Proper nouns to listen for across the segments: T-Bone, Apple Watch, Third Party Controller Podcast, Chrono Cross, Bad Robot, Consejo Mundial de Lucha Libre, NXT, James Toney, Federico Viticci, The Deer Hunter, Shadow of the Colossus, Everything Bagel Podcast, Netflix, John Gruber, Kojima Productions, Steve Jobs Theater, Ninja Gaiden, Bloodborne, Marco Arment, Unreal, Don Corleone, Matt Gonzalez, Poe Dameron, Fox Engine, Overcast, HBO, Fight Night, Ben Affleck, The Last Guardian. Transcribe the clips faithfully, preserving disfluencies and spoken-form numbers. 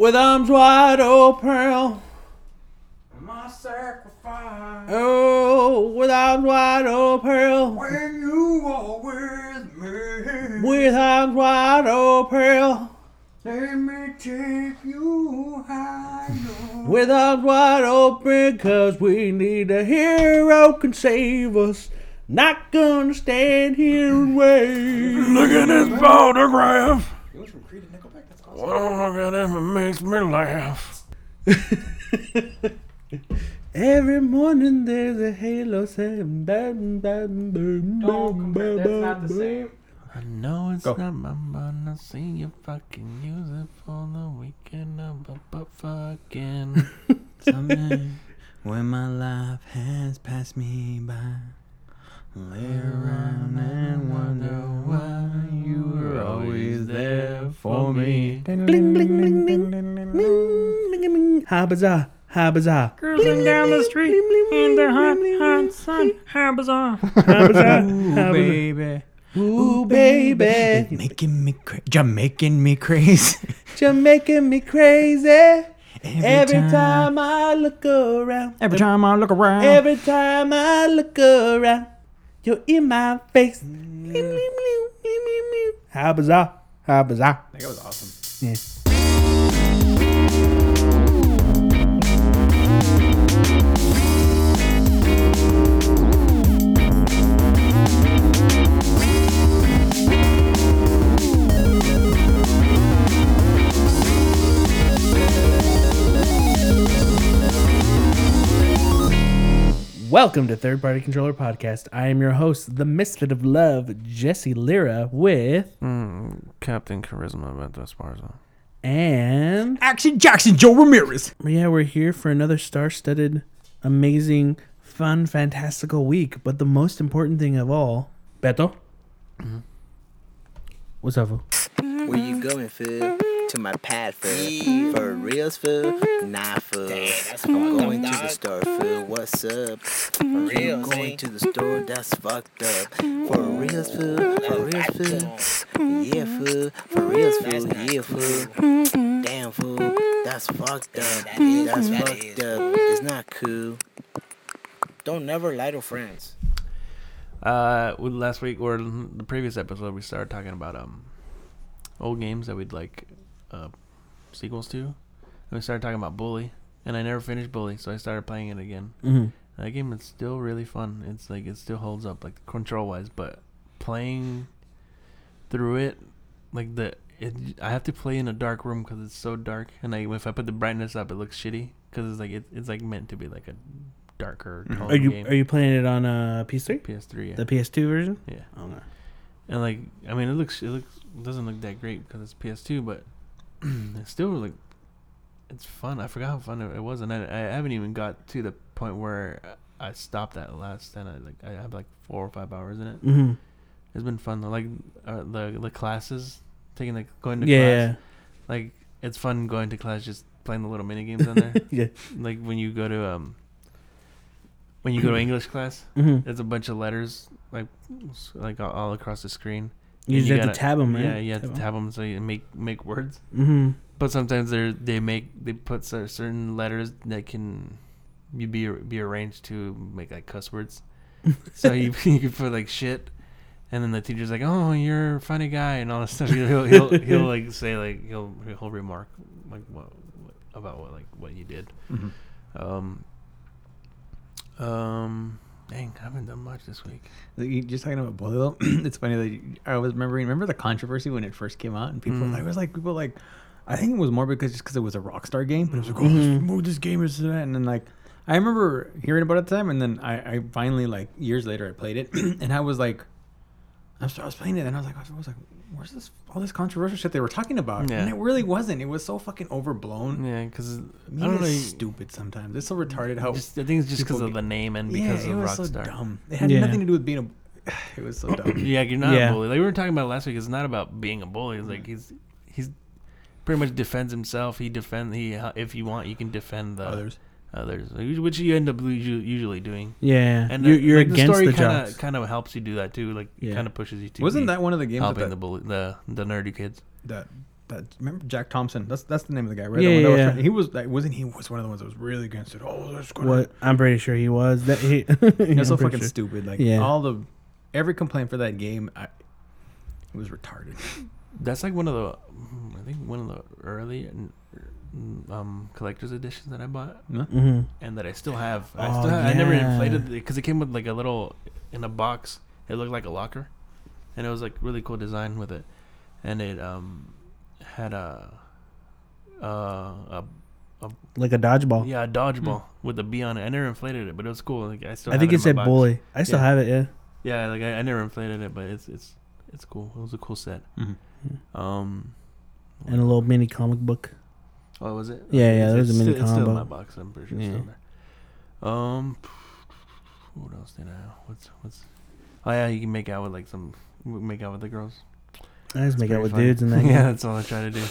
with arms wide open. My sacrifice. Oh, with arms wide open. When you are with me. With arms wide open. Let me take you high. With arms wide open, cause we need a hero can save us. Not gonna stand here and wait. Look at this photograph. It was from Creed and Nickelback. That's awesome. Well, look at him. It makes me laugh. Every morning there's a halo saying, bam, bam, bam, bam, bam, bam, bam. I know it's Go. not my mind. I see you fucking use it for the weekend of a but fucking someday when my life has passed me by. Lay around and wonder why you were always there for me. Bling, bling, bling, bling, bling, bling, bling. How bizarre, how bizarre. Cruising down the street in the hot, hot sun. How bizarre, how bizarre. Ooh, baby. Ooh, baby. You're making me crazy. You're making me crazy. You're making me crazy. Every, every time, time I look around. Every time I look around. Every time I look around. You're in my face. Mm. Lim, lim, lim, lim, lim, lim. How bizarre. How bizarre. I think it was awesome. Yeah. Welcome to Third Party Controller Podcast. I am your host, the misfit of love, Jesse Lira, with... Mm, Captain Charisma, Beto Esparza. And... Action Jackson, Joe Ramirez. Yeah, we're here for another star-studded, amazing, fun, fantastical week. But the most important thing of all... Beto? Mm-hmm. What's up, fool? Where you going, fool? To my pad, fool. For reals, fool? Nah, fool. I'm going to the store, fool. What's up? For reals, I'm going to the store. That's fucked up. For reals, fool. For reals, fool. Yeah, fool. For reals, fool. Yeah, fool. Damn, fool. That's fucked up. That's fucked up. It's not cool. Don't never lie to friends. Uh, last week or the previous episode, we started talking about um. old games that we'd like uh, sequels to. And we started talking about Bully. And I never finished Bully, so I started playing it again. Mm-hmm. That game is still really fun. It's like it still holds up, like control-wise. But playing through it, like the it, I have to play in a dark room because it's so dark. And I, if I put the brightness up, it looks shitty because it's like it, it's like meant to be like a darker mm-hmm. tone are you, game. Are you playing it on uh, P S three? P S three, yeah. The P S two version? Yeah. Oh, no. And like, I mean, it looks it looks. It doesn't look that great because it's P S two, but it's still like it's fun. I forgot how fun it was, and I, I haven't even got to the point where I stopped at last. And I like I have like four or five hours in it. Mm-hmm. It's been fun. Like uh, the the classes, taking like going to yeah. class, like it's fun going to class, just playing the little mini games on there. Yeah, like when you go to um when you go to English class, mm-hmm. there's a bunch of letters like like all across the screen. You and just you have gotta, to tab them, right? Yeah, you have tab to tab them so you make make words. Mm-hmm. But sometimes they they make they put certain letters that can you be be arranged to make like cuss words. So you you can put like shit, and then the teacher's like, "Oh, you're a funny guy," and all that stuff. He'll he'll, he'll, he'll like say like he'll he'll remark like what, what about what like what you did. Mm-hmm. Um. Um. Dang, I haven't done much this week. You just talking about Bully though. It's funny that you, I was remembering. Remember the controversy when it first came out, and people mm. like, it was like people like, I think it was more because just because it was a Rockstar game, but it was like, oh, mm-hmm. this, this game is that, and then like I remember hearing about it at the time, and then I, I finally like years later I played it, and I was like, I was, I was playing it, and I was like, I was like, where's this all this controversial shit they were talking about? Yeah. And it really wasn't. It was so fucking overblown. Yeah, because I don't it's know. Stupid sometimes. It's so retarded. How just, I think it's just because of the name and because yeah, of Rockstar. It was so dumb. It had yeah. nothing to do with being a. It was so dumb. Yeah, you're not yeah. a bully. Like we were talking about last week. It's not about being a bully. It's like yeah. he's he's pretty much defends himself. He defend he if you want you can defend the others. Others, which you end up usually doing. Yeah, and you're, you're like against the, the jocks. Kind of helps you do that too. Like, yeah. kind of pushes you to. Wasn't that one of the games helping that, the, bully, the the nerdy kids? That that, remember Jack Thompson? That's that's the name of the guy, right? Yeah, the one yeah, that was yeah. He was like, wasn't he was one of the ones that was really against it? Oh, that's good. What? I'm pretty sure he was. That he. That's so fucking sure. stupid. Like yeah. all the every complaint for that game, I, it was retarded. That's like one of the, I think one of the early um, collector's editions that I bought, mm-hmm. and that I still have. I, oh, still have, yeah. I never inflated it because it came with like a little in a box. It looked like a locker, and it was like really cool design with it, and it um had a uh a, a like a dodgeball. Yeah, a dodgeball hmm. with a B on it. I never inflated it, but it was cool. Like I still. I have think it, it said Bully. I still yeah. have it. Yeah. Yeah, like I, I never inflated it, but it's it's. It's cool. It was a cool set. Mm-hmm. Um, and a little mini comic book. Oh, was it? Yeah, yeah. There was a mini comic book. It's still in my box. I'm pretty sure it's yeah. still there. Um, what else did I have? What's what's? Oh yeah, you can make out with like some make out with the girls. I just that's make out with fun. Dudes and that. Yeah, that's all I try to do.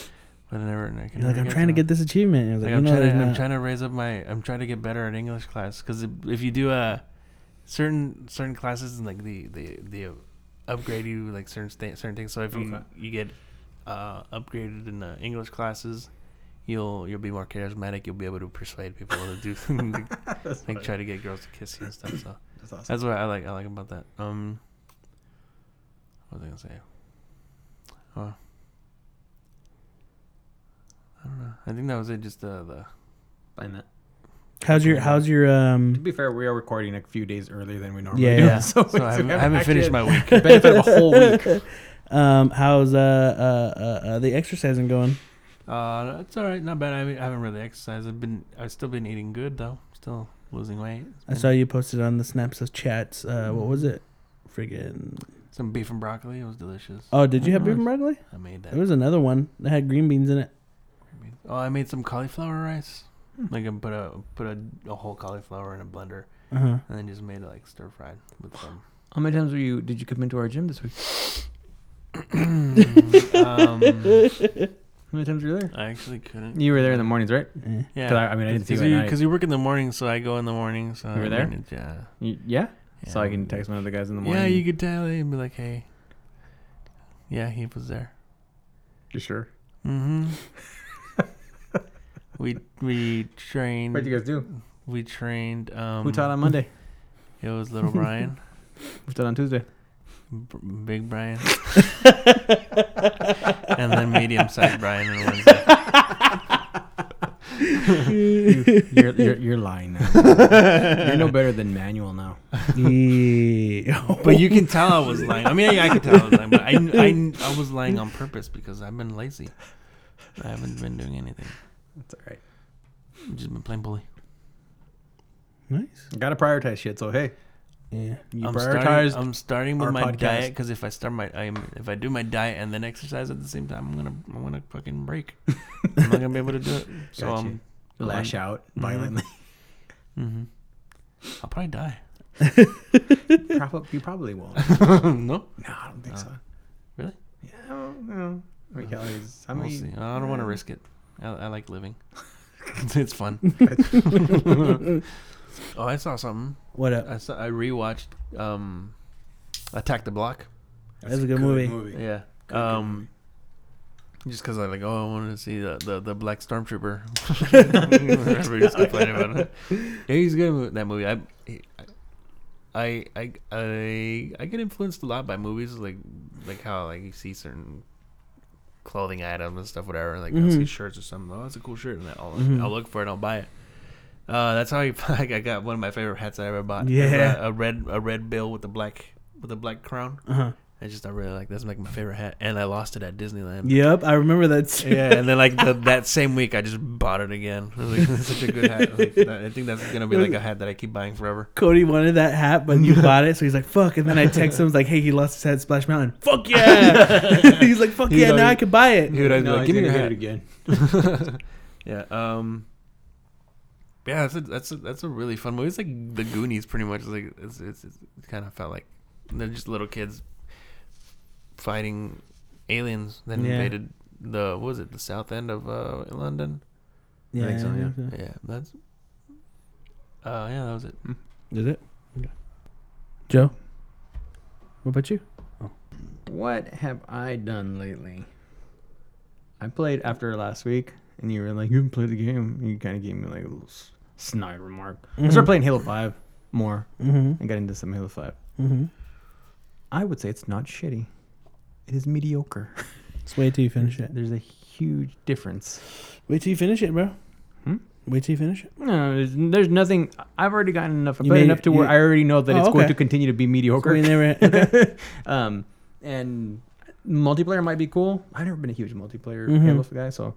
But I never. I like never I'm get trying to get this achievement. I was like, like, I'm, trying to, I'm trying to raise up my. I'm trying to get better at English class because if you do a certain certain classes and like the the the. upgrade you like certain st- certain things. So if okay. you you get uh, upgraded in uh, English classes, you'll you'll be more charismatic. You'll be able to persuade people to do things like, like try to get girls to kiss you and stuff. So that's awesome. That's what I like. I like about that. Um, what was I gonna say? Oh, I don't know. I think that was it. Just uh, the find that. How's your How's your um? To be fair, we are recording a few days earlier than we normally yeah, do. Yeah, so, so I haven't, I haven't finished my week. Benefit of a whole week. Um, how's uh, uh uh uh the exercising going? Uh, it's all right, not bad. I, mean, I haven't really exercised. I've been I've still been eating good though. Still losing weight. I saw you posted on the Snaps of Chats. Uh, mm-hmm. What was it? Friggin' some beef and broccoli. It was delicious. Oh, did you have beef and broccoli? I made that. There was another one that had green beans in it. Oh, I made some cauliflower rice. Like I put a put a, a whole cauliflower in a blender, uh-huh. and then just made it like stir fried with some. How many times were you? Did you come into our gym this week? um, How many times were you there? I actually couldn't. You were there in the mornings, right? Yeah. yeah. I, I mean, I didn't see you because you work in the morning, so I go in the morning. So you were there. Manage, yeah. You, yeah. Yeah. So I can text one of the guys in the morning. Yeah, you could tell and be like, "Hey, yeah, he was there." You sure? Mm-hmm. We we trained. What did you guys do? We trained. Um, Who taught on Monday? It was little Brian. Who taught on Tuesday? B- big Brian. And then medium-sized Brian on Wednesday. you, you're, you're, you're lying now. You're no better than Manuel now. But you can tell I was lying. I mean, I, I could tell I was lying, but I, I, I was lying on purpose because I've been lazy. I haven't been doing anything. That's all right. I've just been playing Bully. Nice. Got to prioritize shit. So hey, yeah. You I'm prioritize. I'm starting with my podcast. diet because if I start my, I am, if I do my diet and then exercise at the same time, I'm gonna, I'm gonna fucking break. I'm not gonna be able to do it. So gotcha. um, lash I'm, out violently. Mm-hmm. I'll probably die. probably, you probably won't. no. No, I don't think uh, so. Really? Yeah. I don't know. How many calories? How many? We'll see. I don't want to risk it. I, I like living. It's fun. Oh, I saw something. What up? I saw, I rewatched um, Attack the Block. That's, That's a good, good movie. movie. Yeah. Good, um, good movie. Just because I like, oh, I wanted to see the the, the Black Stormtrooper. Everybody's complaining about it. Yeah, he's good at that movie. I, I I I I get influenced a lot by movies, like like how like you see certain clothing items and stuff, whatever. Like, mm-hmm. I'll see shirts or something. Oh, that's a cool shirt. And I'll, mm-hmm. I'll look for it and I'll buy it. Uh, that's how I, like, I got one of my favorite hats I ever bought. Yeah. A, a red a red bill with a black with a black crown. Uh-huh. I just, I really like, that's like my favorite hat. And I lost it at Disneyland. Yep, I remember that too. Yeah, and then like the, that same week, I just bought it again. I was like, that's such a good hat. I, like, I think that's going to be like a hat that I keep buying forever. Cody wanted that hat, but you bought it. So he's like, fuck. And then I text him, I was like, hey, he lost his hat at Splash Mountain. Fuck yeah. He's like, fuck he yeah, now I can buy it. He would always no, be like, give me your hat again. yeah. Um, yeah, that's a, that's, a, that's a really fun movie. It's like The Goonies pretty much. It's like, it's, it's, it's, it kind of felt like they're just little kids fighting aliens that yeah. invaded the what was it the south end of uh, London. Yeah, I think so, yeah, yeah, yeah. That's. Uh, yeah, that was it. Is it? Okay. Joe, what about you? Oh. What have I done lately? I played after last week, and you were like, you can play the game. You kind of gave me like a little snide remark. Mm-hmm. I started playing Halo five more mm-hmm. and got into some Halo five. Mm-hmm. I would say it's not shitty. It is mediocre. Just wait till you finish it. There's a huge difference. Wait till you finish it, bro. Hmm? Wait till you finish it. No, there's, there's nothing. I've already gotten enough. I played enough to you, where I already know that oh, it's okay. going to continue to be mediocre. So never, okay. um, and multiplayer might be cool. I've never been a huge multiplayer mm-hmm. Halo guy, so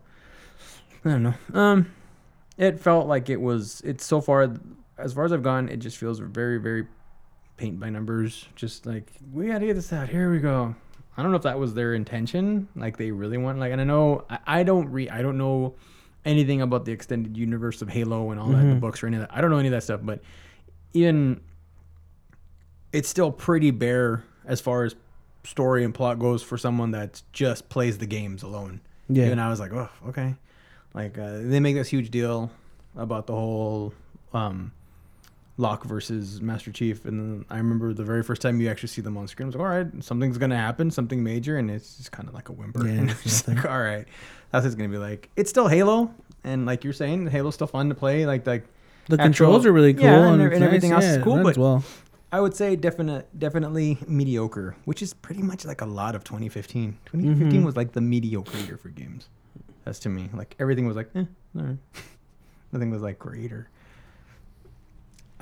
I don't know. Um, it felt like it was. It's so far as far as I've gone. It just feels very, very paint by numbers. Just like we got to get this out. Here we go. I don't know if that was their intention. Like they really want. Like and I know I, I don't re. I don't know. anything about the extended universe of Halo and all mm-hmm. that, the books or any of that. I don't know any of that stuff, but even it's still pretty bare as far as story and plot goes for someone that just plays the games alone. Yeah. And I was like, oh, okay. Like uh, they make this huge deal about the whole um, Locke versus Master Chief. And then I remember the very first time you actually see them on screen, I was like, all right, something's going to happen, something major. And it's just kind of like a whimper. Yeah, and it's just like, all right. That's what it's going to be like. It's still Halo. And like you're saying, Halo's still fun to play. Like, like the actual, controls are really cool. Yeah, and, and, and everything nice. else yeah, is cool. But well. I would say definite, definitely mediocre, which is pretty much like a lot of twenty fifteen. twenty fifteen mm-hmm. was like the mediocre year for games. That's to me. Like everything was like, eh, all right. Nothing was like greater.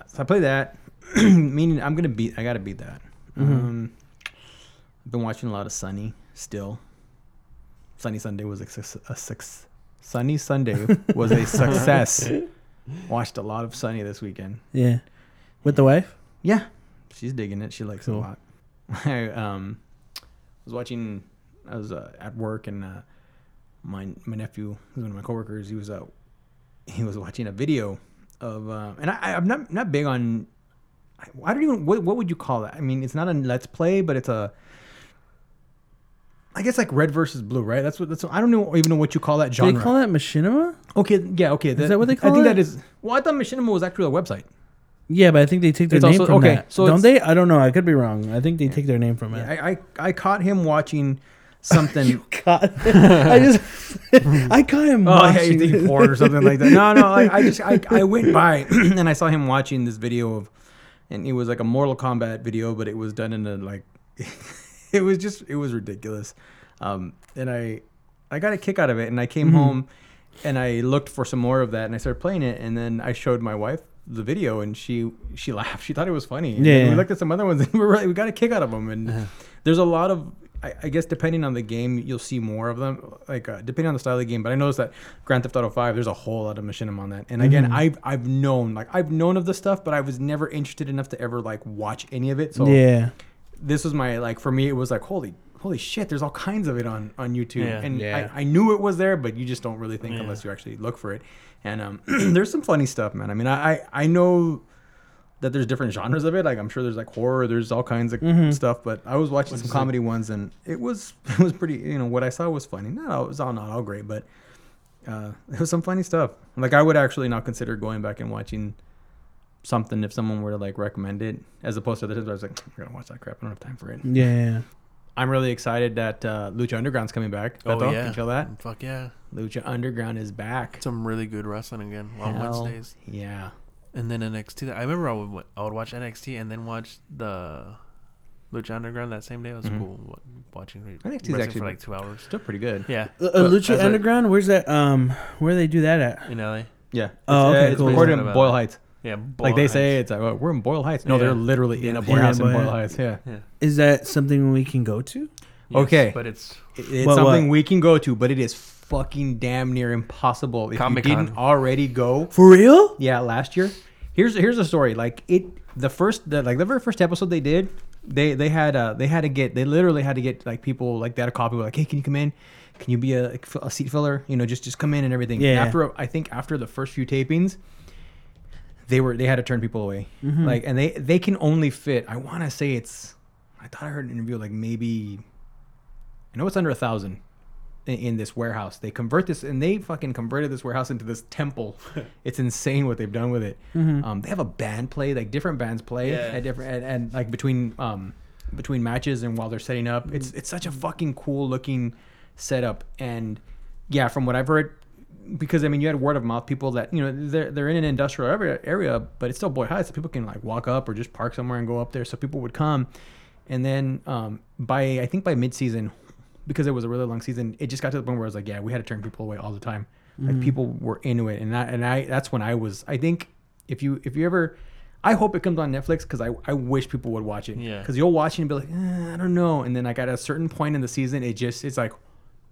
So I play that. Meaning I'm going to beat, I got to beat that. Mm-hmm. Um, I've been watching a lot of Sunny still. Sunny Sunday was a, a success. Sunny Sunday was a success. Watched a lot of Sunny this weekend. Yeah, with the wife. Yeah, she's digging it. She likes cool. it a lot. I um was watching. I was uh, at work, and uh, my my nephew, who's one of my coworkers, he was uh, he was watching a video of, uh, and I, I'm not not big on. I don't even what, what would you call that? I mean, it's not a let's play, but it's a. I guess like red versus blue, right? That's what. That's what, I don't know, even know what you call that genre. Do they call that machinima? Okay, yeah, okay. That, is that what they call it? I think it? that is. Well, I thought machinima was actually a website. Yeah, but I think they take their it's name also, from okay, that. So don't they? I don't know. I could be wrong. I think they yeah. take their name from it. Yeah, I, I I caught him watching something. You caught? I just I caught him. Oh, watching. Yeah, you think porn or something like that? No, no. Like, I just I, I went by and I saw him watching this video of, and it was like a Mortal Kombat video, but it was done in a like. It was just, it was ridiculous. Um, and I I got a kick out of it. And I came mm-hmm. home and I looked for some more of that and I started playing it. And then I showed my wife the video and she she laughed. She thought it was funny. And yeah. We looked at some other ones and we were like, we got a kick out of them. And uh-huh. there's a lot of, I, I guess, depending on the game, you'll see more of them, like uh, depending on the style of the game. But I noticed that Grand Theft Auto five, there's a whole lot of machinima on that. And again, mm-hmm. I've I've known, like, I've known of this stuff, but I was never interested enough to ever, like, watch any of it. So, yeah. This was my, like, for me, it was like, holy, holy shit, there's all kinds of it on, on YouTube. Yeah, and yeah. I, I knew it was there, but you just don't really think yeah. unless you actually look for it. And um, there's some funny stuff, man. I mean, I, I know that there's different genres of it. Like, I'm sure there's, like, horror. There's all kinds of mm-hmm. stuff. But I was watching What'd some comedy see? ones, and it was it was pretty, you know, what I saw was funny. Not all, it was all not all great, but uh, it was some funny stuff. Like, I would actually not consider going back and watching something if someone were to like recommend it, as opposed to the I was like, I'm gonna watch that crap, I don't have time for it. Yeah, I'm really excited that uh Lucha Underground's coming back. Beto, oh yeah, you feel that? Fuck yeah, Lucha Underground is back. Some really good wrestling again on Hell Wednesdays. Yeah, and then N X T. I remember I would I would watch N X T and then watch the Lucha Underground that same day. It was mm-hmm. cool watching N X T's actually for like two hours. Still pretty good. Yeah, uh, Lucha Underground. Like, where's that? Um, where do they do that at? In L A. Yeah. Oh, okay, uh, it's cool. Recorded in Boyle Heights. Yeah, Boyle like they Heights. say, it's like, well, we're in Boyle Heights. No, yeah. they're literally in a warehouse yeah, in Boyle Heights. Yeah. yeah. Is that something we can go to? Yes, okay, but it's it, it's well, something what? we can go to, but it is fucking damn near impossible if Comic-Con. you didn't already go. For real? Yeah, last year. Here's here's the story. Like it, the first, the, like the very first episode they did, they they had uh they had to get they literally had to get like people like that a copy were like, hey, can you come in? Can you be a, a seat filler? You know, just just come in and everything. Yeah. And after I think after the first few tapings. They were they had to turn people away, mm-hmm. like and they, they can only fit. I want to say it's. I thought I heard an interview like maybe. I know it's under a thousand, in, in this warehouse. They convert this and they fucking converted this warehouse into this temple. It's insane what they've done with it. Mm-hmm. Um, they have a band play, like different bands play yeah. at different and, and like between um between matches and while they're setting up. Mm-hmm. It's it's such a fucking cool looking setup and yeah, from what I've heard, because I mean, you had word of mouth, people that, you know, they're they're in an industrial area, but it's still boy high, so people can like walk up or just park somewhere and go up there. So people would come, and then um, by I think by mid season, because it was a really long season, it just got to the point where I was like, yeah, we had to turn people away all the time. Like mm-hmm. people were into it, and I and I that's when I was. I think if you if you ever, I hope it comes on Netflix, because I, I wish people would watch it. Yeah. Because you'll watch it and be like, eh, I don't know, and then like at a certain point in the season, it just it's like.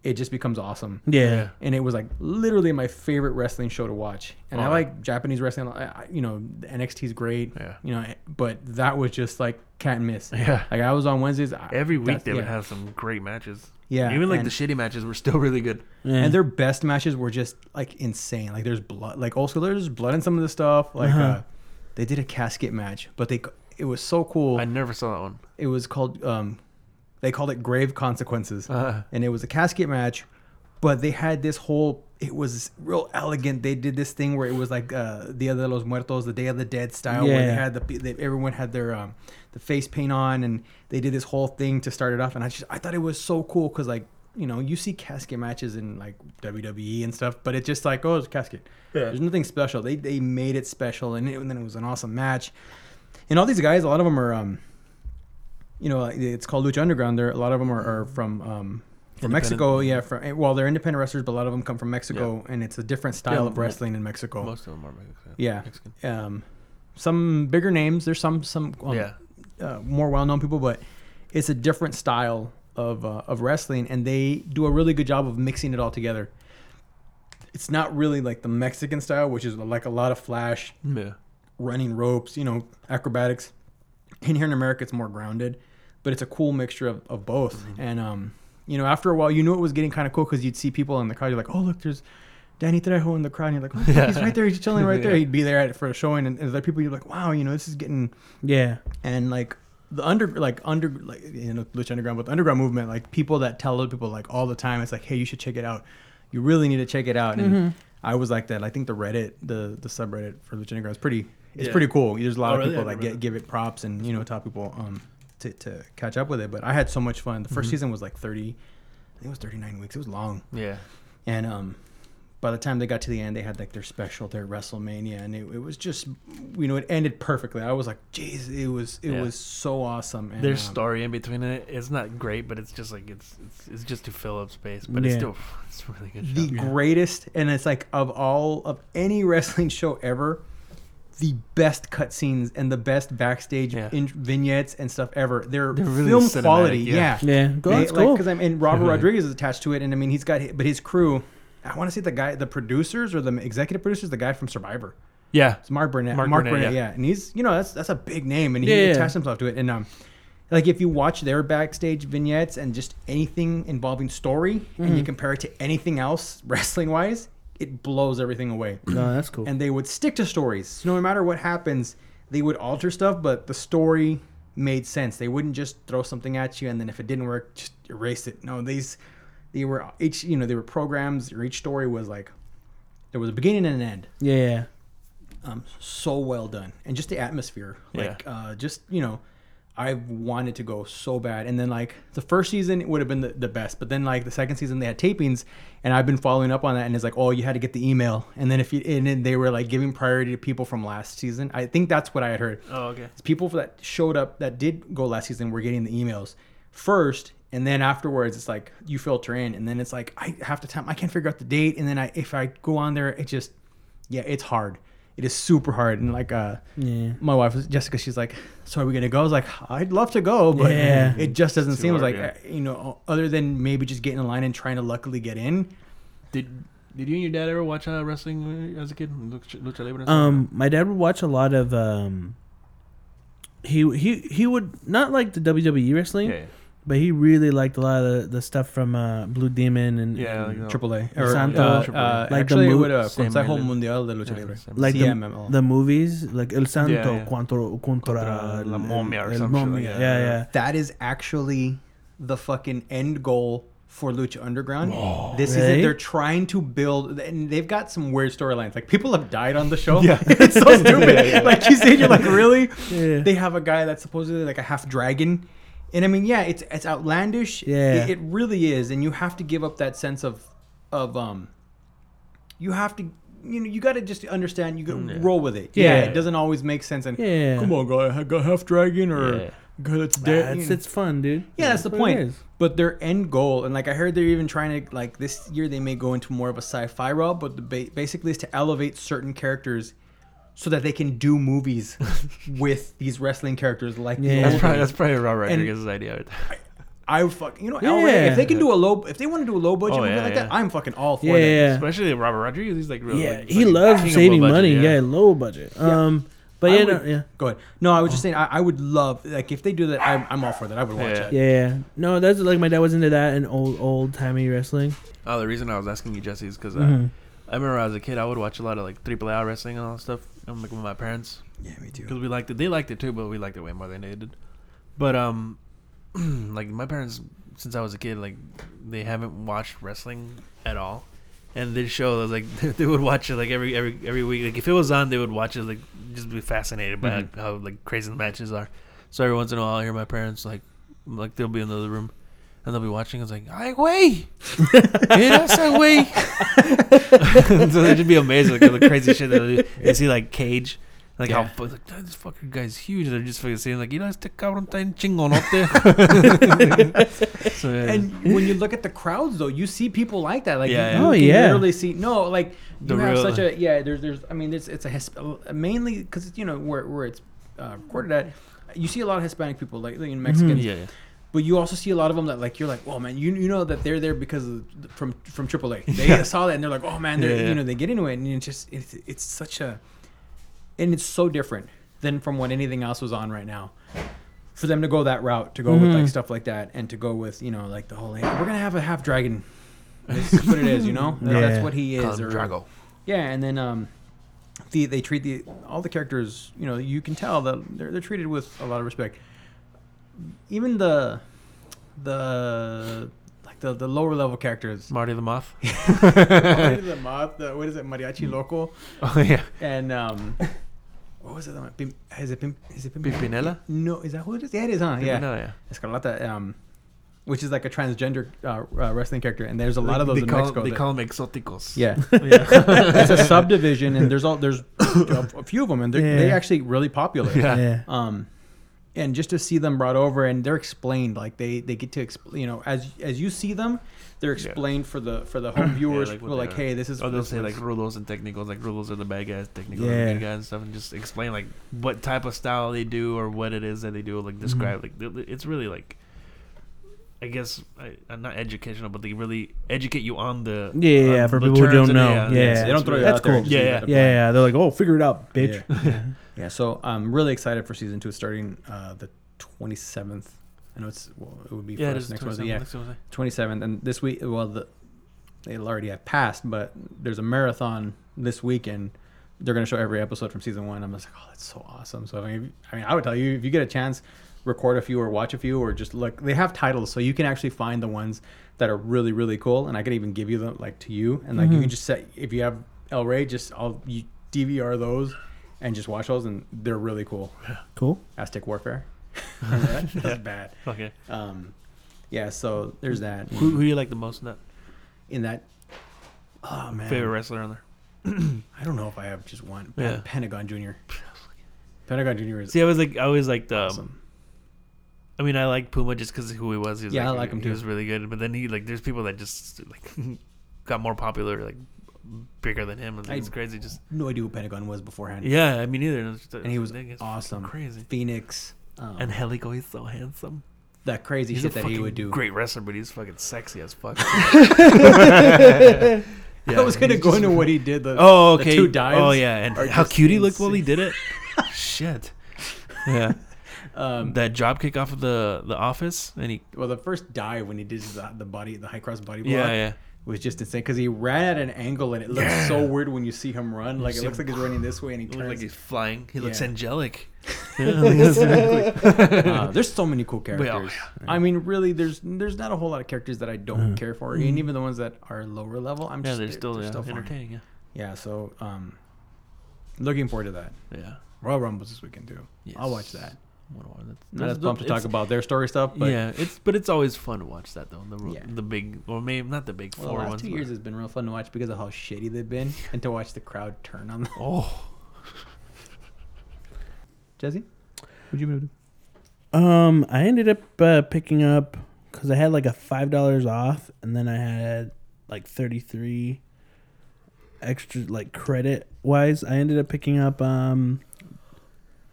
It just becomes awesome. Yeah. And it was like literally my favorite wrestling show to watch. And oh. I like Japanese wrestling. I, you know, N X T is great. Yeah. You know, but that was just like can't miss. Yeah. Like I was on Wednesdays. Every week they yeah. would have some great matches. Yeah. Even like and, the shitty matches were still really good. Yeah. And their best matches were just like insane. Like there's blood. Like also there's blood in some of the stuff. Like uh-huh. uh, they did a casket match, but they it was so cool. I never saw that one. It was called... Um, They called it Grave Consequences, uh, and it was a casket match, but they had this whole, it was real elegant. They did this thing where it was like uh, Dia de los Muertos, the Day of the Dead style, yeah. where they had the they, everyone had their um, the face paint on, and they did this whole thing to start it off. And I just I thought it was so cool because like you know you see casket matches in like W W E and stuff, but it's just like oh it's a casket. Yeah. There's nothing special. They they made it special, and, it, and then it was an awesome match. And all these guys, a lot of them are. Um, You know, it's called Lucha Underground. There, a lot of them are, are from um, from Mexico. Yeah, from well, they're independent wrestlers, but a lot of them come from Mexico, yeah. and it's a different style yeah, of wrestling in Mexico. Most of them are Mexican. Yeah, Mexican. Um, some bigger names. There's some some um, yeah. uh, more well known people, but it's a different style of uh, of wrestling, and they do a really good job of mixing it all together. It's not really like the Mexican style, which is like a lot of flash, yeah. running ropes, you know, acrobatics. And here in America, it's more grounded. But it's a cool mixture of, of both. Mm-hmm. And, um, you know, after a while, you knew it was getting kind of cool because you'd see people in the crowd. You're like, oh, look, there's Danny Trejo in the crowd. And you're like, oh, yeah. he's right there. He's chilling right there. yeah. He'd be there at, for a showing. And, and the people, you're like, wow, you know, this is getting... Yeah. And, like, the under... Like, under... Like, you know, Lucha Underground, but the underground movement, like, people that tell other people, like, all the time, it's like, hey, you should check it out. You really need to check it out. And mm-hmm. I was like that. I think the Reddit, the, the subreddit for Lucha Underground is pretty... It's yeah. pretty cool. There's a lot oh, of people really? that get, give it props and, you know, tell people... um. To, to catch up with it, but I had so much fun. The first mm-hmm. season was like thirty, I think it was thirty-nine weeks. It was long. Yeah. And um, by the time they got to the end, they had like their special, their WrestleMania, and it, it was just, you know, it ended perfectly. I was like, geez, it was it yeah. was so awesome. And, There's um, story in between it. It's not great, but it's just like it's it's, it's just to fill up space, but yeah. it's still it's a really good. Show. The yeah. greatest, and it's like of all of any wrestling show ever. The best cutscenes and the best backstage yeah. in- vignettes and stuff ever. They're, They're really film cinematic, quality. Yeah, yeah. yeah. Go, that's like, cool. Because I mean, Robert mm-hmm. Rodriguez is attached to it, and I mean, he's got, but his crew. I want to say the guy, the producers or the executive producers, the guy from Survivor. Yeah, it's Mark Burnett. Mark, Mark Burnett. Burnett yeah. yeah, and he's you know that's that's a big name, and he yeah, attached yeah. himself to it. And um, like if you watch their backstage vignettes and just anything involving story, mm-hmm. and you compare it to anything else wrestling wise. It blows everything away. No, that's cool. And they would stick to stories. So no matter what happens, they would alter stuff, but the story made sense. They wouldn't just throw something at you, and then if it didn't work, just erase it. No, these, they were each, you know, they were programs, or each story was like, there was a beginning and an end. Yeah. Um, so well done, and just the atmosphere, like, yeah. uh, just you know, I wanted to go so bad. And then like the first season would have been the, the best, but then like the second season they had tapings, and I've been following up on that, and it's like, oh, you had to get the email. And then if you, and then they were like giving priority to people from last season. I think that's what I had heard. Oh, okay. People that showed up that did go last season were getting the emails first. And then afterwards it's like you filter in, and then it's like, I half the time I can't figure out the date. And then I, if I go on there, it just, yeah, it's hard. It is super hard. And like uh, yeah. my wife, Jessica, she's like, so are we going to go? I was like, I'd love to go, but yeah. it just doesn't it's seem hard, like, yeah. you know, other than maybe just getting in line and trying to luckily get in. Did did you and your dad ever watch uh, wrestling as a kid? Lucha, Lucha Libre? Um, my dad would watch a lot of, um, he, he, he would, not like the W W E wrestling, yeah. but he really liked a lot of the, the stuff from uh, Blue Demon and, yeah, and like, Triple A. Or, Santo, uh, uh, like actually, the mo- would, uh, Consejo Mundial de Lucha Libre. Yeah, like the, the movies, like El Santo, yeah, yeah. Contra, Contra La Momia or something. Like yeah, yeah, yeah. That is actually the fucking end goal for Lucha Underground. Whoa, this right? is it. They're trying to build, and they've got some weird storylines. Like people have died on the show. Yeah. It's so stupid. yeah, yeah. Like you said, you're like, really? Yeah. They have a guy that's supposedly like a half dragon. And I mean, yeah, it's it's outlandish. Yeah. It, it really is. And you have to give up that sense of of um, you have to, you know, you got to just understand. You got to yeah. roll with it. Yeah. yeah, it doesn't always make sense. And yeah. come on, guy, go half dragon or. Yeah. Good, it's dead. It's, it's fun, dude. Yeah, yeah that's the point. But their end goal, and like I heard, they're even trying to like this year they may go into more of a sci-fi route, but the ba- basically is to elevate certain characters so that they can do movies with these wrestling characters. Like yeah, the that's, probably, that's probably Rob Rodriguez's idea. Right there. I, I fuck you know yeah. L A, if they can do a low if they want to do a low budget oh, movie yeah, like yeah. that, I'm fucking all for yeah, that. Yeah. Especially Robert Rodriguez, he's like really yeah, like, he loves saving money. Budget, yeah. yeah, low budget. Yeah. Um. But yeah, would, no, yeah, go ahead. No, I was just saying, I, I would love like if they do that, I'm, I'm all for that. I would watch yeah. it. Yeah, yeah, no, that's like my dad was into that and old old timey wrestling. Oh, the reason I was asking you, Jesse, is because mm-hmm. I, I remember as a kid, I would watch a lot of like Triple A wrestling and all that stuff. I'm like with my parents. Yeah, me too. Because we liked it. They liked it too, but we liked it way more than they did. But um, like my parents, since I was a kid, like they haven't watched wrestling at all. And this show, was like they would watch it like every every every week. Like if it was on, they would watch it. Like just be fascinated by mm-hmm. how like crazy the matches are. So every once in a while, I hear my parents like like they'll be in the other room, and they'll be watching. I was like, "Ay güey, esa güey." So they'd just be amazed like the crazy shit that they do. They see like Cage. Like yeah. how like, this fucking guy's huge. They're just fucking saying like, you know, este cabrón está en chingón out there. So, yeah. And when you look at the crowds though, you see people like that. Like, yeah, you, oh, you yeah. literally see no like you the have real, such a yeah. There's there's I mean it's it's a Hisp- mainly because you know where where it's uh, recorded at. You see a lot of Hispanic people like, like in Mexicans. Mm-hmm, yeah, yeah. But you also see a lot of them that like you're like, well, man, you you know that they're there because of, from from Triple A. They yeah. saw that and they're like, oh man, they're, yeah, you know they get into it and it's just it's it's such a. And it's so different than from what anything else was on right now. For them to go that route, to go mm-hmm. with like stuff like that, and to go with, you know, like the whole, hey, we're going to have a half dragon. This is what it is, you know? Yeah. That's what he is. Or, Drago. Yeah, and then um, the, they treat the all the characters, you know, you can tell that they're, they're treated with a lot of respect. Even the, the, like the, the lower level characters. Marty the Moth. Marty the Moth, the, what is it, Mariachi Loco. Oh, yeah. And, um... what was it? Is it, Pim, is it Pim, Pimpinella? No, is that who it is? Yeah, it is, huh? Yeah. yeah. Escarlata, um, which is like a transgender uh, uh, wrestling character, and there's a lot of those they in call, Mexico. They that, call them exóticos. Yeah. yeah. It's a subdivision, and there's all there's a few of them, and they're, yeah. they're actually really popular. Yeah. yeah. Um, and just to see them brought over, and they're explained, like they, they get to, expl- you know, as as you see them, they're explained yeah. for the for the home viewers. Yeah, like, who are like, hey, this is. Oh, they'll say like rulos and technicals. Like rulos are the bad guys, technicals yeah. are the good guys and stuff, and just explain like what type of style they do or what it is that they do. Like describe mm-hmm. like it's really like, I guess I, not educational, but they really educate you on the yeah on yeah for people who don't know. Yeah, yeah. yeah. they don't throw it out there. That's cool. Yeah, yeah, yeah, yeah. They're like, oh, figure it out, bitch. Yeah. yeah. yeah. So I'm really excited for season two. It's starting uh, the twenty-seventh. I know it's well, it would be yeah, first next Wednesday. Yeah, twenty-seventh, and this week. Well, the, it'll already have passed, but there's a marathon this weekend. They're going to show every episode from season one. I'm just like, oh, that's so awesome. So I mean, I mean, I would tell you if you get a chance, record a few or watch a few or just look. They have titles, so you can actually find the ones that are really really cool. And I could even give you them like to you, and like mm-hmm. you can just set if you have El Rey, just I'll you D V R those and just watch those, and they're really cool. Cool. Aztec Warfare. that? That's yeah. bad. Okay. Um, yeah. So there's that. Who who do you like the most in that? In that. Oh man. Favorite wrestler on there. I don't know if I have just one. Yeah. Pentagon Junior. Pentagon Junior is. See, I was like, I always liked. Um, awesome. I mean, I like Puma just because of who he was. He was yeah, like, I like him he too. He was really good, but then he like there's people that just like got more popular like. Bigger than him, and it's crazy. Just no idea who Pentagon was beforehand. Yeah, I mean either. Just, and he was awesome, crazy. Phoenix. Um, and Helico, he's so handsome. That crazy he's shit that he would do. Great wrestler, but he's fucking sexy as fuck. yeah, I was gonna go into what he did. The, oh, okay. The two dives. Oh yeah, and how cute he looked while he did it. shit. Yeah. Um, that drop kick off of the, the office, and he well the first dive when he did the, the body the high cross body block. Yeah, yeah. Was just insane because he ran at an angle and it looks yeah. so weird when you see him run. Like it looks like he's running this way and he turns. Looks like he's flying. He looks yeah. angelic. uh, there's so many cool characters. All, yeah. I mean, really, there's there's not a whole lot of characters that I don't mm. care for, mm. and even the ones that are lower level, I'm yeah, just they're still, they're yeah, still entertaining. Yeah. yeah, so um, looking forward to that. Yeah, Royal Rumble this weekend too. Yes. I'll watch that. what do I, that's, that's, that's pumped to talk about their story stuff. But. Yeah, it's but it's always fun to watch that though. The yeah. the big, or maybe not the big well, four. The last ones, two years has been real fun to watch because of how shitty they've been, and to watch the crowd turn on them. Oh, Jesse, what'd you move? Um, I ended up uh, picking up because I had like a five dollars off, and then I had like thirty three extra like credit wise. I ended up picking up um.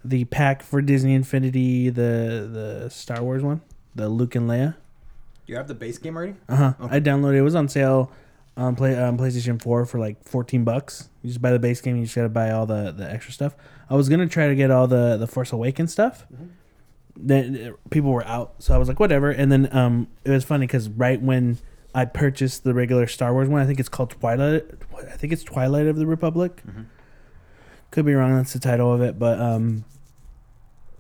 the pack for Disney Infinity, the the Star Wars one, the Luke and Leia. You have the base game already? Uh huh. Okay. I downloaded it. It was on sale on play on PlayStation four for like fourteen bucks. You just buy the base game. You just gotta buy all the, the extra stuff. I was gonna try to get all the, the Force Awakens stuff. Mm-hmm. Then it, people were out, so I was like, whatever. And then um, it was funny because right when I purchased the regular Star Wars one, I think it's called Twilight. I think it's Twilight of the Republic. Mm-hmm. Could be wrong. That's the title of it, but um.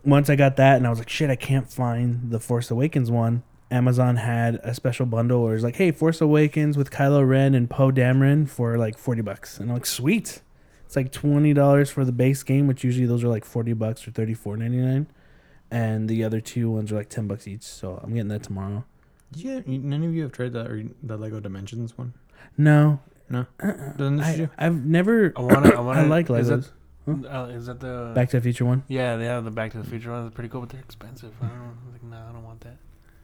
Once I got that and I was like, shit, I can't find the Force Awakens one. Amazon had a special bundle where it was like, hey, Force Awakens with Kylo Ren and Poe Dameron for like forty bucks. And I'm like, sweet. It's like twenty dollars for the base game, which usually those are like forty bucks or thirty-four ninety-nine. And the other two ones are like ten bucks each. So I'm getting that tomorrow. Yeah, none of you have tried that or the Lego Dimensions one? No. No? Uh-uh. Doesn't this I, you? I've never... I, wanna, I, wanna, I like Legos. Huh? Uh, is that the Back to the Future one? Yeah, they have the Back to the Future one. It's pretty cool, but they're expensive. I don't I'm like, no, nah, I don't want that.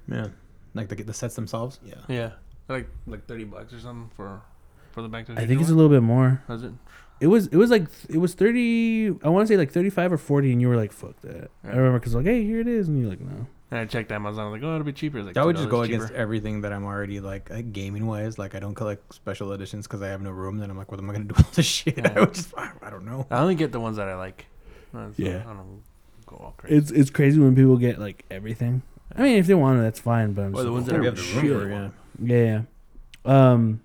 Yeah, like the the sets themselves. Yeah, yeah, like like thirty bucks or something for for the Back to the Future. I think one? It's a little bit more. Was it? It was it was like it was thirty. I want to say like thirty five or forty, and you were like, "Fuck that." Yeah. I remember because like, hey, here it is, and you're like, no. And I checked Amazon. I'm like, oh, it'll be cheaper. Like, that would just go cheaper. Against everything that I'm already, like, like gaming-wise. Like, I don't collect special editions because I have no room. Then I'm like, what am I going to do with all this shit? Yeah. I would just, I don't know. I only get the ones that I like. That's yeah. Like, I don't go all crazy. It's, it's crazy when people get, like, everything. I mean, if they want it, that's fine. But I'm well, just the ones that have the room for, yeah. Yeah, yeah. Um,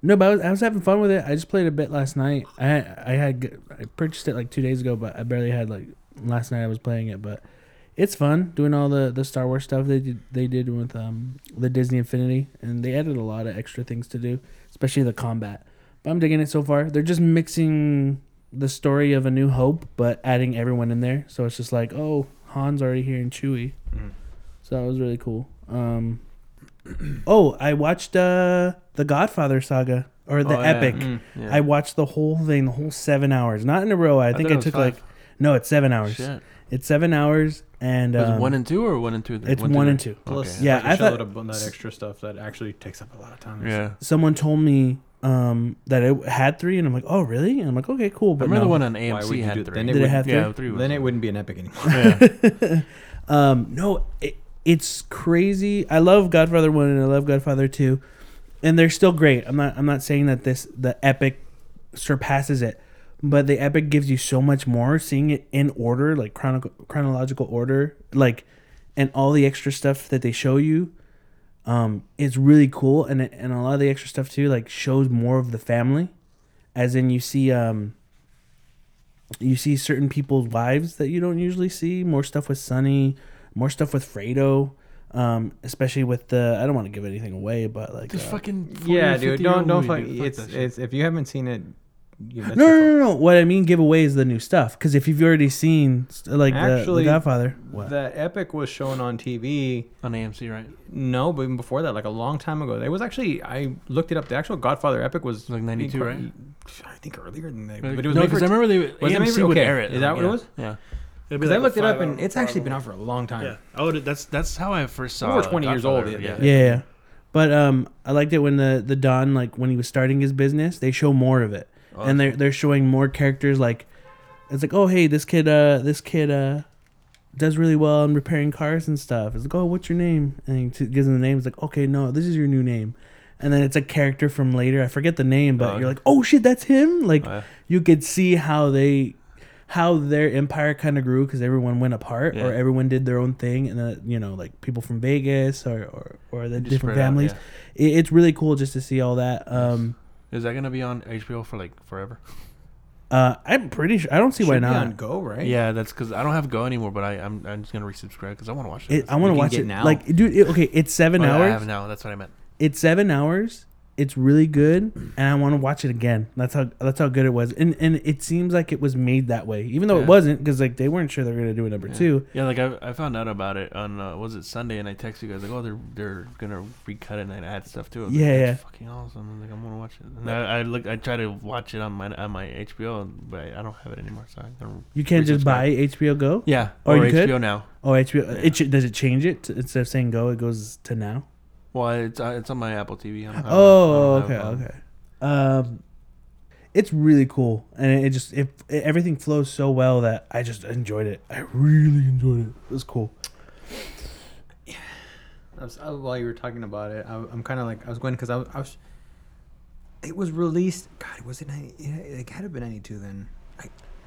no, but I was, I was having fun with it. I just played a bit last night. I had, I had I purchased it, like, two days ago, but I barely had, like, last night I was playing it, but... It's fun doing all the, the Star Wars stuff they did, they did with um the Disney Infinity, and they added a lot of extra things to do, especially the combat. But I'm digging it so far. They're just mixing the story of A New Hope, but adding everyone in there. So it's just like, oh, Han's already here and Chewie. Mm. So that was really cool. Um, oh, I watched uh, The Godfather Saga, or the oh, epic. Yeah. Mm, yeah. I watched the whole thing, the whole seven hours. Not in a row. I, I think I took five. like, no, it's seven hours. Shit. It's seven hours. And um, is one and two or one and two? Three? It's one, one and two. two. Plus, okay. yeah, I thought up on that extra stuff that actually takes up a lot of time. Yeah. Someone told me um, that it had three, and I'm like, oh, really? And I'm like, okay, cool. But I remember no. the one on A M C had three. Then it Did it have three? Yeah, three then it wouldn't be an epic anymore. Yeah. um, no, it, it's crazy. I love Godfather One and I love Godfather Two, and they're still great. I'm not. I'm not saying that this the epic surpasses it. But the epic gives you so much more. Seeing it in order, like chrono- chronological order, like, and all the extra stuff that they show you, um, it's really cool. And and a lot of the extra stuff too, like, shows more of the family, as in you see, um, you see certain people's wives that you don't usually see. More stuff with Sonny, more stuff with Fredo. Um, especially with the, I don't want to give anything away, but like, uh, fucking yeah, dude, don't don't fuck, dude, fuck it's it's if you haven't seen it. Yeah, no, no, no, no. What I mean, giveaway is the new stuff. Because if you've already seen, like, Actually, the, the Godfather, what? The epic was shown on T V on A M C, right? No, but even before that, like a long time ago. It was actually, I looked it up. The actual Godfather epic was like ninety-two, right? I think earlier than that. But it was no, because I remember they was A M C okay. would air it. Is that yeah. what it was? Yeah. Because like I looked it up, and it's actually been out for a long time. Yeah. Oh, that's that's how I first saw. Over twenty years old. Yeah. Yeah. yeah. But um, I liked it when the the Don, like when he was starting his business, they show more of it. Awesome. And they're they're showing more characters, like it's like, oh hey, this kid uh this kid uh does really well in repairing cars and stuff. It's like, oh, what's your name? And he t- gives him the name. It's like, okay, no, this is your new name. And then it's a character from later. I forget the name, but oh, you're like, oh shit, that's him. Like oh, yeah. you could see how they how their empire kind of grew because everyone went apart yeah. or everyone did their own thing, and then you know like people from Vegas or or, or the just different families. Out, yeah. it, it's really cool just to see all that. Um, Is that gonna be on H B O for like forever? Uh, I'm pretty sure. I don't see Should why not. Be on Go, right? Yeah, that's because I don't have Go anymore. But I, I'm, I'm just gonna resubscribe because I want to watch it. it I want to watch it now. Like, dude, it, okay, it's seven oh, hours. I have now. That's what I meant. It's seven hours, It's really good, and I want to watch it again. That's how that's how good it was, and and it seems like it was made that way, even though yeah. it wasn't, because like they weren't sure they were gonna do a number yeah. two. Yeah, like I, I found out about it on uh, was it Sunday, and I texted you guys like, oh, they're they're gonna recut it and add stuff to it. Yeah, like, yeah, that's fucking awesome. I'm like, I'm gonna watch it. And I, I look, I try to watch it on my on my H B O, but I don't have it anymore. So I you can't just buy it. H B O Go. Yeah, or, or you H B O could? Now. Oh, H B O. Yeah. It sh- does it change it to, instead of saying Go, it goes to Now. Well, it's uh, it's on my Apple T V. I don't, I oh, don't, I don't okay, okay. Um, it's really cool, and it, it just it, it everything flows so well that I just enjoyed it. I really enjoyed it. It was cool. Yeah. I was, I, while you were talking about it, I, I'm kind of like I was going because I, I was. It was released. God, was it ninety? It had to been ninety-two then. I,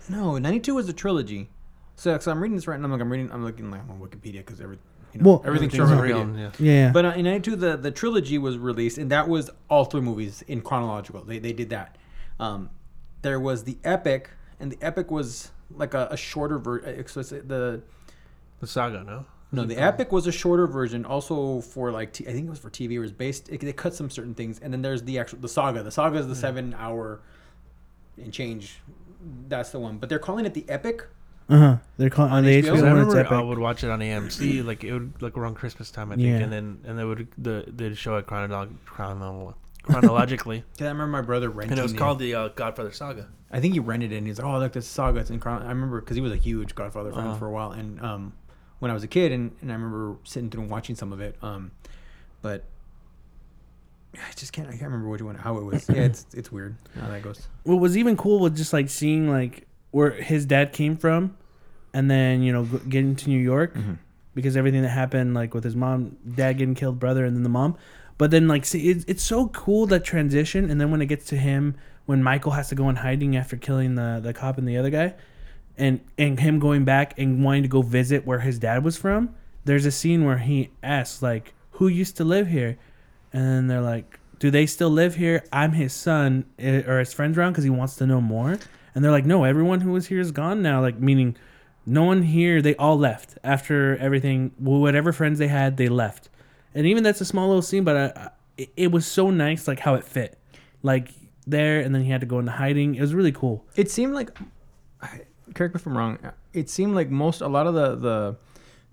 no, ninety-two was the trilogy. So, so I'm reading this right now. I'm like I'm reading. I'm looking like I'm on Wikipedia because everything. You know, well, everything's on Unreal. Yeah. yeah. But uh, in ninety-two, the, the trilogy was released, and that was all three movies in chronological. They they did that. Um, there was the epic, and the epic was like a, a shorter version. So the the saga, no? No, the epic was a shorter version, also for like t- I think it was for T V. It was based. It, they cut some certain things, and then there's the actual the saga. The saga is the yeah. seven hour and change. That's the one. But they're calling it the epic. Uh huh. They're calling on the H B O. H B O I remember it's epic. I would watch it on A M C, like it would like around Christmas time, I think, yeah. and then and they would the they'd show it chronolog- chronolog- chronologically. Yeah, I remember my brother rented it. And it was it. called the uh, Godfather Saga. I think he rented it, and he's like, "Oh, look, this saga." It's in chron-. I remember because he was a huge Godfather fan uh-huh. for a while, and um, when I was a kid, and, and I remember sitting through and watching some of it, um, but. I just can't. I can't remember which one, how it was. Yeah, it's it's weird how that goes. What was even cool was just like seeing like. Where his dad came from, and then, you know, getting to New York mm-hmm. because everything that happened, like with his mom, dad getting killed, brother, and then the mom. But then, like, see, it's, it's so cool, that transition. And then when it gets to him, when Michael has to go in hiding after killing the, the cop and the other guy, and, and him going back and wanting to go visit where his dad was from, there's a scene where he asks, like, who used to live here? And then they're like, do they still live here? I'm his son, or his friend's around because he wants to know more. And they're like, no, everyone who was here is gone now. Like, meaning no one here, they all left after everything. Whatever friends they had, they left. And even that's a small little scene, but I, I, it was so nice, like, how it fit. Like, there, and then he had to go into hiding. It was really cool. It seemed like, correct me if I'm wrong, it seemed like most, a lot of the, the,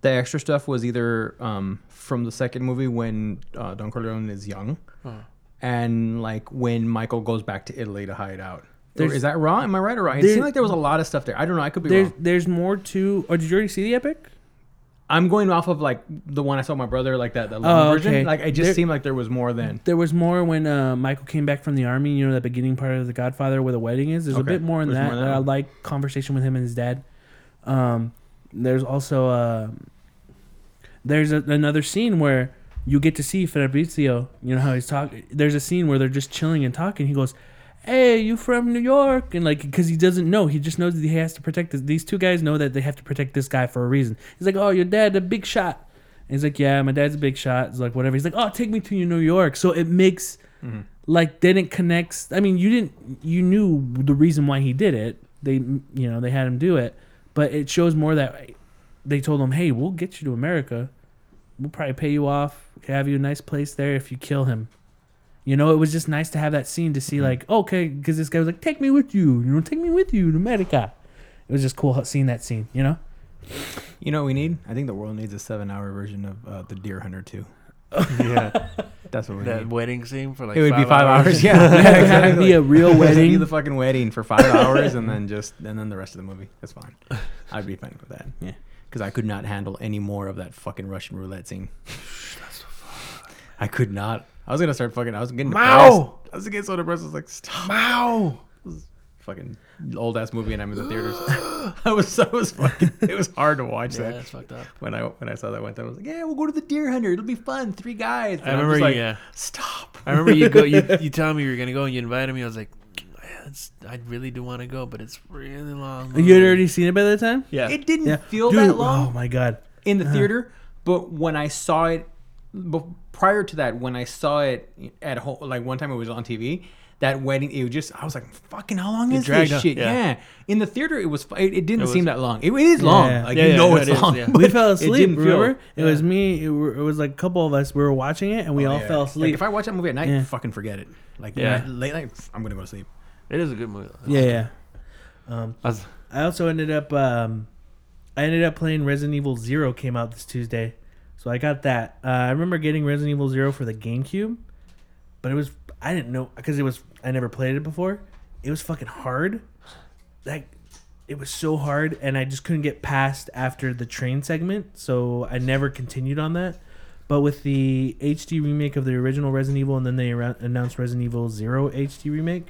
the extra stuff was either um, from the second movie when uh, Don Corleone is young uh-huh. and, like, when Michael goes back to Italy to hide out. There's, is that wrong? Am I right or wrong? It seemed like there was a lot of stuff there. I don't know. I could be there's, wrong. There's more to... Or did you already see the epic? I'm going off of like the one I saw my brother, like that the long oh, version. Okay. Like, it just there, seemed like there was more then. There was more when uh, Michael came back from the army. You know, that beginning part of The Godfather where the wedding is. There's okay. a bit more in there's that. More that I like conversation with him and his dad. Um, there's also... Uh, there's a, another scene where you get to see Fabrizio. You know how he's talking. There's a scene where they're just chilling and talking. He goes... Hey, you from New York? And like, because he doesn't know, he just knows that he has to protect this. These two guys know that they have to protect this guy for a reason. He's like, oh, your dad a big shot. And he's like, yeah, my dad's a big shot. It's like whatever. He's like, oh, take me to New York. So it makes mm-hmm. like then it connects. I mean, you didn't, you knew the reason why he did it. They, you know, they had him do it, but it shows more that they told him, hey, we'll get you to America. We'll probably pay you off. Have you a nice place there if you kill him. You know, it was just nice to have that scene to see, like, okay, because this guy was like, take me with you. You know, take me with you to America. It was just cool seeing that scene, you know? You know what we need? I think the world needs a seven-hour version of uh, The Deer Hunter two. Yeah. That's what we that need. That wedding scene for, like, It would five be five hours. hours. Yeah. yeah exactly. It would be a real wedding. It would be the fucking wedding for five hours and then just, and then the rest of the movie. That's fine. I'd be fine with that. Yeah. Because I could not handle any more of that fucking Russian roulette scene. That's so fun. I could not. I was gonna start fucking. I was getting depressed. Wow. I was getting so depressed. I was like, stop. Wow. This is a fucking old ass movie, and I'm in the theaters. I was, I was fucking. It was hard to watch yeah, that. That's fucked up. When I when I saw that one time, I was like, yeah, we'll go to the Deer Hunter. It'll be fun. Three guys. And I remember, like, yeah. Stop. I remember you go. You you telling me you were gonna go, and you invited me. I was like, it's, I really do want to go, but it's really long. You had already seen it by that time. Yeah. It didn't yeah. feel Dude, that long. Oh my god. In the uh-huh. theater, but when I saw it. Before, prior to that, when I saw it at home, like one time it was on T V, that wedding, it was just, I was like, fucking, how long it is this up. shit? Yeah. yeah. In the theater, it was, it, it didn't it was, seem that long. It, it is long. Yeah. Like, yeah, you yeah, know yeah, it's it long. Is, yeah. We fell asleep, remember? Feel, yeah. It was me, it, were, it was like a couple of us, we were watching it, and we oh, all yeah. fell asleep. Like, if I watch that movie at night, yeah. fucking forget it. Like, yeah. night, late night, I'm going to go to sleep. It is a good movie. Yeah, yeah. Um, I, was, I also ended up, um, I ended up playing Resident Evil Zero came out this Tuesday. So I got that. Uh, I remember getting Resident Evil Zero for the GameCube, but it was, I didn't know, because it was, I never played it before. It was fucking hard. Like, it was so hard, and I just couldn't get past after the train segment, so I never continued on that. But with the H D remake of the original Resident Evil, and then they ra- announced Resident Evil Zero H D remake,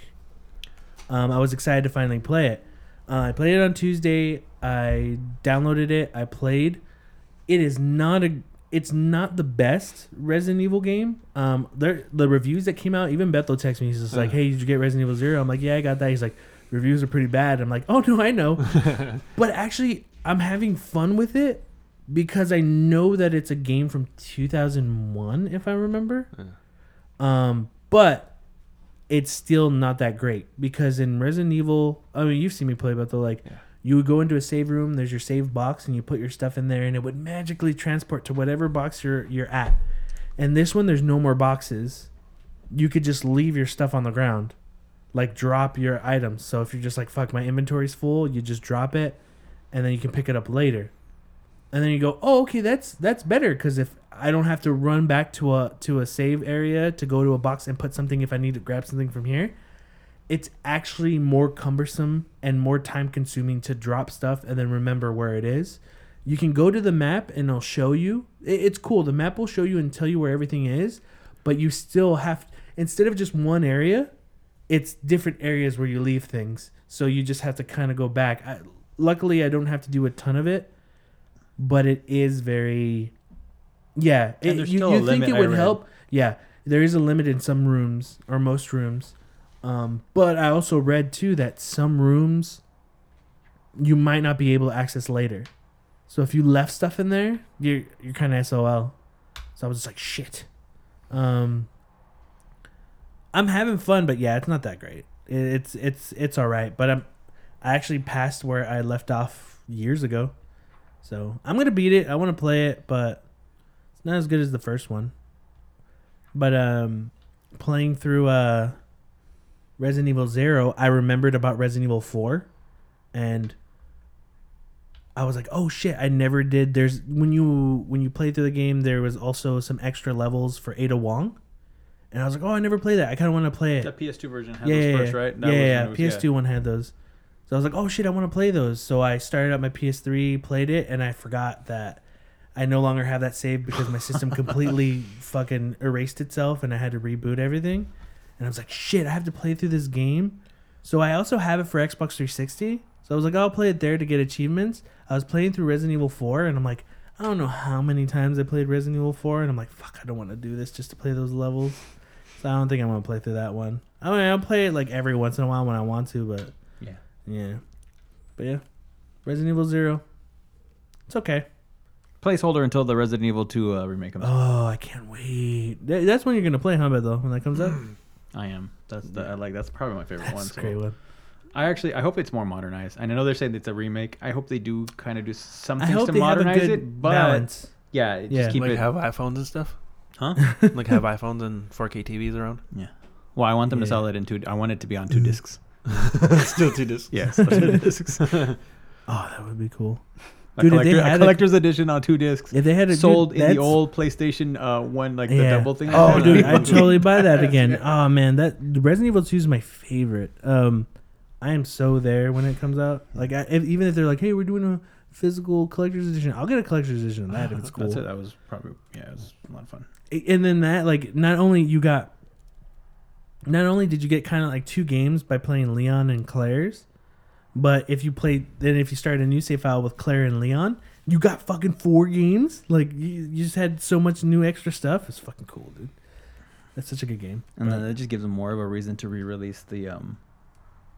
um, I was excited to finally play it. Uh, I played it on Tuesday. I downloaded it. I played. It is not a... It's not the best Resident Evil game. Um, there, the reviews that came out, even Beto texted me. He's just like, hey, did you get Resident Evil Zero? I'm like, yeah, I got that. He's like, reviews are pretty bad. I'm like, oh, no, I know. But actually, I'm having fun with it because I know that it's a game from two thousand one, if I remember. Yeah. Um, but it's still not that great because in Resident Evil, I mean, you've seen me play Beto, like, yeah. You would go into a save room, there's your save box, and you put your stuff in there, and it would magically transport to whatever box you're you're at. And this one, there's no more boxes. You could just leave your stuff on the ground. Like, drop your items. So if you're just like, fuck, my inventory's full, you just drop it, and then you can pick it up later. And then you go, oh, okay, that's that's better, because if I don't have to run back to a to a save area to go to a box and put something if I need to grab something from here. It's actually more cumbersome and more time-consuming to drop stuff and then remember where it is. You can go to the map, and it'll show you. It's cool. The map will show you and tell you where everything is, but you still have... Instead of just one area, it's different areas where you leave things, so you just have to kind of go back. I, luckily, I don't have to do a ton of it, but it is very... Yeah. It, you you think it would help? Yeah. There is a limit in some rooms, or most rooms. Um, but I also read, too, that some rooms you might not be able to access later. So if you left stuff in there, you're, you're kind of S O L. So I was just like, shit. Um, I'm having fun, but yeah, it's not that great. It's it's it's all right. But I'm, I actually passed where I left off years ago. So I'm going to beat it. I want to play it, but it's not as good as the first one. But um, playing through... Uh, Resident Evil Zero, I remembered about Resident Evil four, and I was like, "Oh shit, I never did." There's when you when you play through the game, there was also some extra levels for Ada Wong, and I was like, "Oh, I never played that. I kind of want to play it." The P S two version had yeah, those yeah, first, right? That yeah, yeah. Was, P S two yeah. one had those, so I was like, "Oh shit, I want to play those." So I started up my P S three, played it, and I forgot that I no longer have that save because my system completely fucking erased itself, and I had to reboot everything. And I was like, shit, I have to play through this game. So I also have it for Xbox three sixty. So I was like, I'll play it there to get achievements. I was playing through Resident Evil four, and I'm like, I don't know how many times I played Resident Evil four. And I'm like, fuck, I don't want to do this just to play those levels. So I don't think I'm going to play through that one. I mean, I'll play it like every once in a while when I want to, but yeah. Yeah. But yeah, Resident Evil Zero. It's okay. Placeholder until the Resident Evil two uh, remake comes out. Oh, I can't wait. That's when you're going to play, huh, though, when that comes out? I am. That's the I like. That's probably my favorite that's one. That's a great one. I actually I hope it's more modernized. And I know they're saying it's a remake. I hope they do kind of do some things to modernize it. But balance. Yeah, yeah, just keep like it. Have iPhones and stuff, huh? Like have iPhones and four K T Vs around. Yeah. Well, I want them yeah. to sell it in two. I want it to be on two discs. Still two discs. Yes. Two discs. Oh, that would be cool. A, dude, collector, a collector's a, edition on two discs. If they had a sold dude, in the old PlayStation uh, one, like yeah. the double thing. Oh, I dude, I'd totally buy that again. Yeah. Oh man, that Resident Evil two is my favorite. Um, I am so there when it comes out. Like, I, if, even if they're like, "Hey, we're doing a physical collector's edition," I'll get a collector's edition of that. Oh, if it's cool. That's it. That was probably yeah, it was a lot of fun. And then that, like, not only you got, not only did you get kind of like two games by playing Leon and Claire's. But if you played, then if you started a new save file with Claire and Leon, you got fucking four games. Like, you, you just had so much new extra stuff. It's fucking cool, dude. That's such a good game. And then that just gives them more of a reason to re-release the um,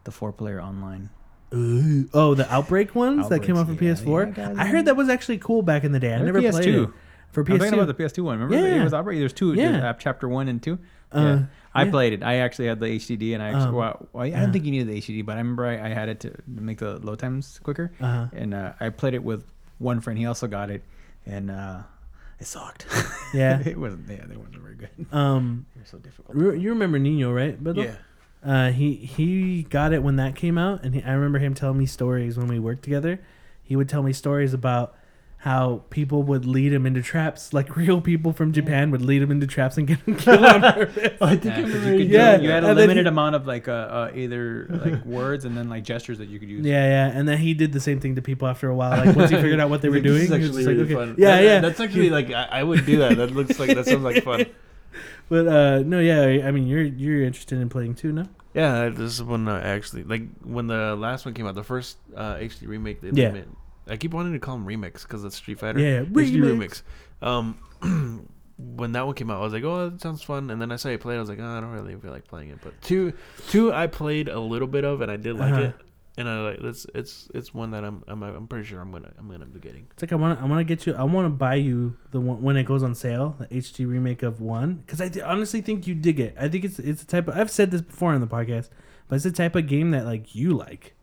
the four-player online. Ooh. Oh, the Outbreak ones Outbreaks, that came out for yeah, P S four? Yeah, I, I heard that was actually cool back in the day. I, I never P S two. Played it. For P S two. I'm thinking about the P S two one. Remember? Yeah. It was operating. There's two. Yeah. There's chapter one and two. Uh, yeah. I yeah. played it. I actually had the H D D, and I actually, um, well, I don't uh, think you needed the H D D, but I remember I, I had it to make the load times quicker. Uh-huh. And uh, I played it with one friend. He also got it, and uh, it sucked. Yeah. it wasn't. Yeah, they weren't very good. Um, it was so difficult. Re- you remember Nino, right? But yeah. Uh, he he got it when that came out, and he, I remember him telling me stories when we worked together. He would tell me stories about how people would lead him into traps, like real people from Japan would lead him into traps and get him killed on purpose. I think yeah, you, could yeah. do, you had a and limited he, amount of like uh, uh, either like words and then like gestures that you could use. Yeah, yeah, and then he did the same thing to people after a while. Like once he figured out what they were doing, this is actually really like, okay. fun. Yeah, that, yeah, that's actually like I, I would do that. That looks like that sounds like fun. But uh, no, yeah, I mean you're you're interested in playing too, no? Yeah, this is one uh, actually like when the last one came out, the first uh, H D remake. They yeah. Made, I keep wanting to call them remix because that's Street Fighter. Yeah, remix. remix. Um, when that one came out, I was like, "Oh, that sounds fun." And then I saw it played. I was like, "Oh, I don't really feel like playing it." But two, two, I played a little bit of, and I did like uh-huh. it. And I like it's it's it's one that I'm I'm I'm pretty sure I'm gonna I'm gonna be getting. It's like I want I want to get you. I want to buy you the one when it goes on sale, the H D remake of one, because I th- honestly think you dig it. I think it's it's a type of, I've said this before on the podcast, but it's the type of game that like you like.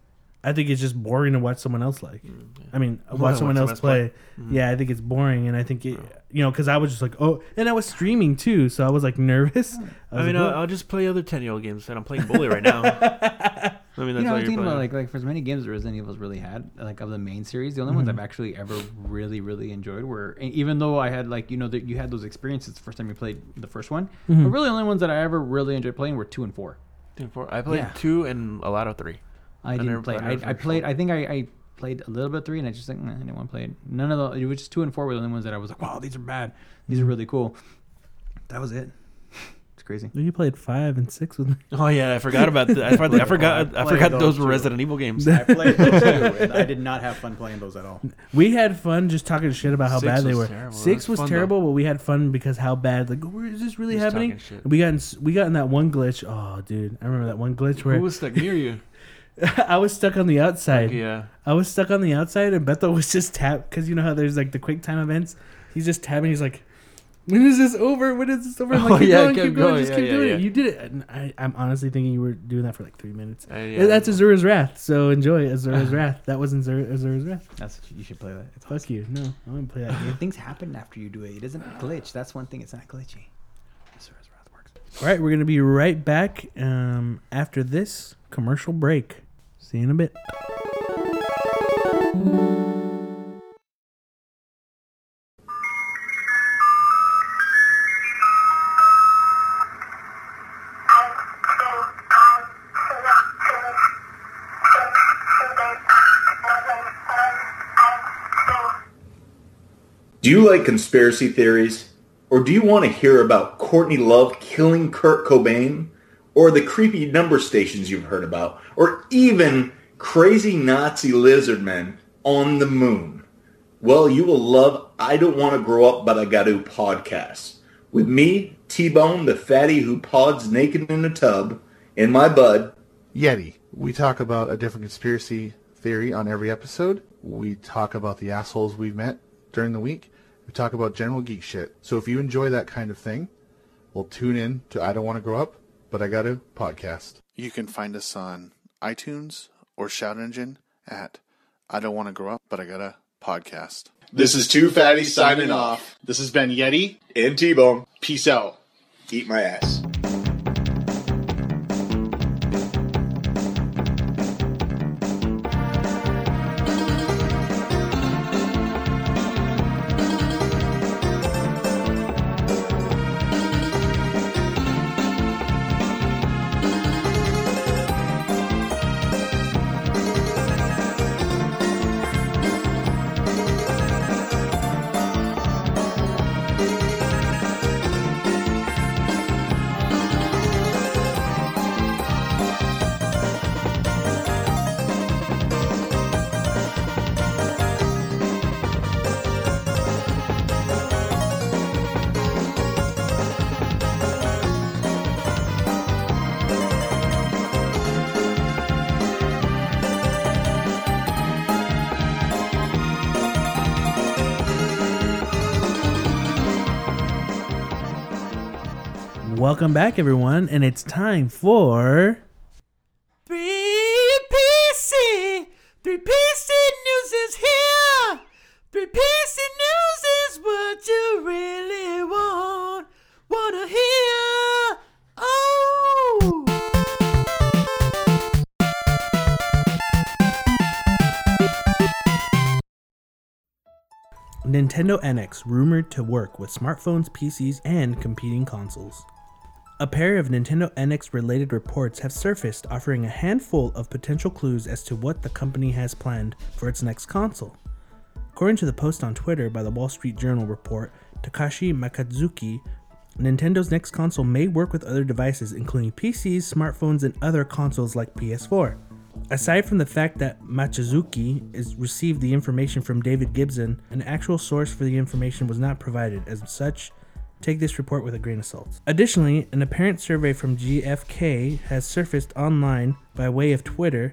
I think it's just boring to watch someone else like. Mm, yeah. I mean, watch, watch someone watch else play. play. Mm-hmm. Yeah, I think it's boring, and I think it, you know, because I was just like, oh, and I was streaming too, so I was like nervous. I, I mean, like, I'll, I'll just play other ten-year-old games, and I'm playing Bully right now. I mean, that's you know, I'm thinking about like, like for as many games as Resident Evil's really had, like of the main series, the only mm-hmm. ones I've actually ever really, really enjoyed were, and even though I had like, you know, that you had those experiences the first time you played the first one, mm-hmm. but really the only ones that I ever really enjoyed playing were two and four. Two and four. I played yeah. two and a lot of three. I, I didn't play. I, I played. I think I, I played a little bit of three, and I just think nah, I didn't want to play it. None of the. It was just two and four were the only ones that I was like, wow, these are bad. These are really cool. That was it. It's crazy. You played five and six with me. Oh yeah, I forgot about that. I, I forgot. I, I forgot those, those were Resident Evil games. I played those too. And I did not have fun playing those at all. We had fun just talking shit about how six bad they were. Terrible. Six that was, was terrible, though. But we had fun because how bad. Like, oh, is this really just happening? We got in, we got in that one glitch. Oh, dude, I remember that one glitch where who was stuck near you. I was stuck on the outside. Yeah. I was stuck on the outside, and Beto was just tapped because you know how there's like the quick time events. He's just tapping. He's like, "When is this over? When is this over?" I'm like, oh keep yeah, going, keep going, going. just yeah, keep yeah, doing yeah. it. You did it. And I, I'm honestly thinking you were doing that for like three minutes. Uh, yeah, that's Azura's Wrath. So enjoy Azura's Wrath. That wasn't Azura's Wrath. That's what you, you should play that. It's Fuck awesome. you. No, I'm gonna play that game. Things happen after you do it. It doesn't glitch. That's one thing. It's not glitchy. Azura's Wrath works. All right, we're gonna be right back um, after this commercial break. See you in a bit. Do you like conspiracy theories? Or do you want to hear about Courtney Love killing Kurt Cobain? Or the creepy number stations you've heard about, or even crazy Nazi lizard men on the moon? Well, you will love I Don't Want to Grow Up But I Gotta podcast. With me, T-Bone, the fatty who pods naked in a tub, and my bud, Yeti. We talk about a different conspiracy theory on every episode. We talk about the assholes we've met during the week. We talk about general geek shit. So if you enjoy that kind of thing, well, tune in to I Don't Want to Grow Up But I Gotta Podcast. You can find us on iTunes or Shout Engine at I Don't Want to Grow Up, But I Gotta Podcast. This is Two Fatty signing off. This has been Yeti and T-Bone. Peace out. Eat my ass. Welcome back, everyone, and it's time for three P C. three P C News is here. three P C News is what you really want, wanna hear. Oh. Nintendo N X rumored to work with smartphones, P Cs, and competing consoles. A pair of Nintendo N X related reports have surfaced, offering a handful of potential clues as to what the company has planned for its next console. According to the post on Twitter by the Wall Street Journal report, Takashi Makazuki, Nintendo's next console may work with other devices, including P Cs, smartphones, and other consoles like P S four. Aside from the fact that Machizuki is received the information from David Gibson, an actual source for the information was not provided. As such, take this report with a grain of salt. Additionally, an apparent survey from G F K has surfaced online by way of Twitter.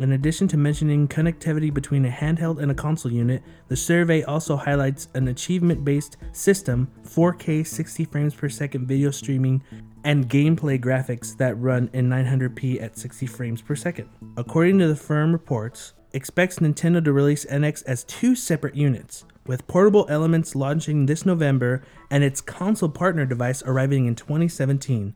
In addition to mentioning connectivity between a handheld and a console unit, the survey also highlights an achievement-based system, four K sixty frames per second video streaming, and gameplay graphics that run in nine hundred p at sixty frames per second. According to the firm reports, expects Nintendo to release N X as two separate units, with portable elements launching this November and its console partner device arriving in twenty seventeen.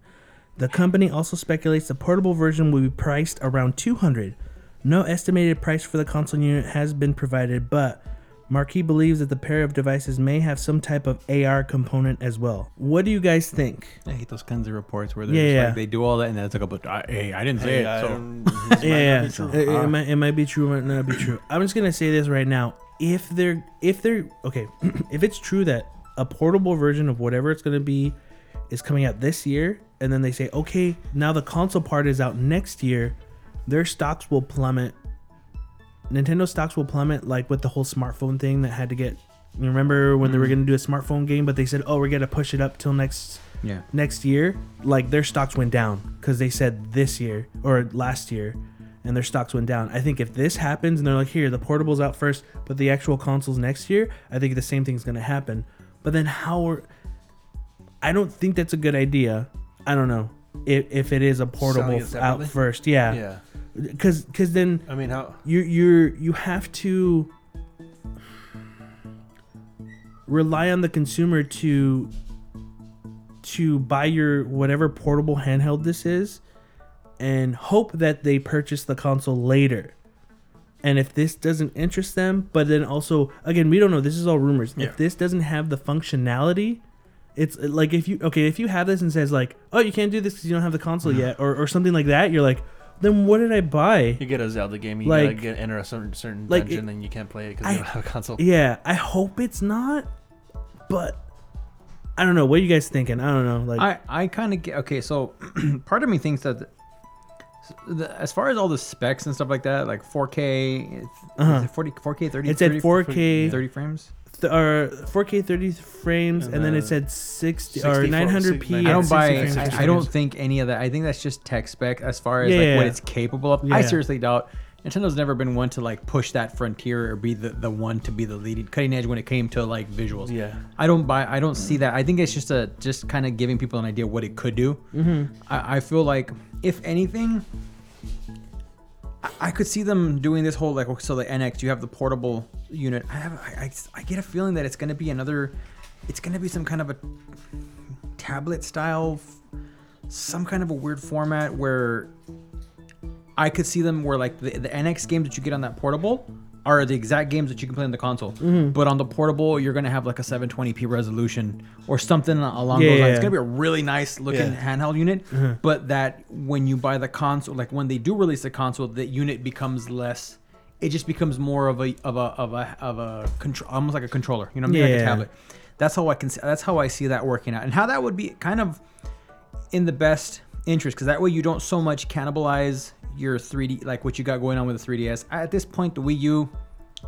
The company also speculates the portable version will be priced around two hundred dollars. No estimated price for the console unit has been provided, but Marquis believes that the pair of devices may have some type of A R component as well. What do you guys think? I hate those kinds of reports where they're yeah, just yeah. like, they do all that and then it's like, hey, I didn't say hey, it. I so it yeah, yeah. True. It, it, might, it might be true, might not be true. I'm just going to say this right now. If they're, if they're, okay, if it's true that a portable version of whatever it's going to be is coming out this year, and then they say, okay, now the console part is out next year, their stocks will plummet. Nintendo stocks will plummet, like with the whole smartphone thing that had to get, you remember when mm-hmm. they were going to do a smartphone game, but they said, oh, we're going to push it up till next yeah. next year. Like, their stocks went down because they said this year or last year, and their stocks went down. I think if this happens and they're like, here, the portable's out first, but the actual console's next year, I think the same thing's going to happen. But then how are... I don't think that's a good idea. I don't know. If, if it is a portable out first. Yeah. Yeah. Because because then I mean how you you you have to rely on the consumer to to buy your whatever portable handheld this is, and hope that they purchase the console later. And if this doesn't interest them, but then also again we don't know. This is all rumors. Yeah. If this doesn't have the functionality. It's like if you okay if you have this and says like, oh, you can't do this because you don't have the console no. yet or, or something like that, you're like, then what did I buy? You get a Zelda game, you like, gotta get enter a certain certain like dungeon, it, and you can't play it because you don't have a console. Yeah, I hope it's not, but I don't know. What are you guys thinking? I don't know. Like I, I kind of get okay. So part of me thinks that the, the, as far as all the specs and stuff like that, like four K, uh-huh. is it forty, four K, thirty. It said four K, thirty frames. Th- or four K thirty frames, and, and then it said sixty or nine hundred p. I don't buy. I, I don't think any of that. I think that's just tech spec as far as yeah, like yeah. what it's capable of. Yeah. I seriously doubt Nintendo's never been one to like push that frontier or be the, the one to be the leading cutting edge when it came to like visuals. Yeah, I don't buy. I don't see that. I think it's just a just kind of giving people an idea what it could do. Mm-hmm. I, I feel like if anything, I could see them doing this whole like so the N X you have the portable unit. I have I, I, I get a feeling that it's gonna be another, it's gonna be some kind of a tablet style, some kind of a weird format where I could see them where like the, the N X games that you get on that portable are the exact games that you can play on the console, mm-hmm. but on the portable you're gonna have like a seven twenty p resolution or something along yeah, those lines. Yeah. It's gonna be a really nice looking yeah. handheld unit, mm-hmm. but that when you buy the console, like when they do release the console, the unit becomes less. It just becomes more of a of a of a of a control, almost like a controller. You know, what I mean? Yeah. Like a tablet. That's how I can. That's how I see that working out, and how that would be kind of in the best interest, because that way you don't so much cannibalize your three D, like what you got going on with the three D S. At this point, the Wii U,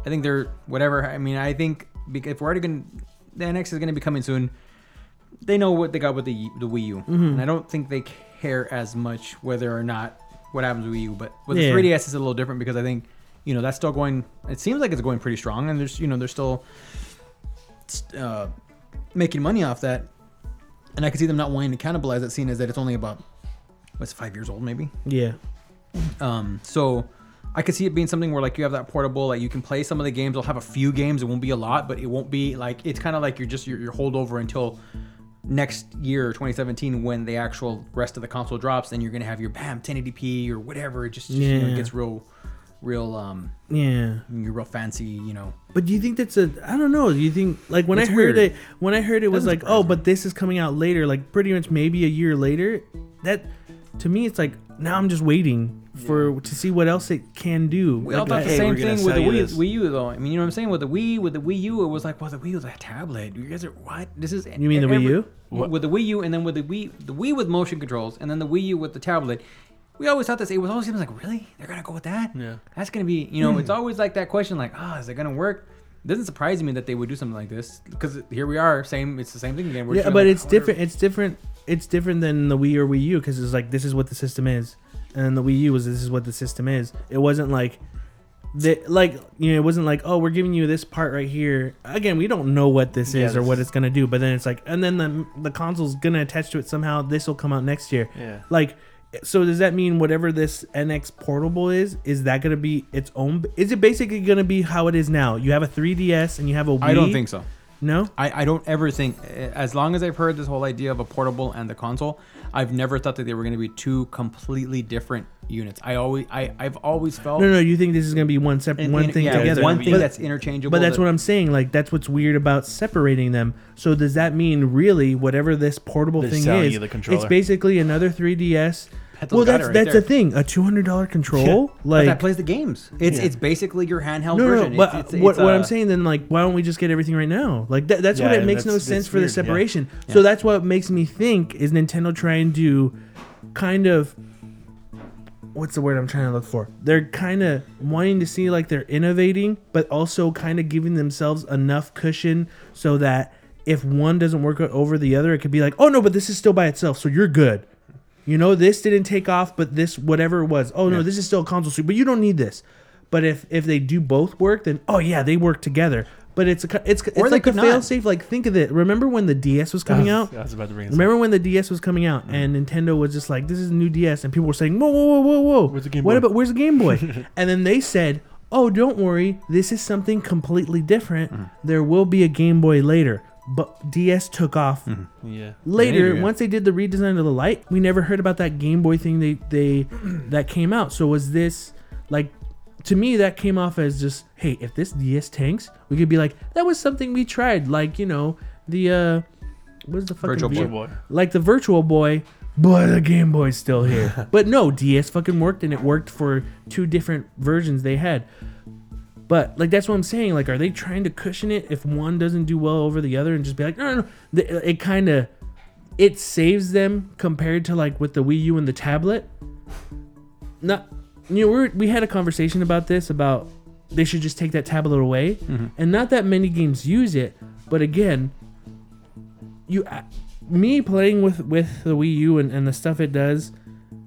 I think they're whatever. I mean, I think if we're already going to, the N X is going to be coming soon. They know what they got with the the Wii U. Mm-hmm. And I don't think they care as much whether or not what happens with Wii U. But with yeah. the three D S, it's a little different because I think, you know, that's still going, it seems like it's going pretty strong. And there's, you know, they're still uh, making money off that. And I could see them not wanting to cannibalize that scene, is that it's only about, what's five years old maybe? Yeah. Um, so I could see it being something where like you have that portable, like you can play some of the games. I'll have a few games. It won't be a lot, but it won't be like, it's kind of like you're just, you're, you're holdover until next year, twenty seventeen, when the actual rest of the console drops. Then you're going to have your bam, ten eighty p or whatever. It just, just yeah. you know, it gets real, real, um, yeah, you're real fancy, you know. But do you think that's a, I don't know. Do you think like when it's I heard weird. it, when I heard it was like, oh, me. but this is coming out later, like pretty much maybe a year later, that to me, it's like, now I'm just waiting for yeah. to see what else it can do. We all thought the same thing with the Wii, Wii U, though. I mean, you know what I'm saying? With the Wii, with the Wii U, it was like, well, the Wii was a tablet. You guys are what? This is. You mean the Wii U? With the Wii U, and then with the Wii, the Wii with motion controls, and then the Wii U with the tablet. We always thought this. It was always seems like, really? They're gonna go with that? Yeah. That's gonna be, you know, mm. it's always like that question, like, ah, oh, is it gonna work? It doesn't surprise me that they would do something like this, because here we are, same. It's the same thing again. We're yeah, but like, it's different. It's different. It's different than the Wii or Wii U, because it's like, this is what the system is, and the Wii U was, this is what the system is. It wasn't like, the, like you know, it wasn't like, oh, we're giving you this part right here. Again, we don't know what this yeah, is or what it's gonna do. But then it's like, and then the the console's gonna attach to it somehow. This will come out next year. Yeah. Like, so does that mean whatever this N X portable is, is that gonna be its own? Is it basically gonna be how it is now? You have a three D S and you have a Wii. I don't think so. No, I, I don't ever think, as long as I've heard this whole idea of a portable and the console, I've never thought that they were going to be two completely different units. I always, I, I've always felt. No, no, you think this is going to be one separate, and, one and, thing yeah, together, one thing but, that's interchangeable. But that's that, what I'm saying. Like, that's what's weird about separating them. So does that mean really whatever this portable thing is, it's basically another three D S? Well, that's right that's there. the thing. A two hundred dollar control, yeah. like but that plays the games. It's yeah. it's basically your handheld no, no, version. No, but it's, it's, it's, what, uh, what I'm saying then, like, why don't we just get everything right now? Like that, that's yeah, what it makes no sense for weird. the separation. Yeah. Yeah. So that's what makes me think, is Nintendo trying to kind of, what's the word I'm trying to look for? They're kind of wanting to see like they're innovating, but also kind of giving themselves enough cushion so that if one doesn't work over the other, it could be like, oh no, but this is still by itself, so you're good. You know, this didn't take off, but this, whatever it was. Oh, no, yeah. this is still a console suite, but you don't need this. But if, if they do both work, then, oh, yeah, they work together. But it's a, it's, it's like a fail-safe. Like, think of it. Remember when the D S was coming oh, out? I was about to bring this Remember up. when the D S was coming out, mm-hmm. and Nintendo was just like, this is a new D S. And people were saying, whoa, whoa, whoa, whoa, whoa. Where's the Game Boy? What about, where's the Game Boy? And then they said, oh, don't worry. This is something completely different. Mm-hmm. There will be a Game Boy later. But D S took off. Mm-hmm. Yeah. Later, Later yeah. once they did the redesign of the Lite, we never heard about that Game Boy thing they they that came out. So was this like, to me that came off as just, hey, if this D S tanks, we could be like, that was something we tried, like, you know, the uh what is the fucking Virtual Boy. Boy. Like the Virtual Boy, but the Game Boy's still here. But no, D S fucking worked, and it worked for two different versions they had. But, like, that's what I'm saying. Like, are they trying to cushion it if one doesn't do well over the other and just be like, no, no, no. It kind of, it saves them compared to, like, with the Wii U and the tablet. Not, you know, we we had a conversation about this, about they should just take that tablet away. Mm-hmm. And not that many games use it. But, again, you, me playing with, with the Wii U and, and the stuff it does,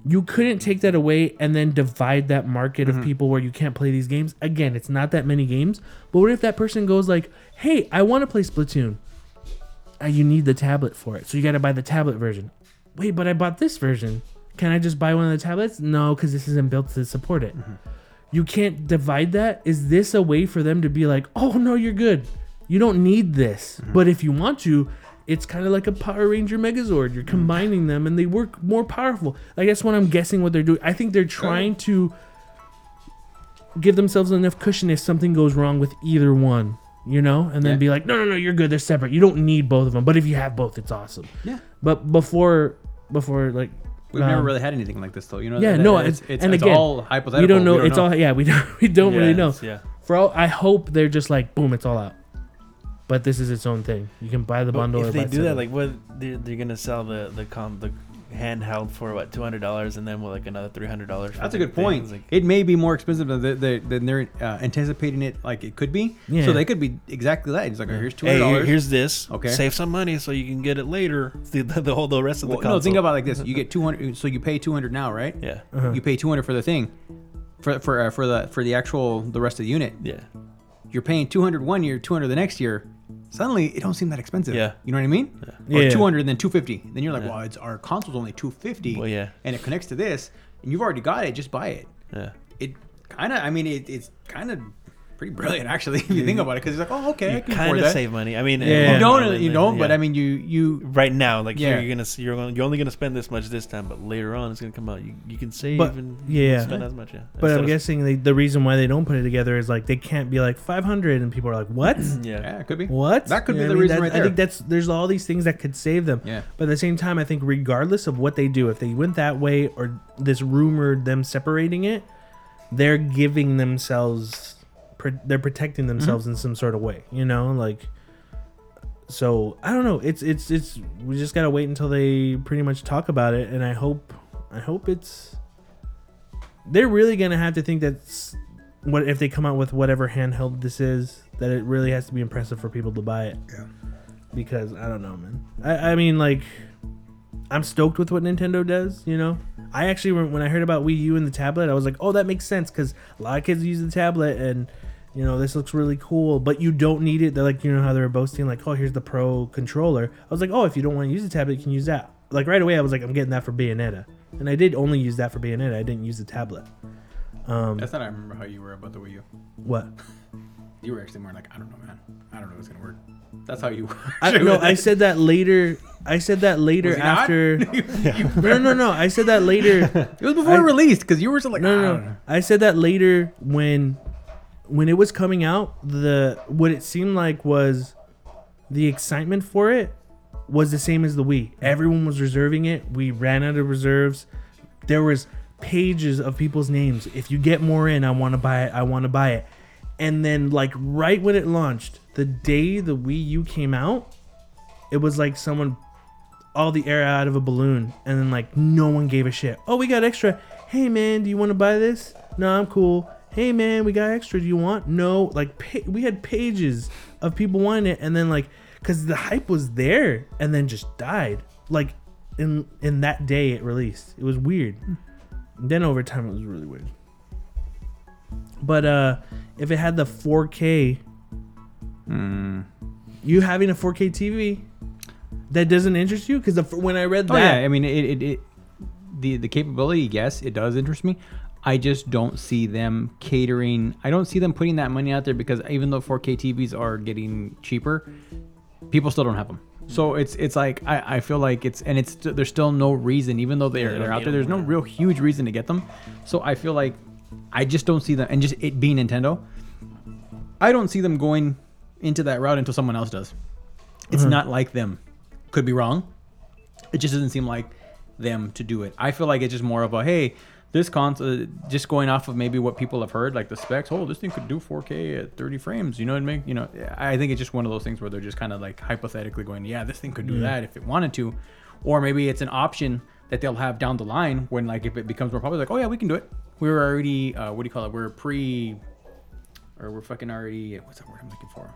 you couldn't take that away and then divide that market mm-hmm. of people where you can't play these games. Again, it's not that many games. But what if that person goes like, hey, I want to play Splatoon. Uh, you need the tablet for it. So you got to buy the tablet version. Wait, but I bought this version. Can I just buy one of the tablets? No, because this isn't built to support it. Mm-hmm. You can't divide that. Is this a way for them to be like, oh, no, you're good. You don't need this. Mm-hmm. But if you want to, it's kind of like a Power Ranger Megazord. You're combining them, and they work more powerful. Like, that's what I'm guessing what they're doing. I think they're trying to give themselves enough cushion if something goes wrong with either one, you know? And then yeah. be like, no, no, no, you're good. They're separate. You don't need both of them. But if you have both, it's awesome. Yeah. But before, before like... We've um, never really had anything like this, though. You know? Yeah, that, no. It's, it's, it's, and it's again, all hypothetical. We don't know. We don't it's know. all... Yeah, we don't, we don't yeah, really know. Yeah. For all, I hope they're just like, boom, it's all out. But this is its own thing. You can buy the but bundle. If or they buy do seven. that, like, what they're, they're gonna sell the the com the handheld for what two hundred dollars, and then what, like another three hundred dollars. That's a good point. Like, it may be more expensive than they're, than they're uh, anticipating it. Like it could be. Yeah. So they could be exactly that. It's like, yeah. oh, here's two hundred dollars. Hey, here's this. Okay. Save some money so you can get it later. The, the, the whole the rest of the well, console. No, think about it like this. You get two hundred. So you pay two hundred now, right? Yeah. Uh-huh. You pay two hundred for the thing, for for uh, for the for the actual the rest of the unit. Yeah. You're paying two hundred one year, two hundred the next year. suddenly it don't seem that expensive. Yeah. You know what I mean? Yeah. Or yeah. two hundred and then two fifty. Then you're like, yeah. well, it's, our console's only two fifty. Well, yeah. And it connects to this, and you've already got it. Just buy it. Yeah. It kind of, I mean, it, it's kind of pretty brilliant, actually, if you think about it, because it's like, oh, okay, you I can kind afford of that. Save money. I mean, yeah. you don't, you don't, yeah. but I mean, you, you right now, like yeah. here, you're gonna, you're only, you're only gonna spend this much this time, but later on, it's gonna come out. You, you can save but, and yeah, spend as much. Yeah. But Instead I'm of, guessing they, the reason why they don't put it together is like they can't be like five hundred, and people are like, what? Yeah, yeah it could be. What? That could you be the reason, that, right there. I think that's there's all these things that could save them. Yeah. But at the same time, I think regardless of what they do, if they went that way or this rumored them separating it, they're giving themselves. They're protecting themselves mm-hmm. in some sort of way, you know, like, so I don't know. It's, it's, it's, we just got to wait until they pretty much talk about it. And I hope, I hope it's, they're really going to have to think that's what, if they come out with whatever handheld this is, that it really has to be impressive for people to buy it. Yeah. Because I don't know, man. I, I mean, like, I'm stoked with what Nintendo does, you know. I actually, when I heard about Wii U and the tablet, I was like, oh, that makes sense because a lot of kids use the tablet and, you know, this looks really cool, but you don't need it. They're like, you know how they were boasting, like, oh, here's the pro controller. I was like, oh, if you don't want to use the tablet, you can use that. Like, right away, I was like, I'm getting that for Bayonetta. And I did only use that for Bayonetta. I didn't use the tablet. Um, That's not, I remember how you were about the Wii U. What? You were actually more like, I don't know, man. I don't know if it's going to work. That's how you were. I don't know. I said that later. I said that later after. you, you no, no, no. I said that later. It was before I, it released because you were still like, no, no, no. I, I said that later when. When it was coming out, the what it seemed like was the excitement for it was the same as the Wii. Everyone was reserving it. We ran out of reserves. There was pages of people's names. If you get more in, I want to buy it. I want to buy it. And then, like, right when it launched, the day the Wii U came out, it was like someone all the air out of a balloon. And then, like, no one gave a shit. Oh, we got extra. Hey, man, do you want to buy this? No, I'm cool. Hey, man, we got extra. Do you want? No. Like, pa- we had pages of people wanting it. And then, like, because the hype was there and then just died. Like, in in that day it released. It was weird. Then over time, it was really weird. But uh, if it had the four K, mm. you having a four K T V, that doesn't interest you? Because when I read that, oh, yeah. I mean, it, it, it the the capability, yes, it does interest me. I just don't see them catering. I don't see them putting that money out there because even though four K T Vs are getting cheaper, people still don't have them. So it's it's like I, I feel like it's and it's there's still no reason, even though they're, yeah, they're out there. There's no real huge reason to get them. So I feel like. I just don't see them, and just it being Nintendo, I don't see them going into that route until someone else does. It's mm-hmm. not like them. Could be wrong. It just doesn't seem like them to do it. I feel like it's just more of a, hey, this console, just going off of maybe what people have heard, like the specs, oh, this thing could do four K at thirty frames. You know what I mean? You know, I think it's just one of those things where they're just kind of like hypothetically going, yeah, this thing could do yeah. that if it wanted to. Or maybe it's an option that they'll have down the line when, like, if it becomes more popular, like, oh, yeah, we can do it. We were already, uh, what do you call it? We're pre, or we're fucking already, what's that word I'm looking for?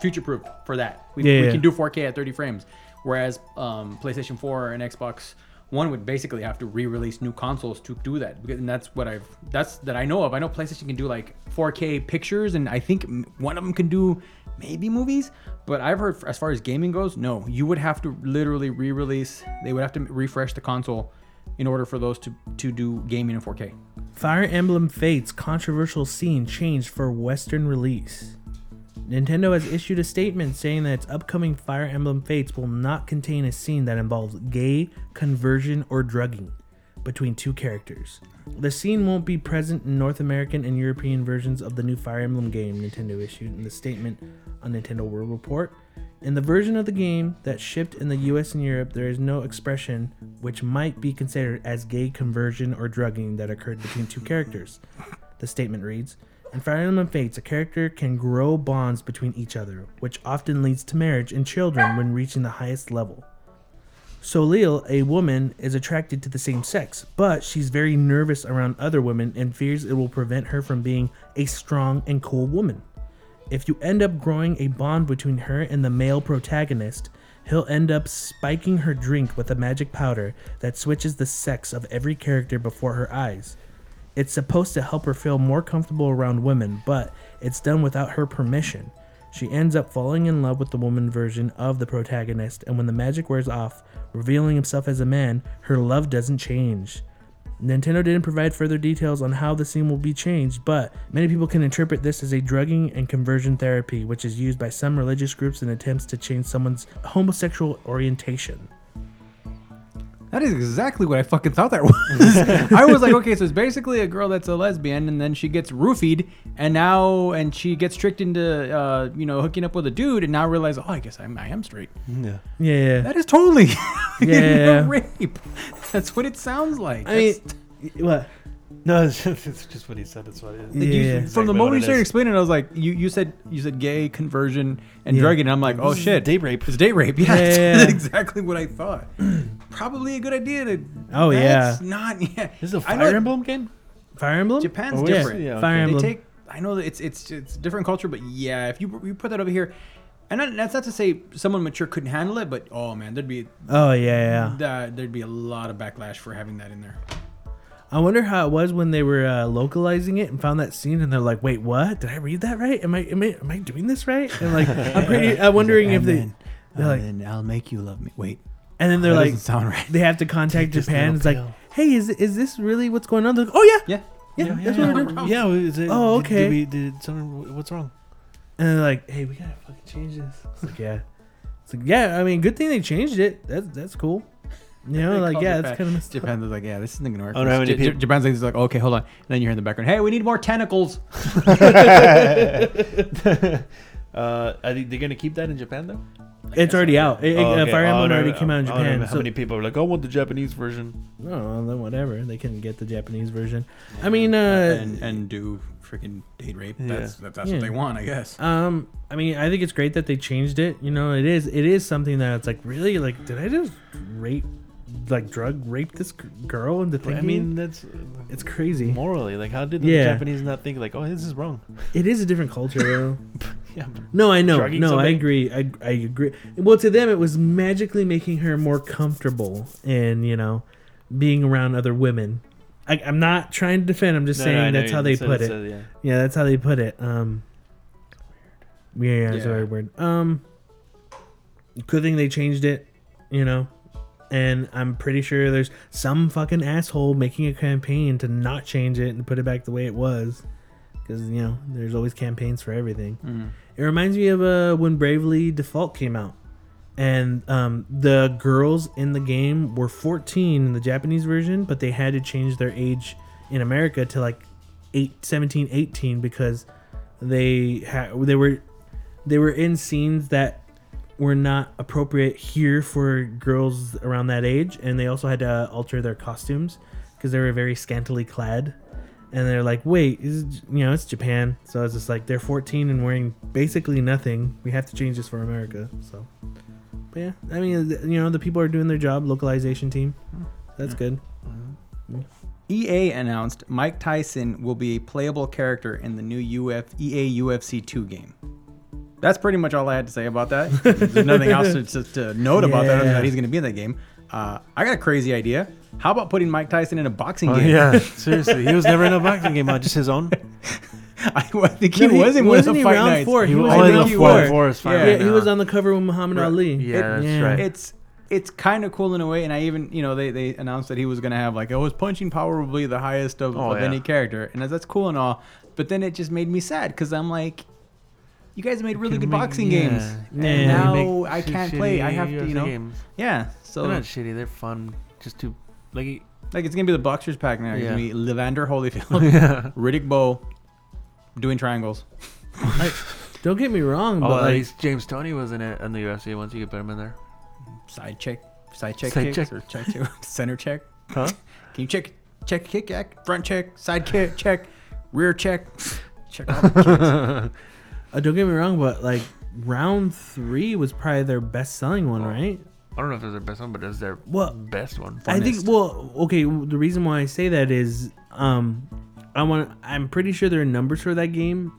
Future-proofed for that. We, yeah, we yeah. can do four K at thirty frames. Whereas um, PlayStation four and Xbox One would basically have to re-release new consoles to do that. And that's what I've, that's that I know of. I know PlayStation can do, like, four K pictures, and I think one of them can do maybe movies. But I've heard, as far as gaming goes, no. You would have to literally re-release. They would have to refresh the console in order for those to, to do gaming in four K. Fire Emblem Fates controversial scene changed for Western release. Nintendo has issued a statement saying that its upcoming Fire Emblem Fates will not contain a scene that involves gay, conversion, or drugging between two characters. The scene won't be present in North American and European versions of the new Fire Emblem game, Nintendo issued in the statement on Nintendo World Report. In the version of the game that shipped in the U S and Europe, there is no expression which might be considered as gay, conversion, or drugging that occurred between two characters. The statement reads, in Fire Emblem Fates, a character can grow bonds between each other, which often leads to marriage and children when reaching the highest level. Soliel, a woman, is attracted to the same sex, but she's very nervous around other women and fears it will prevent her from being a strong and cool woman. If you end up growing a bond between her and the male protagonist, he'll end up spiking her drink with a magic powder that switches the sex of every character before her eyes. It's supposed to help her feel more comfortable around women, but it's done without her permission. She ends up falling in love with the woman version of the protagonist, and when the magic wears off, revealing himself as a man, her love doesn't change. Nintendo didn't provide further details on how the scene will be changed, but many people can interpret this as a drugging and conversion therapy, which is used by some religious groups in attempts to change someone's homosexual orientation. That is exactly what I fucking thought that was. I was like, okay, so it's basically a girl that's a lesbian, and then she gets roofied, and now, and she gets tricked into, uh, you know, hooking up with a dude, and now realize, oh, I guess I'm, I am straight. Yeah. Yeah. yeah. That is totally yeah. rape. That's what it sounds like. I mean, what? No, it's just, it's just what he said. That's what it is. Yeah. You, from exactly the moment you started is. explaining it, I was like, you, you said you said gay, conversion, and yeah. drugging. And I'm like, oh, this shit. Date rape. It's date rape. Yeah, yeah, that's yeah, yeah. exactly what I thought. Probably a good idea to. Oh, that's yeah. not. Yeah. This is a Fire Emblem game? Fire Emblem? Japan's oh, yeah. different. Yeah, okay. Fire Emblem. They take, I know that it's it's it's different culture, but yeah, if you you put that over here. And not, that's not to say someone mature couldn't handle it, but oh, man, there'd be. Oh, yeah, yeah. Uh, there'd be a lot of backlash for having that in there. I wonder how it was when they were uh, localizing it and found that scene, and they're like, "Wait, what? Did I read that right? Am I am I, am I doing this right?" And like, I'm pretty. I'm wondering like, if they. Then, they're like, then I'll make you love me. Wait. And then they're that like, sound right. They have to contact Take Japan. It's pill. Like, hey, is is this really what's going on? They're like, oh yeah, yeah, yeah. yeah that's yeah, what we're doing. Yeah. Is it, oh okay. Did, did we, did someone, what's wrong? And they're like, hey, we gotta fucking change this. It's like yeah. It's like yeah. I mean, good thing they changed it. That's that's cool. You know, like, yeah, Japan. It's kind of... Japan's like, yeah, this isn't going to work. Oh, no, J- J- Japan's like, like oh, okay, hold on. And then you hear in the background, hey, we need more tentacles. uh, are they, they're going to keep that in Japan, though? Like, it's already out. Oh, it, okay. Fire Emblem oh, no, already no, came no. out in Japan. I don't know how so, many people are like, I want the Japanese version. No, then whatever. They can get the Japanese version. Yeah. I mean... Uh, and, and do freaking date rape. Yeah. That's, that, that's yeah. what they want, I guess. Um, I mean, I think it's great that they changed it. You know, it is, it is something that's like, really? Like, did I just rape... like drug rape this girl into thinking. I mean, that's it's crazy. Morally, like, how did the yeah. Japanese not think like, oh, this is wrong? It is a different culture. yeah. No, I know. Drugging no, somebody? I agree. I I agree. Well, to them, it was magically making her more comfortable in, you know, being around other women. I, I'm not trying to defend. I'm just no, saying no, that's no, how they said, put it. Said, yeah. yeah, that's how they put it. Um, weird. Yeah, yeah, it's very weird. Um, good thing they changed it. You know. And I'm pretty sure there's some fucking asshole making a campaign to not change it and put it back the way it was. Because, you know, there's always campaigns for everything. Mm. It reminds me of uh, when Bravely Default came out. And um, the girls in the game were fourteen in the Japanese version, but they had to change their age in America to like eight, seventeen, eighteen because they ha- they were they were in scenes that were not appropriate here for girls around that age, and they also had to uh, alter their costumes because they were very scantily clad. And they're like, wait, is it, you know, it's Japan, so it's just like they're fourteen and wearing basically nothing. We have to change this for America. So, but yeah, I mean, you know, the people are doing their job. Localization team, that's good. Yeah. E A announced Mike Tyson will be a playable character in the new U F E A U F C two game. That's pretty much all I had to say about that. There's nothing else to, to, to note yeah. about that, other than he's going to be in that game. Uh, I got a crazy idea. How about putting Mike Tyson in a boxing oh, game? Yeah, seriously. He was never in a boxing game, just his own. I, I think he no, was in one of the fight round nights. Four. He, he was in round four. four is yeah. Yeah, he was on the cover with Muhammad right. Ali. Yeah, it, that's yeah. right. It's it's kind of cool in a way, and I even, you know, they, they announced that he was going to have, like, oh, his punching power will be the highest of, oh, of yeah. any character. And that's cool and all, but then it just made me sad because I'm like, you guys made really good make, boxing yeah. games. Yeah. And now I can't play. I have to, you know. Games. Yeah. So they're not shitty. They're fun. Just to like, like it's gonna be the boxers pack now. Yeah. It's gonna be Evander Holyfield, yeah. Riddick Bowe, doing triangles. Like, don't get me wrong, oh, but like, like, James Toney was in it in the U F C once. You could put him in there. Side check, side check, side check, or check, check, center check. Huh? Can you check, check, kick, front check, side kick, check, rear check, check all the checks. Uh, don't get me wrong, but like round three was probably their best selling one, oh, right? I don't know if it was their best one, but it was their well, best one. Funnest. I think. Well, okay. The reason why I say that is, um, I want. I'm pretty sure their numbers for that game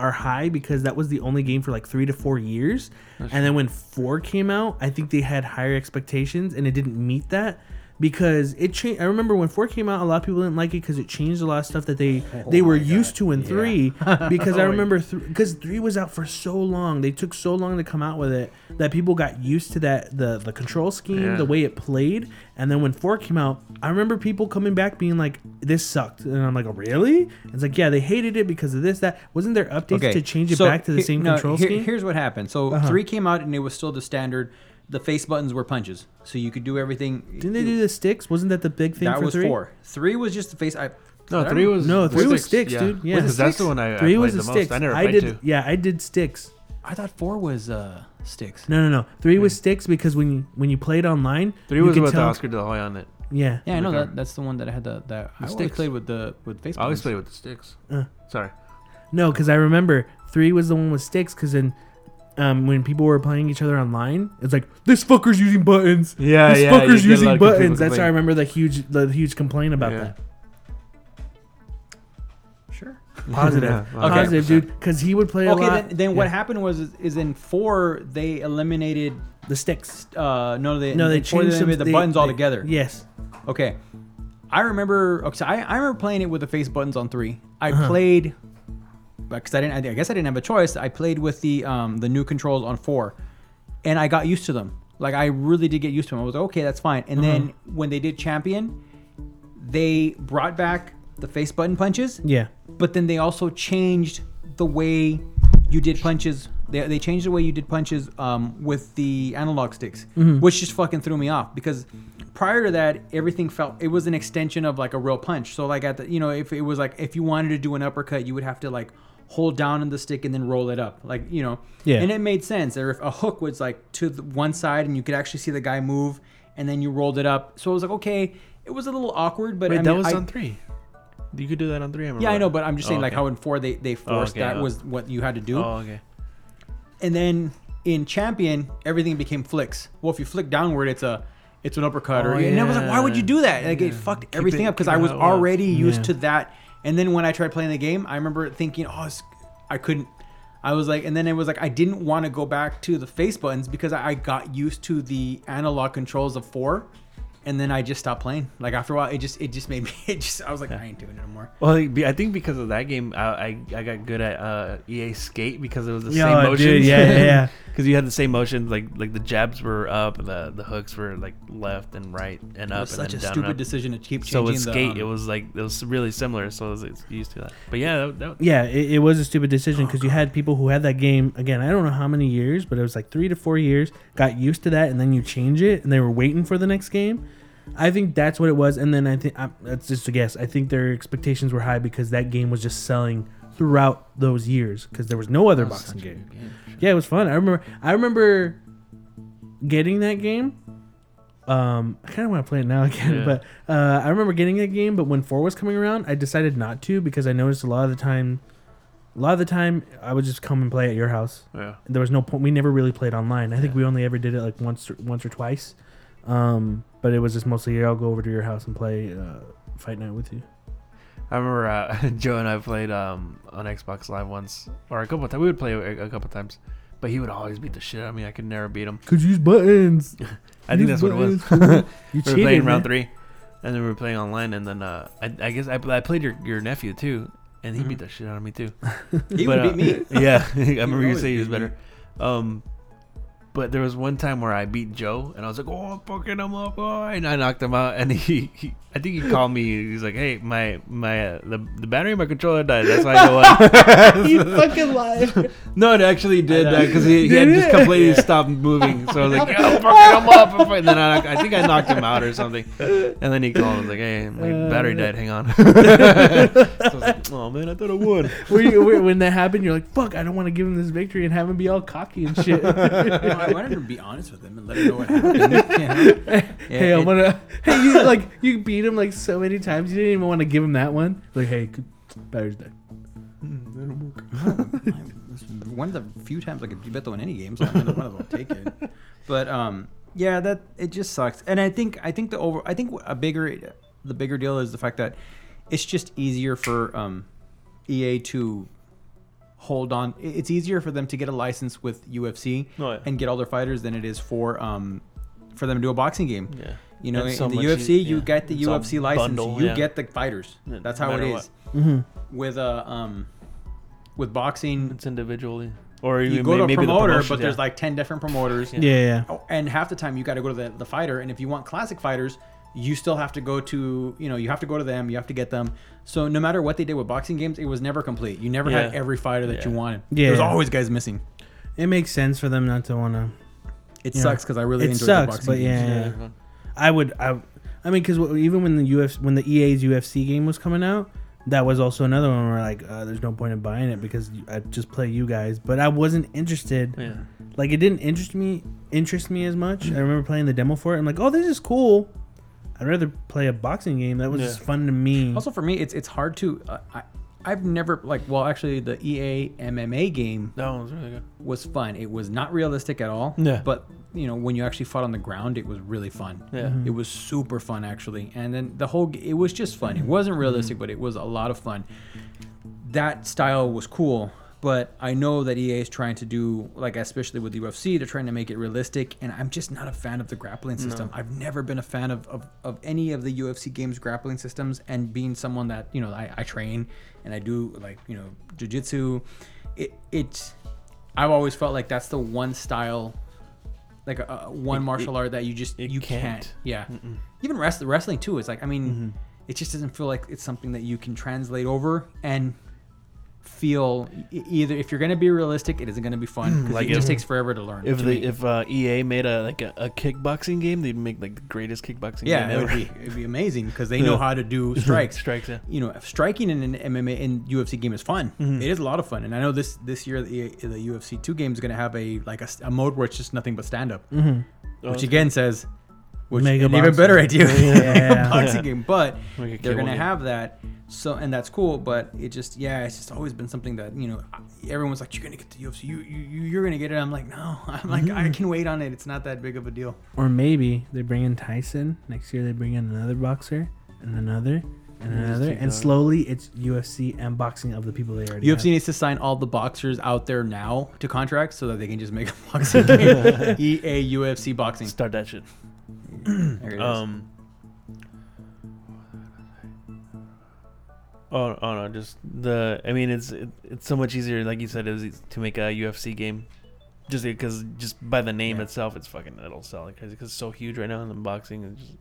are high because that was the only game for like three to four years. That's and true. Then when four came out, I think they had higher expectations and it didn't meet that. because it changed. I remember when four came out, a lot of people didn't like it because it changed a lot of stuff that they, oh they were used to in yeah. three. Because I remember because th- three was out for so long, they took so long to come out with it that people got used to that the the control scheme, yeah. the way it played. And then when four came out, I remember people coming back being like, "This sucked," and I'm like, oh, "Really?" And it's like, yeah, they hated it because of this, that. Wasn't there updates okay. to change it so back to the he- same no, control he- scheme? Here's what happened. So uh-huh. three came out and it was still the standard. The face buttons were punches, so you could do everything. Didn't they do the sticks? Wasn't that the big thing that for three? That was four. Three was just the face. I, no, three was no three was sticks, yeah. dude. Yeah, because that's the one I, I played was the, the most. Sticks. I never played I did, two. Yeah, I did sticks. I thought four was uh, sticks. No, no, no. Three okay. was sticks because when you, when you played online, three you was with Oscar De La Hoya on it. Yeah, yeah, I know that. That's the one that I had the that the I sticks. always played with the with face. I always buttons. played with the sticks. Uh. Sorry. No, because I remember three was the one with sticks because then. Um, when people were playing each other online, it's like this fucker's using buttons. Yeah, this yeah. This fucker's using buttons. That's why I remember the huge, the huge complaint about yeah. that. Sure. Positive, yeah, well, positive, okay. dude. Because he would play okay, a lot. Okay, then, then yeah. what happened was, is in four they eliminated the sticks. Uh, no, they no they changed they some, the they, buttons they, altogether. Yes. Okay. I remember. Okay, so I I remember playing it with the face buttons on three. I uh-huh. played. Because I didn't, I guess I didn't have a choice. I played with the um, the new controls on four, and I got used to them. Like I really did get used to them. I was like, okay, that's fine. And mm-hmm. then when they did Champion, they brought back the face button punches. Yeah. But then they also changed the way you did punches. They they changed the way you did punches um, with the analog sticks, mm-hmm. which just fucking threw me off because. Prior to that, everything felt it was an extension of like a real punch. So like at the you know if it was like if you wanted to do an uppercut, you would have to like hold down on the stick and then roll it up, like you know. Yeah. And it made sense. Or if a hook was like to the one side and you could actually see the guy move, and then you rolled it up. So it was like okay, it was a little awkward, but Wait, I mean, that was I, on three. You could do that on three. I yeah, I know, but I'm just saying oh, okay. like how in four they they forced oh, okay, that oh. was what you had to do. Oh okay. And then in Champion, everything became flicks. Well, if you flick downward, it's a It's an uppercut, oh, or, yeah. and I was like, "Why would you do that?" Like yeah. it fucked Keep everything it, up because I was already yeah. used to that. And then when I tried playing the game, I remember thinking, "Oh, I couldn't." I was like, and then it was like I didn't want to go back to the face buttons because I got used to the analog controls of four, and then I just stopped playing. Like after a while, it just it just made me. It just I was like, yeah. I ain't doing it anymore. Well, I think because of that game, I I, I got good at uh, E A Skate because it was the Yo, same motion. Dude, yeah, yeah, yeah. Because you had the same motion, like like the jabs were up, and the the hooks were like left and right and up. It was such a stupid decision to keep changing. So with Skate, it was like it was really similar, so I was used to that. But yeah, that, that, yeah, it, it was a stupid decision because you had people who had that game again. I don't know how many years, but it was like three to four years. Got used to that, and then you change it, and they were waiting for the next game. I think that's what it was, and then I think I'm, that's just a guess. I think their expectations were high because that game was just selling throughout those years because there was no other was boxing game. game sure. Yeah, it was fun. I remember I remember getting that game. Um, I kind of want to play it now again, yeah. but uh, I remember getting that game, but when four was coming around, I decided not to because I noticed a lot of the time a lot of the time I would just come and play at your house. Yeah. There was no point. We never really played online. I yeah. think we only ever did it like once or, once or twice. Um, but it was just mostly I'll go over to your house and play uh, Fight Night with you. I remember uh, Joe and I played um, on Xbox Live once, or a couple of times. We would play a, a couple of times, but he would always beat the shit out of me. I could never beat him. Could you use buttons? I use think that's buttons. What it was. You cheated, we were playing round three, and then we were playing online, and then uh, I, I guess I, I played your, your nephew too, and he mm-hmm. beat the shit out of me too. He but, would beat uh, me. Yeah, I remember you saying he was better. Um, But there was one time where I beat Joe, and I was like, "Oh, I'm fucking him up!" Oh, and I knocked him out. And he, he I think he called me. He's like, "Hey, my my uh, the the battery in my controller died. That's why I won." You fucking lied. No, it actually did that because he, he had just completely yeah. stopped moving. So I was like, "Yeah, I'm fucking him up!" And then I, I think I knocked him out or something. And then he called. I was like, "Hey, my uh, battery died. Hang on." So I was like, "Oh man, I thought I would." Were you, when that happened, you're like, "Fuck! I don't want to give him this victory and have him be all cocky and shit." I wanted to be honest with him and let him know what happened. Yeah. Yeah, hey, I want to. Hey, you like you beat him like so many times. You didn't even want to give him that one. Like, hey, battery's dead. One of the few times I could beat Beto in any game, so I might as well take it. But um, yeah, that it just sucks. And I think I think the over I think a bigger the bigger deal is the fact that it's just easier for um, E A to. Hold on. It's easier for them to get a license with U F C oh, yeah. and get all their fighters than it is for um for them to do a boxing game. Yeah. You know, so in the U F C, e- yeah. you get the it's U F C license, bundle, you yeah. get the fighters. That's how no it is. Mm-hmm. With uh, um, with boxing, it's individually. Or you, you go may, to a maybe promoter, the but there's yeah. like ten different promoters. Yeah, yeah. yeah. And half the time you got to go to the, the fighter. And if you want classic fighters, you still have to go to, you know, you have to go to them. You have to get them. So no matter what they did with boxing games, it was never complete. You never yeah. had every fighter that yeah. you wanted. Yeah, there's always guys missing. It makes sense for them not to want to. It sucks because I really enjoy the boxing but games. Yeah, yeah. yeah. I would, I, I mean, because even when the U F C, when the E A's U F C game was coming out, that was also another one where like, uh, there's no point in buying it because I just play you guys. But I wasn't interested. Yeah. Like it didn't interest me, interest me as much. I remember playing the demo for it. I'm like, oh, this is cool. I'd rather play a boxing game. That was yeah. just fun to me. Also for me, it's it's hard to. Uh, I, I've never like. Well, actually, the E A M M A game that one was really good. Was fun. It was not realistic at all. Yeah. But you know, when you actually fought on the ground, it was really fun. Yeah. Mm-hmm. It was super fun actually. And then the whole. It was just fun. It wasn't realistic, mm-hmm. but it was a lot of fun. That style was cool. But I know that E A is trying to do, like especially with the U F C, they're trying to make it realistic. And I'm just not a fan of the grappling system. No. I've never been a fan of, of, of any of the U F C games' grappling systems. And being someone that, you know, I, I train and I do like, you know, jiu-jitsu, it, it, I've always felt like that's the one style, like a, a one it, martial it, art that you just, you can't. can't. Yeah. Mm-mm. Even rest, wrestling too. It's like, I mean, mm-hmm. it just doesn't feel like it's something that you can translate over and feel either. If you're going to be realistic, it isn't going to be fun. Like it if, just takes forever to learn. If the, if uh, E A made a like a, a kickboxing game, they'd make like the greatest kickboxing yeah, game ever. Yeah, it would be, it'd be amazing because they know how to do strikes. Strikes, yeah. You know, striking in an M M A in U F C game is fun. Mm-hmm. It is a lot of fun, and I know this this year the, the U F C two game is going to have a like a, a mode where it's just nothing but stand up, mm-hmm. oh, which again cool. says, which is an even better idea. Yeah, boxing yeah. game, but they're going to have that. So and that's cool, but it just yeah, it's just always been something that you know everyone's like you're gonna get the U F C, you you you're gonna get it. I'm like no, I'm like mm-hmm. I can wait on it. It's not that big of a deal. Or maybe they bring in Tyson next year. They bring in another boxer and another and, and another, and slowly it's U F C and boxing of the people they already. U F C have. Needs to sign all the boxers out there now to contracts so that they can just make a boxing game. E A U F C boxing. Start that shit. There it um, is. Oh, oh no! Just the I mean, it's it, it's so much easier, like you said, is to make a U F C game, just because just by the name yeah. itself, it's fucking it'll sell like crazy because it's so huge right now in the boxing. It's just,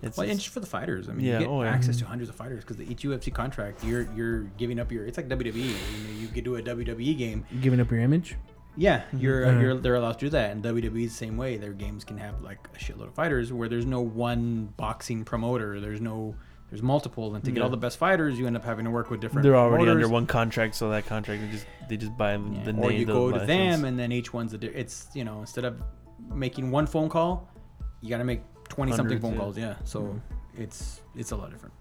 it's well, just, and just for the fighters. I mean, yeah, you get oh, access yeah. to hundreds of fighters because each U F C contract, you're you're giving up your. It's like W W E. You know, you could do a W W E game. You're giving up your image. Yeah, you're mm-hmm. you're they're allowed to do that, and W W E the same way. Their games can have like a shitload of fighters where there's no one boxing promoter. There's no. There's multiple, and to get yeah. all the best fighters, you end up having to work with different. They're already promoters. Under one contract, so that contract they just they just buy yeah. the name. Or you go to license. Them, and then each one's a. Di- it's you know instead of making one phone call, you got to make twenty something phone yeah. calls. Yeah, so mm-hmm. it's it's a lot different.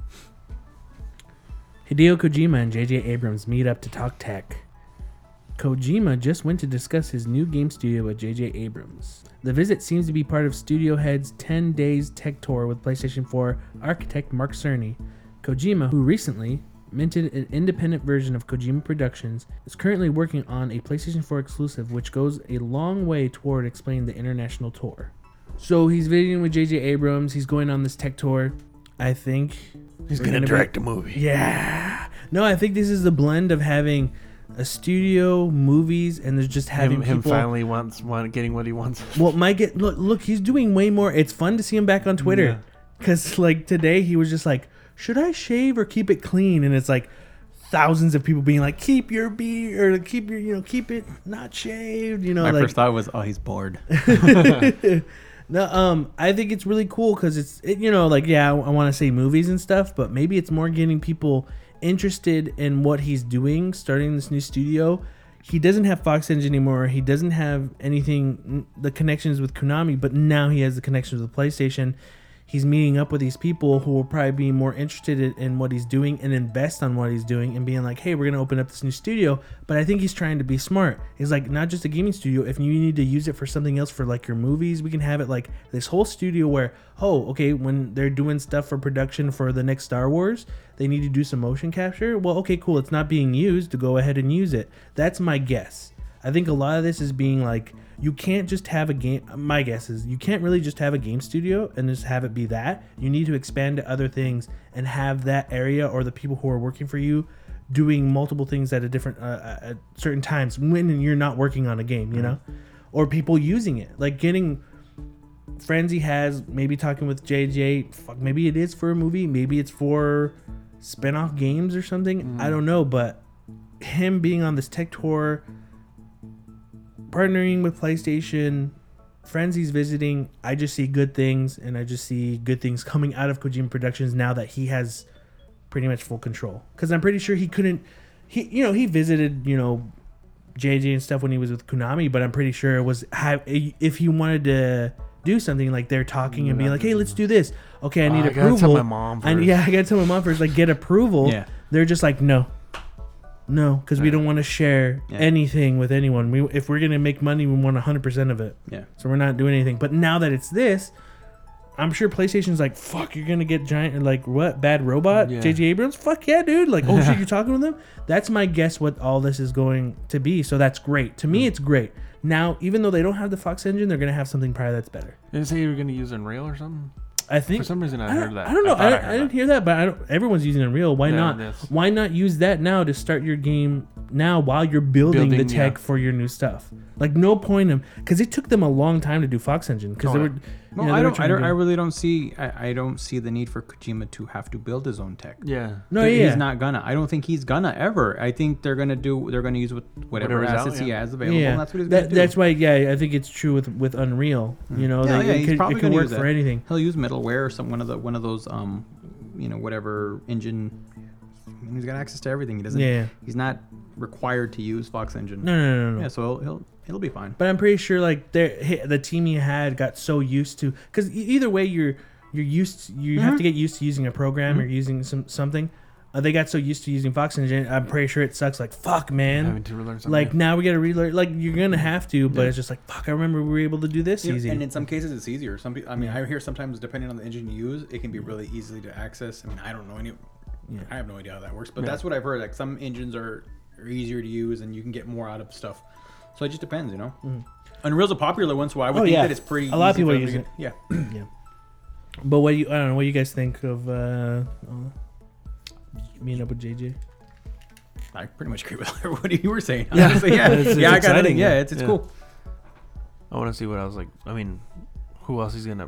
Hideo Kojima and J J. Abrams meet up to talk tech. Kojima just went to discuss his new game studio with J J. Abrams. The visit seems to be part of Studio Head's ten days tech tour with PlayStation four architect Mark Cerny. Kojima, who recently minted an independent version of Kojima Productions, is currently working on a PlayStation four exclusive, which goes a long way toward explaining the international tour. So he's visiting with J J. Abrams. He's going on this tech tour. I think he's going to direct a movie. Yeah. No, I think this is the blend of having a studio, movies, and there's just having him, him people, finally wants want, getting what he wants. Well, Mike, look, look, he's doing way more. It's fun to see him back on Twitter because, yeah. like today, he was just like, "Should I shave or keep it clean?" And it's like thousands of people being like, "Keep your beard or keep your, you know, keep it not shaved." You know, my like, first thought was, "Oh, he's bored." No, um, I think it's really cool because it's, it, you know, like yeah, I, I want to say movies and stuff, but maybe it's more getting people interested in what he's doing, starting this new studio. He doesn't have Fox Engine anymore. He doesn't have anything, the connections with Konami, but now he has the connections with PlayStation. He's meeting up with these people who will probably be more interested in what he's doing and invest on what he's doing and being like, hey, we're going to open up this new studio. But I think he's trying to be smart. He's like, not just a gaming studio. If you need to use it for something else, for like your movies, we can have it like this whole studio where, oh, okay, when they're doing stuff for production for the next Star Wars, they need to do some motion capture. Well, okay, cool. It's not being used. To go ahead and use it. That's my guess. I think a lot of this is being like, you can't just have a game. My guess is you can't really just have a game studio and just have it be that. You need to expand to other things and have that area or the people who are working for you doing multiple things at a different uh, at certain times when you're not working on a game, you know, or people using it, like getting friends he has, maybe talking with J J. Fuck, maybe it is for a movie, maybe it's for spin-off games or something. Mm. I don't know, but him being on this tech tour, partnering with PlayStation, friends he's visiting, I just see good things, and I just see good things coming out of Kojima Productions now that he has pretty much full control. Because I'm pretty sure he couldn't, he you know, he visited, you know, J J and stuff when he was with Konami, but I'm pretty sure it was, if he wanted to do something, like they're talking and being like, hey, let's do this. Okay, I need uh, I approval. I gotta tell my mom first. I, yeah, I gotta tell my mom first, like get approval. Yeah. They're just like, no. No, because we don't want to share yeah. anything with anyone. We, if we're going to make money, we want one hundred percent of it. Yeah. So we're not doing anything. But now that it's this, I'm sure PlayStation's like, fuck, you're going to get giant, like, what, Bad Robot? Yeah. J J. Abrams? Fuck yeah, dude. Like, oh, shit, you're talking with them? That's my guess what all this is going to be. So that's great. To me, mm. it's great. Now, even though they don't have the Fox Engine, they're going to have something probably that's better. Did they say you were going to use Unreal or something? I think for some reason I, I heard that. I don't know. I, I, I, I didn't that. hear that, but I don't, everyone's using Unreal. Why yeah, not? That's... Why not use that now to start your game now while you're building, building the tech yeah. for your new stuff? Like no point in because it took them a long time to do Fox Engine because no, they were. No, you know, I, they don't, were I don't. I don't. I really don't see. I, I don't see the need for Kojima to have to build his own tech. Yeah. No. He's yeah. He's not gonna. I don't think he's gonna ever. I think they're gonna do. They're gonna use what, whatever, whatever assets out, yeah. he has available. Yeah. And that's what he's that, gonna do. That's why. Yeah. I think it's true with with Unreal. Mm-hmm. You know. Yeah. They, yeah it he's could, probably it can work for anything. He'll use metal. Aware or some one of the one of those um you know whatever engine. I mean, he's got access to everything. He doesn't yeah he's not required to use Fox Engine. No no no no. Yeah, so he'll he'll, he'll be fine. But I'm pretty sure like the team he had got so used to because either way you're you're used to, you mm-hmm. have to get used to using a program mm-hmm. or using some something. Uh, they got so used to using Fox Engine. I'm pretty sure it sucks. Like fuck, man. Having to relearn something. Like now we got to relearn. Like you're gonna have to, but yeah. it's just like fuck. I remember we were able to do this you easy. Know, and in some cases, it's easier. Some people. I mean, yeah. I hear sometimes depending on the engine you use, it can be really easy to access. I mean, I don't know any. Yeah. I have no idea how that works, but yeah. that's what I've heard. Like some engines are, are easier to use, and you can get more out of stuff. So it just depends, you know. Mm. Unreal's a popular one, so I would oh, think yeah. that it's pretty. A lot easy of people use it. Yeah. yeah. But what do you? I don't know. What do you guys think of? Uh, Meeting up with J J. I pretty much agree with what you were saying. Honestly, yeah, yeah, it's, yeah it's I got it. Yeah, it's it's yeah. cool. I want to see what I was like. I mean, who else is gonna?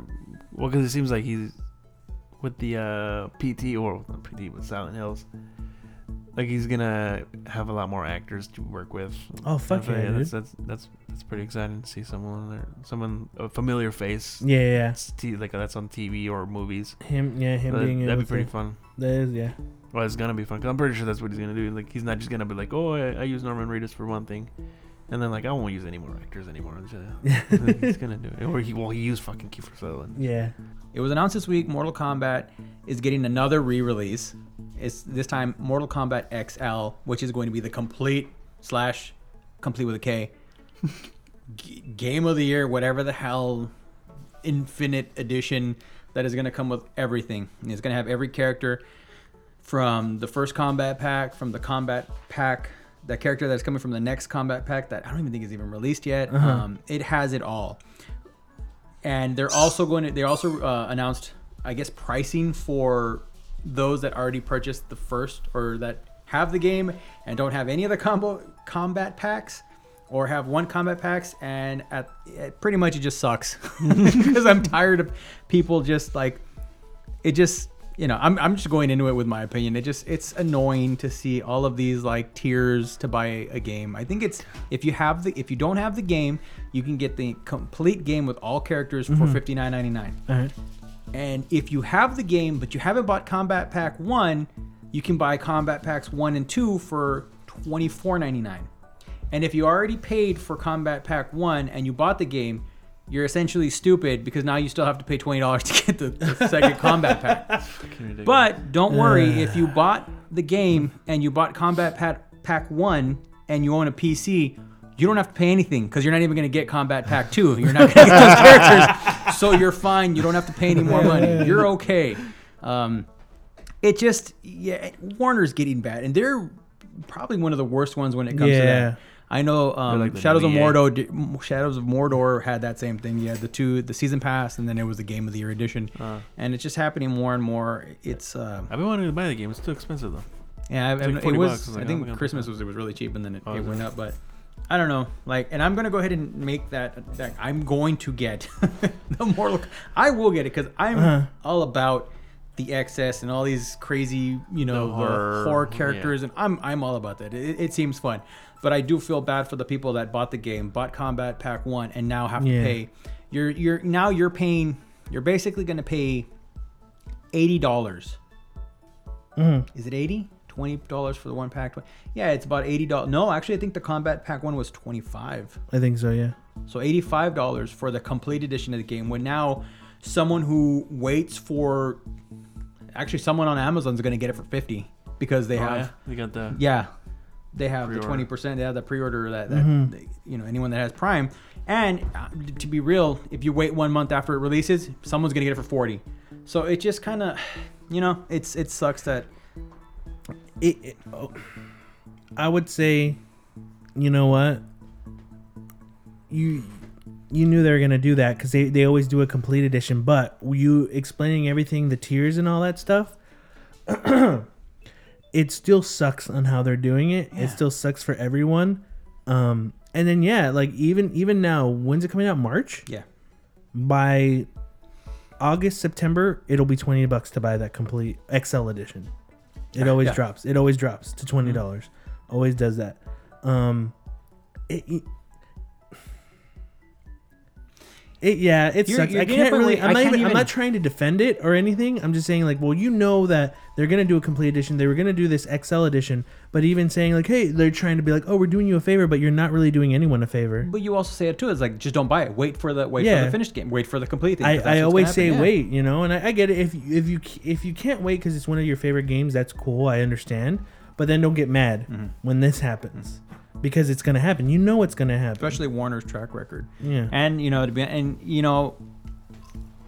Well, because it seems like he's with the uh, P T or not P T with Silent Hills. Like he's gonna have a lot more actors to work with. Oh fuck yeah! yeah that's, that's that's that's pretty exciting to see someone there, someone a familiar face. Yeah, yeah. T- like that's on T V or movies. Him, yeah, him that, being that'd be pretty the, fun. That is, yeah. Well, it's gonna be fun because I'm pretty sure that's what he's gonna do. Like he's not just gonna be like, oh, I, I use Norman Reedus for one thing, and then like I won't use any more actors anymore. He's gonna do it, or he well he used fucking Kiefer Sutherland. Yeah. It was announced this week. Mortal Kombat is getting another re-release. It's this time Mortal Kombat X L, which is going to be the complete slash complete with a K g- game of the year, whatever the hell, infinite edition that is going to come with everything. And it's going to have every character from the first combat pack, from the combat pack, that character that's coming from the next combat pack that I don't even think is even released yet. Uh-huh. Um, it has it all. And they're also going to, they also uh, announced, I guess, pricing for those that already purchased the first or that have the game and don't have any of the combo combat packs or have one combat packs and at, at pretty much it just sucks because I'm tired of people just like it just you know I'm I'm just going into it with my opinion. It just it's annoying to see all of these like tiers to buy a game. I think it's if you have the if you don't have the game you can get the complete game with all characters mm-hmm. for fifty-nine ninety-nine. All right. And if you have the game, but you haven't bought Combat Pack one, you can buy Combat Packs one and two for twenty-four ninety-nine. And if you already paid for Combat Pack one and you bought the game, you're essentially stupid because now you still have to pay twenty dollars to get the, the second Combat Pack. But don't worry, uh. if you bought the game and you bought Combat Pack, pack one and you own a P C, you don't have to pay anything because you're not even going to get Combat Pack two. You're not going to get those characters. So you're fine. You don't have to pay any more money. You're okay. Um, it just, yeah, Warner's getting bad. And they're probably one of the worst ones when it comes yeah. to that. I know um, like Shadows of Mordor. D- Shadows of Mordor had that same thing. You had the two, the season pass, and then it was the Game of the Year edition. Uh, and it's just happening more and more. It's. Uh, I've been wanting to buy the game. It's too expensive though. Yeah, I, I, like it was. Bucks. I, was like, I think oh, Christmas was it was really cheap, and then it, oh, it went up. But I don't know. Like, and I'm gonna go ahead and make that. that I'm going to get the Mortal. I will get it because I'm uh-huh. all about the excess and all these crazy, you know, the horror, horror characters, yeah. and I'm I'm all about that. It, it seems fun. But I do feel bad for the people that bought the game, bought Combat Pack One, and now have to yeah. pay. You're you're now you're paying. You're basically going to pay eighty dollars. Mm-hmm. Is it eighty? Twenty dollars for the one pack? Yeah, it's about eighty dollars. No, actually, I think the Combat Pack One was twenty-five. I think so. Yeah. So eighty-five dollars for the complete edition of the game. When now, someone who waits for, actually, someone on Amazon is going to get it for fifty because they oh, have. Yeah? They got the. Yeah. They have pre-order. The twenty percent. They have the pre-order that, that mm-hmm. they, you know, anyone that has Prime. And uh, to be real, if you wait one month after it releases, someone's gonna get it for forty. So it just kind of, you know, it's it sucks that. It, it oh. I would say, you know what? You you knew they were gonna do that because they they always do a complete edition. But you explaining everything, the tiers and all that stuff. It still sucks on how they're doing it. Yeah. It still sucks for everyone. Um, and then, yeah, like even even now, when's it coming out? March? Yeah. By August, September, it'll be twenty bucks to buy that complete X L edition. It yeah, always yeah. drops. It always drops to twenty dollars. Mm-hmm. Always does that. Um, it, it, it yeah, it you're, sucks. You're I can't really. I'm, I not can't even, even. I'm not trying to defend it or anything. I'm just saying, like, well, you know that they're gonna do a complete edition. They were gonna do this X L edition, but even saying like, hey, they're trying to be like, oh, we're doing you a favor, but you're not really doing anyone a favor. But you also say it too. It's like, just don't buy it. Wait for the wait yeah. for the finished game. Wait for the complete thing. I, I always say yeah. wait, you know, and I, I get it. If if you if you can't wait because it's one of your favorite games, that's cool. I understand, but then don't get mad mm-hmm. when this happens. Mm-hmm. Because it's gonna happen, you know it's gonna happen. Especially Warner's track record. Yeah, and you know to be, and you know,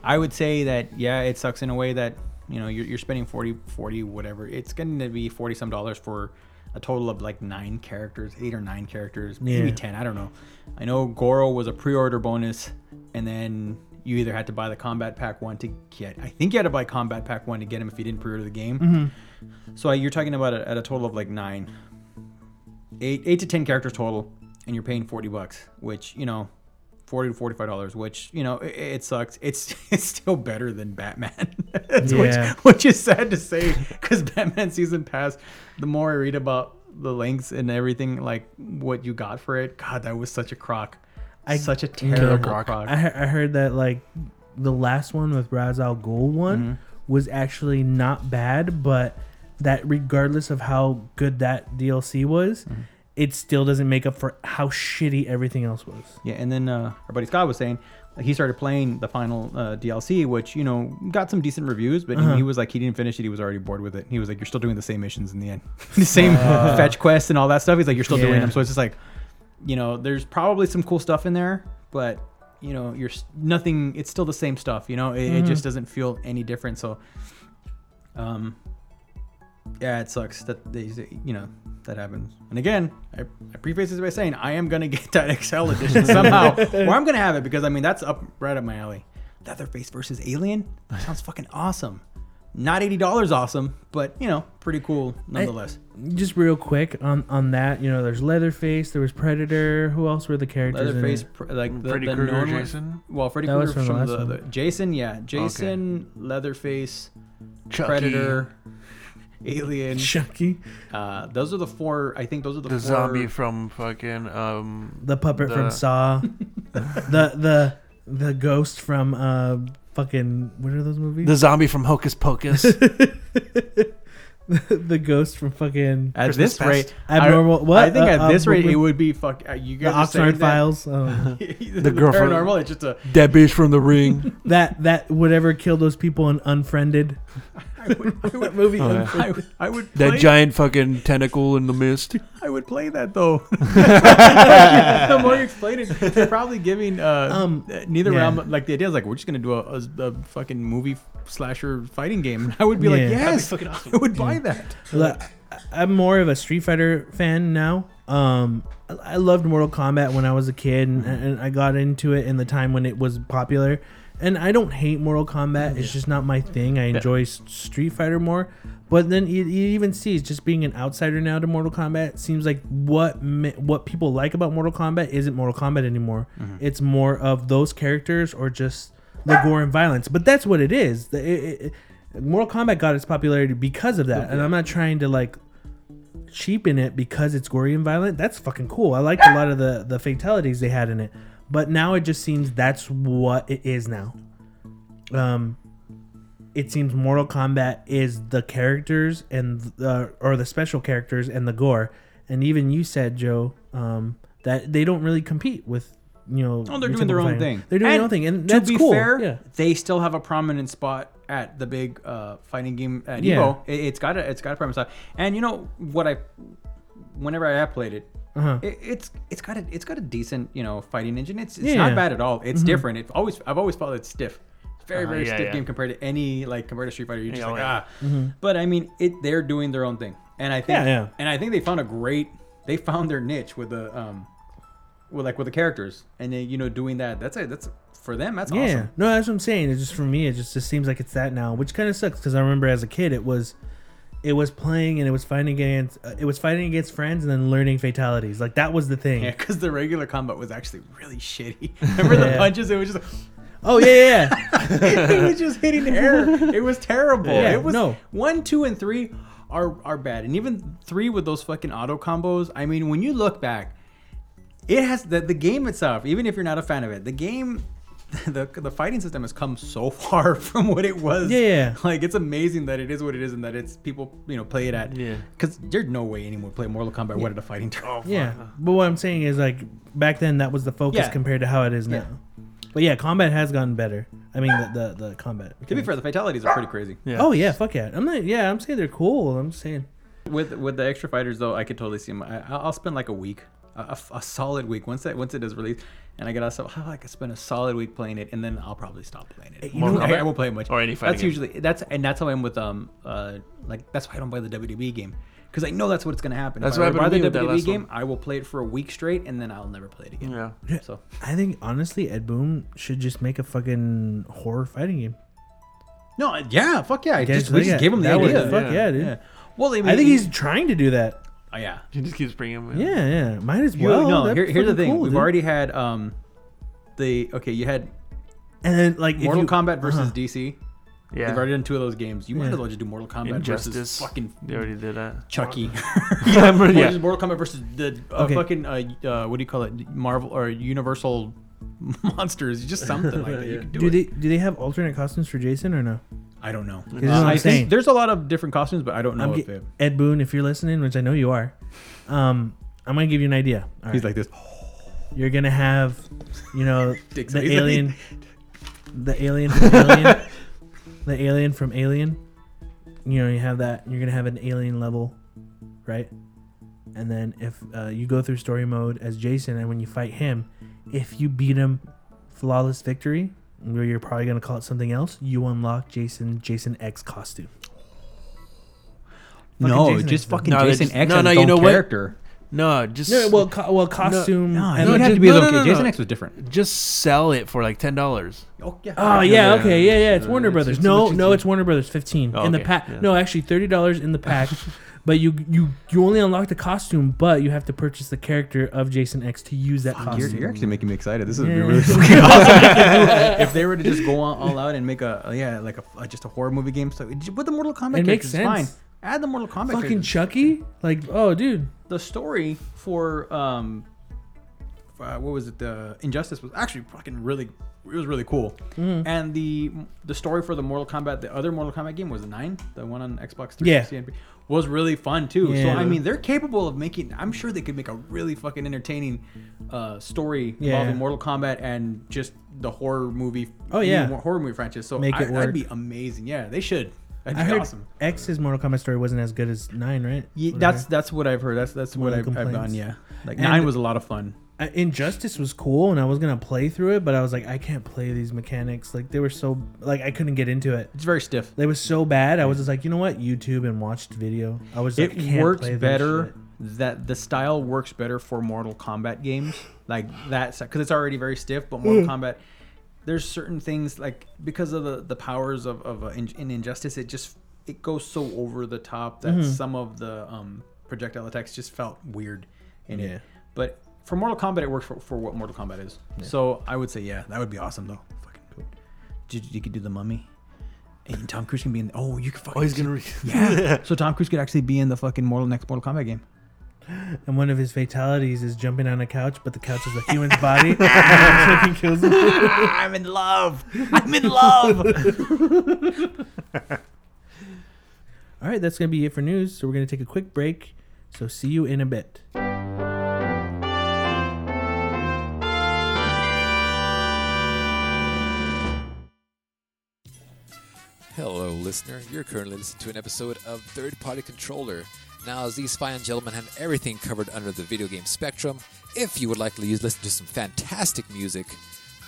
I would say that yeah, it sucks in a way that you know you're, you're spending forty, forty, whatever. It's gonna be forty some dollars for a total of like nine characters, eight or nine characters, maybe yeah. ten. I don't know. I know Goro was a pre-order bonus, and then you either had to buy the Combat Pack One to get. I think you had to buy Combat Pack One to get him if you didn't pre-order the game. Mm-hmm. So you're talking about a, at a total of like nine. Eight, eight to ten characters total, and you're paying forty bucks, which you know, forty to forty-five dollars, which you know, it, it sucks. It's it's still better than Batman, yeah. which, which is sad to say, because Batman season pass. The more I read about the links and everything, like what you got for it, God, that was such a crock, I, such a terrible yeah. crock. I, I heard that like the last one with Ra's al Ghul one mm-hmm. was actually not bad, but. That regardless of how good that D L C was, mm-hmm. it still doesn't make up for how shitty everything else was. Yeah, and then uh, our buddy Scott was saying like, he started playing the final uh, D L C, which, you know, got some decent reviews, but uh-huh. he was like, he didn't finish it. He was already bored with it. He was like, you're still doing the same missions in the end. The same uh. fetch quests and all that stuff. He's like, you're still yeah. doing them. So it's just like, you know, there's probably some cool stuff in there, but, you know, you're nothing. It's still the same stuff, you know? It, mm-hmm. it just doesn't feel any different. So, um... yeah, it sucks that they, you know, that happens. And again, I, I preface this by saying I am gonna get that X L edition somehow, or I'm gonna have it because I mean that's up right up my alley. Leatherface versus Alien, that sounds fucking awesome. Not eighty dollars awesome, but you know, pretty cool nonetheless. I, just real quick on on that, you know, there's Leatherface, there was Predator. Who else were the characters? Leatherface, in it? Pre- like the, Freddy the Krueger, Jason. Well, Freddy Krueger from, from the, the, the Jason, yeah, Jason, okay. Leatherface, Chucky. Predator. Alien, Chucky. Uh, those are the four. I think those are the, the four. The zombie from fucking um. The puppet the... from Saw. the the the ghost from uh fucking what are those movies? The zombie from Hocus Pocus. the, the ghost from fucking. At Christmas this Fest. Rate, abnormal. I, what? I think uh, at this um, rate it would be fuck. Uh, you guys. The Oxnard Files. Oh. the, the girl paranormal. From, it's just a that bitch from The Ring. that that whatever killed those people in Unfriended. I would, I would, movie oh, yeah. I would, I would play that giant fucking tentacle in the mist. I would play that though. The more you explain it, they're probably giving uh, um, neither yeah. realm like the idea is like we're just gonna do a, a, a fucking movie slasher fighting game. And I would be yeah. like, yes, be fucking awesome. I would buy yeah. that. Look, I'm more of a Street Fighter fan now. Um, I loved Mortal Kombat when I was a kid, and, and I got into it in the time when it was popular. And I don't hate Mortal Kombat. It's just not my thing. I enjoy Street Fighter more. But then you, you even see it's just being an outsider now to Mortal Kombat. It seems like what what people like about Mortal Kombat isn't Mortal Kombat anymore. Mm-hmm. It's more of those characters or just the gore and violence. But that's what it is. It, it, it, Mortal Kombat got its popularity because of that. Okay. And I'm not trying to like cheapen it because it's gory and violent. That's fucking cool. I liked a lot of the, the fatalities they had in it. But now it just seems that's what it is now. Um, it seems Mortal Kombat is the characters and uh, or the special characters and the gore. And even you said, Joe, um, that they don't really compete with, you know. Oh, they're doing their own thing. They're doing their own thing, and that's cool. To be fair, yeah. They still have a prominent spot at the big uh, fighting game at yeah. Evo. It, it's got a it's got a prominent spot. And you know what I, whenever I played it. Uh-huh. It, it's it's got a it's got a decent you know fighting engine. It's it's yeah. not bad at all. It's mm-hmm. different. It's always I've always felt it's stiff. It's very very uh, yeah, stiff yeah. game compared to any like compared to Street Fighter. You're just yeah, like yeah. ah. Mm-hmm. But I mean it. They're doing their own thing, and I think yeah, yeah. and I think they found a great they found their niche with the um, with like with the characters and they you know doing that. That's it. That's for them. That's yeah. awesome. No, that's what I'm saying. It's just for me. It just just seems like it's that now, which kind of sucks because I remember as a kid it was. It was playing and it was fighting against uh, it was fighting against friends and then learning fatalities. Like that was the thing. Yeah, because the regular combat was actually really shitty. Remember yeah. the punches? It was just. Oh yeah, yeah. It was just hitting air. It was terrible. Yeah, it was no. one, two, and three are are bad, and even three with those fucking auto combos. I mean, when you look back, it has the the game itself. Even if you're not a fan of it, the game. The the fighting system has come so far from what it was. Yeah, yeah. Like it's amazing that it is what it is and that it's people you know play it at. Yeah. Because there's no way anyone would play Mortal Kombat yeah. what at a fighting tournament. Oh, yeah. But what I'm saying is like back then that was the focus yeah. compared to how it is yeah. now. But yeah, combat has gotten better. I mean the the, the combat. To be fair, the fatalities are pretty crazy. Yeah. Oh yeah, fuck yeah. I'm not. Yeah, I'm saying they're cool. I'm just saying. With with the extra fighters though, I could totally see them. I, I'll spend like a week. A, a solid week once that once it is released, and I get also oh, I could spend a solid week playing it, and then I'll probably stop playing it. You know, I, I won't play it much. Or any fighting. That's game. usually that's and that's how I'm with um uh like that's why I don't buy the W W E game because I know that's what's gonna happen. That's if I buy the W W E game, one. I will play it for a week straight, and then I'll never play it again. Yeah. So I think honestly, Ed Boon should just make a fucking horror fighting game. No, yeah, fuck yeah, I just, we just that, gave him the idea. Was, fuck yeah, yeah dude. Yeah. Well, I, mean, I think he's trying to do that. Oh yeah, he just keeps bringing them in. Yeah, yeah. Might as well. You, no, here, here's the thing. Cool, We've dude. already had um, the okay. You had and then like Mortal you, Kombat versus uh-huh. D C. Yeah, they've already done two of those games. You yeah. might as well just do Mortal Kombat Injustice. versus fucking. They already did that. Chucky. yeah, yeah. Mortal Kombat versus the uh, okay. fucking uh, uh, what do you call it? Marvel or Universal monsters? Just something like that. You yeah. can do, do it. They do they have alternate costumes for Jason or no? I don't know. Uh, I think there's a lot of different costumes, but I don't know. If get, it, Ed Boon, if you're listening, which I know you are, um, I'm gonna give you an idea. All He's right. like this. You're gonna have, you know, the alien, the alien, from Alien, the alien from Alien. You know, you have that. You're gonna have an alien level, right? And then if uh, you go through story mode as Jason, and when you fight him, if you beat him, flawless victory. Where you're probably gonna call it something else. You unlock Jason Jason X costume. Fucking no, Jason just X fucking no, Jason just, X. No, no, you know character. What? No, just no. Well, co- well, costume. No, no, no it had to be no, no, no, Jason no. X was different. Just sell it for like ten dollars. Oh yeah. Oh yeah. Okay. Yeah. Yeah. It's uh, Warner Brothers. It's, it's no, no, it's Warner Brothers. Fifteen oh, in okay. the pack. Yeah. No, actually thirty dollars in the pack. But you you you only unlock the costume, but you have to purchase the character of Jason X to use that Fuck, costume. You're, you're actually making me excited. This is yeah. really fucking awesome. If they were to just go on, all out and make a yeah like a just a horror movie game, so with the Mortal Kombat, it makes sense. Fine. Add the Mortal Kombat. Fucking characters. Chucky, like oh dude, the story for um, for, uh, what was it? The Injustice was actually fucking really. It was really cool, mm-hmm. and the the story for the Mortal Kombat, the other Mortal Kombat game was the nine, the one on Xbox three sixty, yeah. was really fun too. Yeah. So I mean, they're capable of making. I'm sure they could make a really fucking entertaining uh, story yeah. involving Mortal Kombat and just the horror movie. Oh yeah, horror movie franchise. So make I, it work. That'd be amazing. Yeah, they should. That'd I be heard awesome. X's Mortal Kombat story wasn't as good as nine, right? Yeah, what that's that's what I've heard. That's that's what I've, I've done. Yeah, like and nine was a lot of fun. Injustice was cool and I was gonna play through it, but I was like, I can't play these mechanics. Like they were so like I couldn't get into it. It's very stiff. They were so bad. I was just like, you know what? YouTube and watched video. I was. It like, can't works play better that the style works better for Mortal Kombat games, like that, because it's already very stiff. But Mortal mm. Kombat, there's certain things, like because of the, the powers of, of uh, in, in Injustice, it just it goes so over the top that mm-hmm. some of the um, projectile attacks just felt weird in yeah. it. But for Mortal Kombat, it works for, for what Mortal Kombat is. Yeah. So I would say, yeah, that would be awesome though. Fucking cool. You, you could do the Mummy. And Tom Cruise can be in. Oh, you can fucking. Oh, he's gonna. Re- yeah. So Tom Cruise could actually be in the fucking Mortal next Mortal Kombat game. And one of his fatalities is jumping on a couch, but the couch is a human's body. And he kills him. I'm in love. I'm in love. All right, that's gonna be it for news. So we're gonna take a quick break. So see you in a bit. Hello, listener. You're currently listening to an episode of Third Party Controller. Now, as these fine gentlemen have everything covered under the video game spectrum, if you would like to listen to some fantastic music,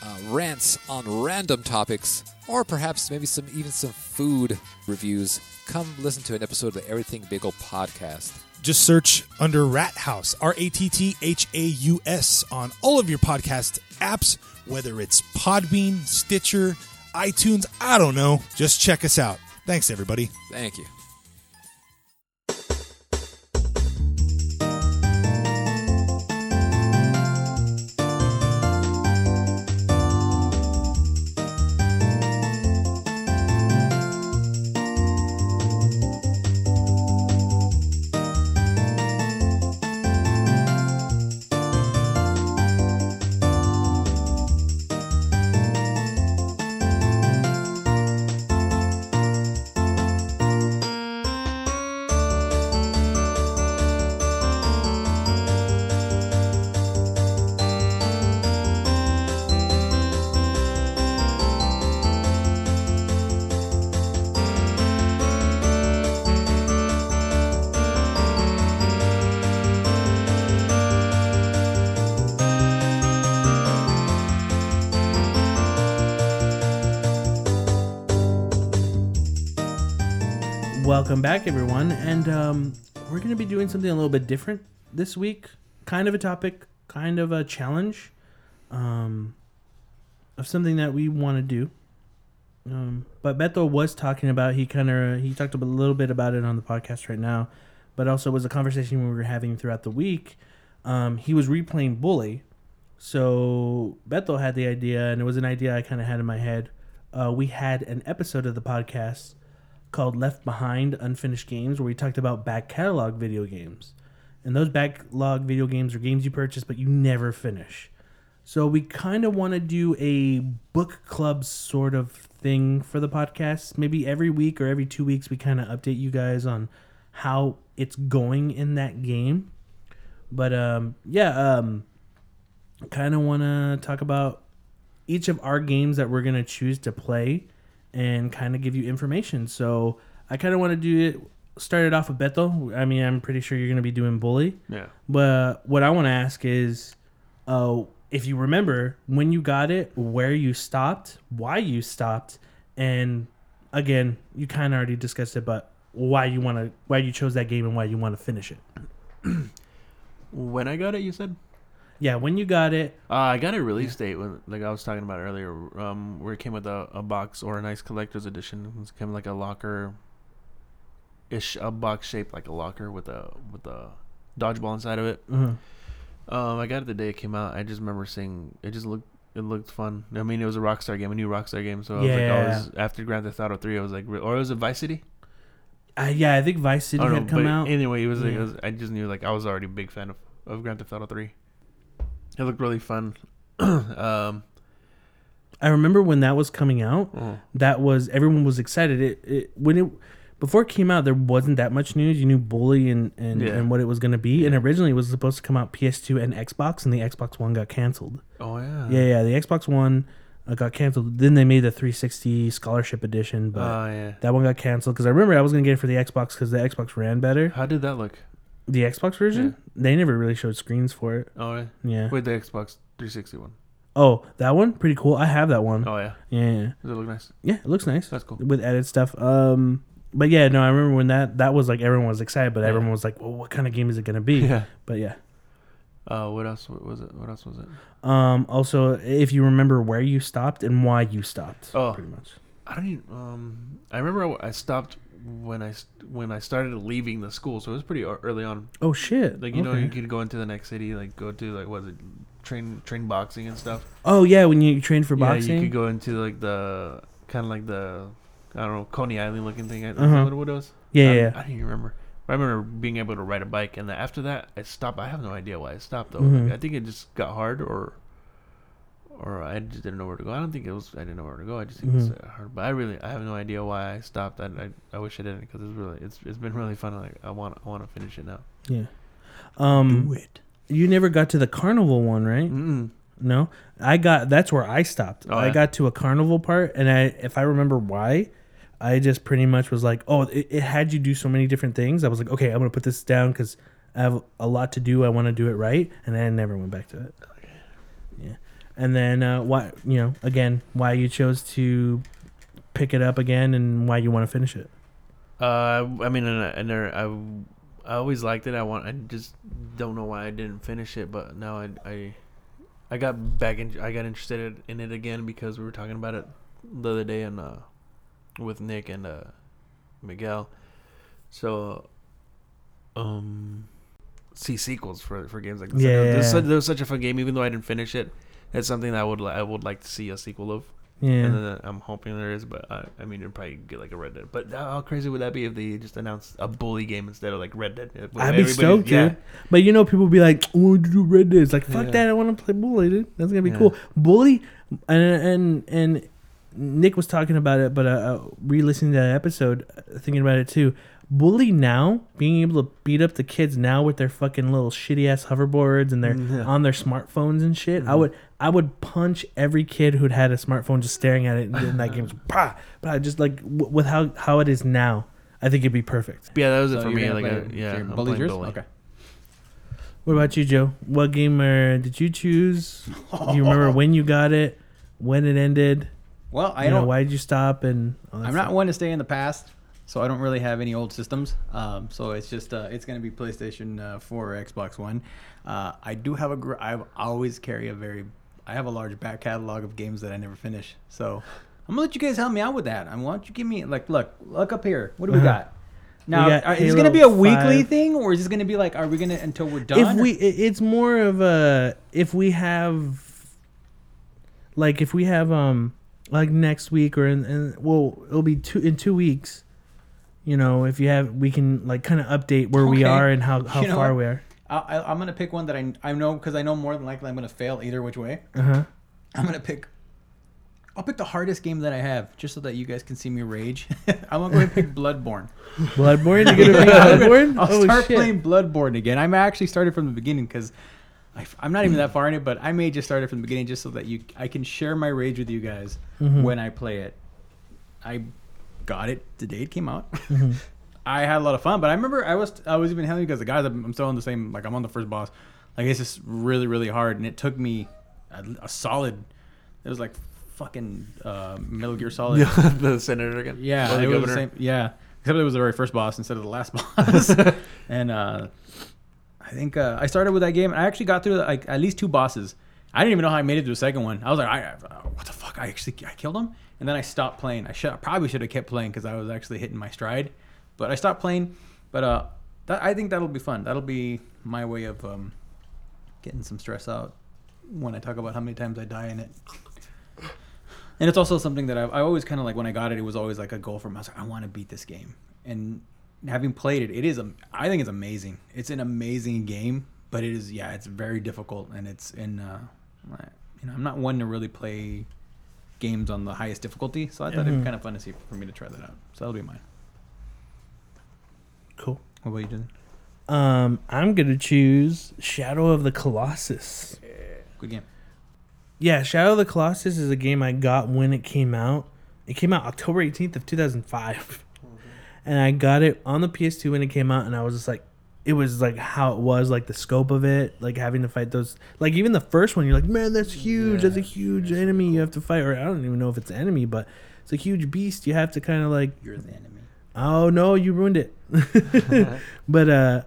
uh, rants on random topics, or perhaps maybe some even some food reviews, come listen to an episode of the Everything Bagel Podcast. Just search under Rat House, R A T T H A U S, on all of your podcast apps, whether it's Podbean, Stitcher, iTunes, I don't know. Just check us out. Thanks, everybody. Thank you. Welcome back, everyone, and um, we're going to be doing something a little bit different this week. Kind of a topic, kind of a challenge um, of something that we want to do. Um, but Beto was talking about, he kind of, he talked a little bit about it on the podcast right now, but also was a conversation we were having throughout the week. Um, he was replaying Bully, so Beto had the idea, and it was an idea I kind of had in my head. Uh, we had an episode of the podcast called Left Behind Unfinished Games, where we talked about back catalog video games. And those backlog video games are games you purchase but you never finish. So we kind of want to do a book club sort of thing for the podcast. Maybe every week or every two weeks we kind of update you guys on how it's going in that game. But um, yeah, um, kind of want to talk about each of our games that we're going to choose to play and kind of give you information. So I kind of want to do it, start it off with Beto. I mean, I'm pretty sure you're going to be doing Bully. Yeah. But what I want to ask is, uh, if you remember when you got it, where you stopped, why you stopped, and again, you kind of already discussed it, but why you want to, why you chose that game and why you want to finish it. When I got it, you said? Yeah, when you got it. Uh, I got a release yeah. date, when, like I was talking about earlier, um, where it came with a, a box or a nice collector's edition. It was kind of like a locker-ish, a box shaped like a locker with a with a dodgeball inside of it. Mm-hmm. Um, I got it the day it came out. I just remember seeing, it just looked, it looked fun. I mean, it was a Rockstar game, a new Rockstar game. So I was yeah. like, I was, after Grand Theft Auto three, I was like, or was it Vice City? Uh, yeah, I think Vice City had know, come out. Anyway, it was, yeah. like, it was. I just knew like I was already a big fan of, of Grand Theft Auto three. It looked really fun. um, I remember when that was coming out. Oh. That was everyone was excited. It, it when it before it came out, there wasn't that much news. You knew Bully and and, yeah. and what it was going to be. Yeah. And originally, it was supposed to come out P S two and Xbox, and the Xbox One got canceled. Oh yeah, yeah, yeah. The Xbox One uh, got canceled. Then they made the three sixty Scholarship Edition, but oh, yeah. that one got canceled because I remember I was going to get it for the Xbox because the Xbox ran better. How did that look? The Xbox version? Yeah. They never really showed screens for it. Oh, yeah? Yeah. Wait, the Xbox three sixty one. Oh, that one? Pretty cool. I have that one. Oh, yeah. Yeah. Does it look nice? Yeah, it looks nice. That's cool. With added stuff. Um, But yeah, no, I remember when that, that was like everyone was excited, but yeah. everyone was like, well, what kind of game is it going to be? Yeah. But yeah. Uh, what else was it? What else was it? Um, also, if you remember where you stopped and why you stopped. Oh, pretty much. I don't even, um, I remember I stopped when I, when I started leaving the school. So it was pretty early on. Oh shit. Like, you okay. know, you could go into the next city, like go to like, what was it? Train, train boxing and stuff. Oh yeah. When you trained for boxing, yeah, you could go into like the, kind of like the, I don't know, Coney Island looking thing. I uh-huh. what it was. Yeah, I, yeah. I don't even remember. I remember being able to ride a bike, and then after that, I stopped. I have no idea why I stopped though. Mm-hmm. Like, I think it just got hard, or, or I just didn't know where to go. I don't think it was. I didn't know where to go. I just think mm-hmm. it was hard. But I really, I have no idea why I stopped. I, I, I wish I didn't, because it's really, it's, it's been really fun. Like, I want, I want to finish it now. Yeah. Um, Do it. You never got to the carnival one, right? Mm-mm. No, I got. That's where I stopped. Oh, I yeah. got to a carnival part, and I, if I remember why. I just pretty much was like, oh, it, it had you do so many different things. I was like, okay, I'm going to put this down because I have a lot to do. I want to do it right. And I never went back to it. Yeah. And then uh, why, you know, again, why you chose to pick it up again and why you want to finish it. Uh, I mean, I, I, never, I, I always liked it. I want. I just don't know why I didn't finish it. But now I, I, I got back in. I got interested in it again because we were talking about it the other day and. Uh, with Nick and uh, Miguel. So, um, see sequels for for games like this. Yeah, there's such, there was such a fun game, even though I didn't finish it. It's something that I would li- I would like to see a sequel of. Yeah, and then I'm hoping there is, but I, I mean, it'd probably get like a Red Dead. But how crazy would that be if they just announced a Bully game instead of like Red Dead? I'd be stoked, yeah. dude. But you know, people would be like, "I want to do Red Dead." It's like, fuck yeah. that. I want to play Bully, dude. That's gonna be yeah. cool. Bully, and and and. Nick was talking about it, but uh, re-listening to that episode, thinking about it too. Bully now, being able to beat up the kids now with their fucking little shitty ass hoverboards and their yeah. on their smartphones and shit. Mm-hmm. I would I would punch every kid who'd had a smartphone just staring at it and then that game's bah! But I just like w- with how, how it is now, I think it'd be perfect. Yeah, that was it so for me. Like, a, yeah, I'm Bully's yours. Bully. Okay. What about you, Joe? What game uh, did you choose? Do you remember when you got it? When it ended? Well, I you don't. Know, why did you stop? And I'm stuff. Not one to stay in the past, so I don't really have any old systems. Um, so it's just uh, it's going to be PlayStation uh, four or Xbox One. Uh, I do have a. Gr- I always carry a very. I have a large back catalog of games that I never finish. So I'm gonna let you guys help me out with that. I want you to give me like look look up here. What do we uh-huh. got? Now, got are, is it going to be a weekly five. Thing, or is this going to be like are we going to until we're done? If we, it's more of a if we have. Like if we have um. Like next week or in, in well, it'll be two in two weeks. You know, if you have, we can like kind of update where okay. we are and how, how you know, far we are. I, I, I'm gonna pick one that I I know because I know more than likely I'm gonna fail either which way. Uh huh. I'm gonna pick. I'll pick the hardest game that I have, just so that you guys can see me rage. I'm gonna pick Bloodborne. Bloodborne, you're gonna pick Bloodborne. I'll oh, start shit. playing Bloodborne again. I'm actually started from the beginning because. I, I'm not even that far in it, but I may just start it from the beginning just so that you, I can share my rage with you guys mm-hmm. when I play it. I got it the day it came out. Mm-hmm. I had a lot of fun, but I remember I was I was even telling you guys, the guys, I'm still on the same, like I'm on the first boss. Like it's just really, really hard, and it took me a, a solid, it was like fucking uh, Metal Gear Solid. The senator again? Yeah. Well, it was the same, yeah. Except it was the very first boss instead of the last boss. And, uh... I think uh, I started with that game, and I actually got through like at least two bosses. I didn't even know how I made it to the second one. I was like, I, uh, what the fuck? I actually I killed him, and then I stopped playing. I, should, I probably should have kept playing because I was actually hitting my stride, but I stopped playing. But uh, that, I think that'll be fun. That'll be my way of um, getting some stress out when I talk about how many times I die in it. And it's also something that I, I always kind of like when I got it, it was always like a goal for me. I was like, I want to beat this game, and having played it, it is a, I think it's amazing. It's an amazing game, but it is, yeah, it's very difficult, and it's in, uh, you know, I'm not one to really play games on the highest difficulty, so I mm-hmm. thought it'd be kind of fun to see for me to try that out. So that'll be mine. Cool. What about you, Jason? Um, I'm gonna choose Shadow of the Colossus. Yeah. Good game. Yeah, Shadow of the Colossus is a game I got when it came out. It came out October eighteenth of two thousand five. And I got it on the P S two when it came out, and I was just like, it was like how it was, like the scope of it, like having to fight those, like even the first one, you're like, man, that's huge, yeah, that's a huge that's enemy really cool. you have to fight, or I don't even know if it's an enemy, but it's a huge beast. You have to kind of like, you're the enemy. oh no, you ruined it. But uh,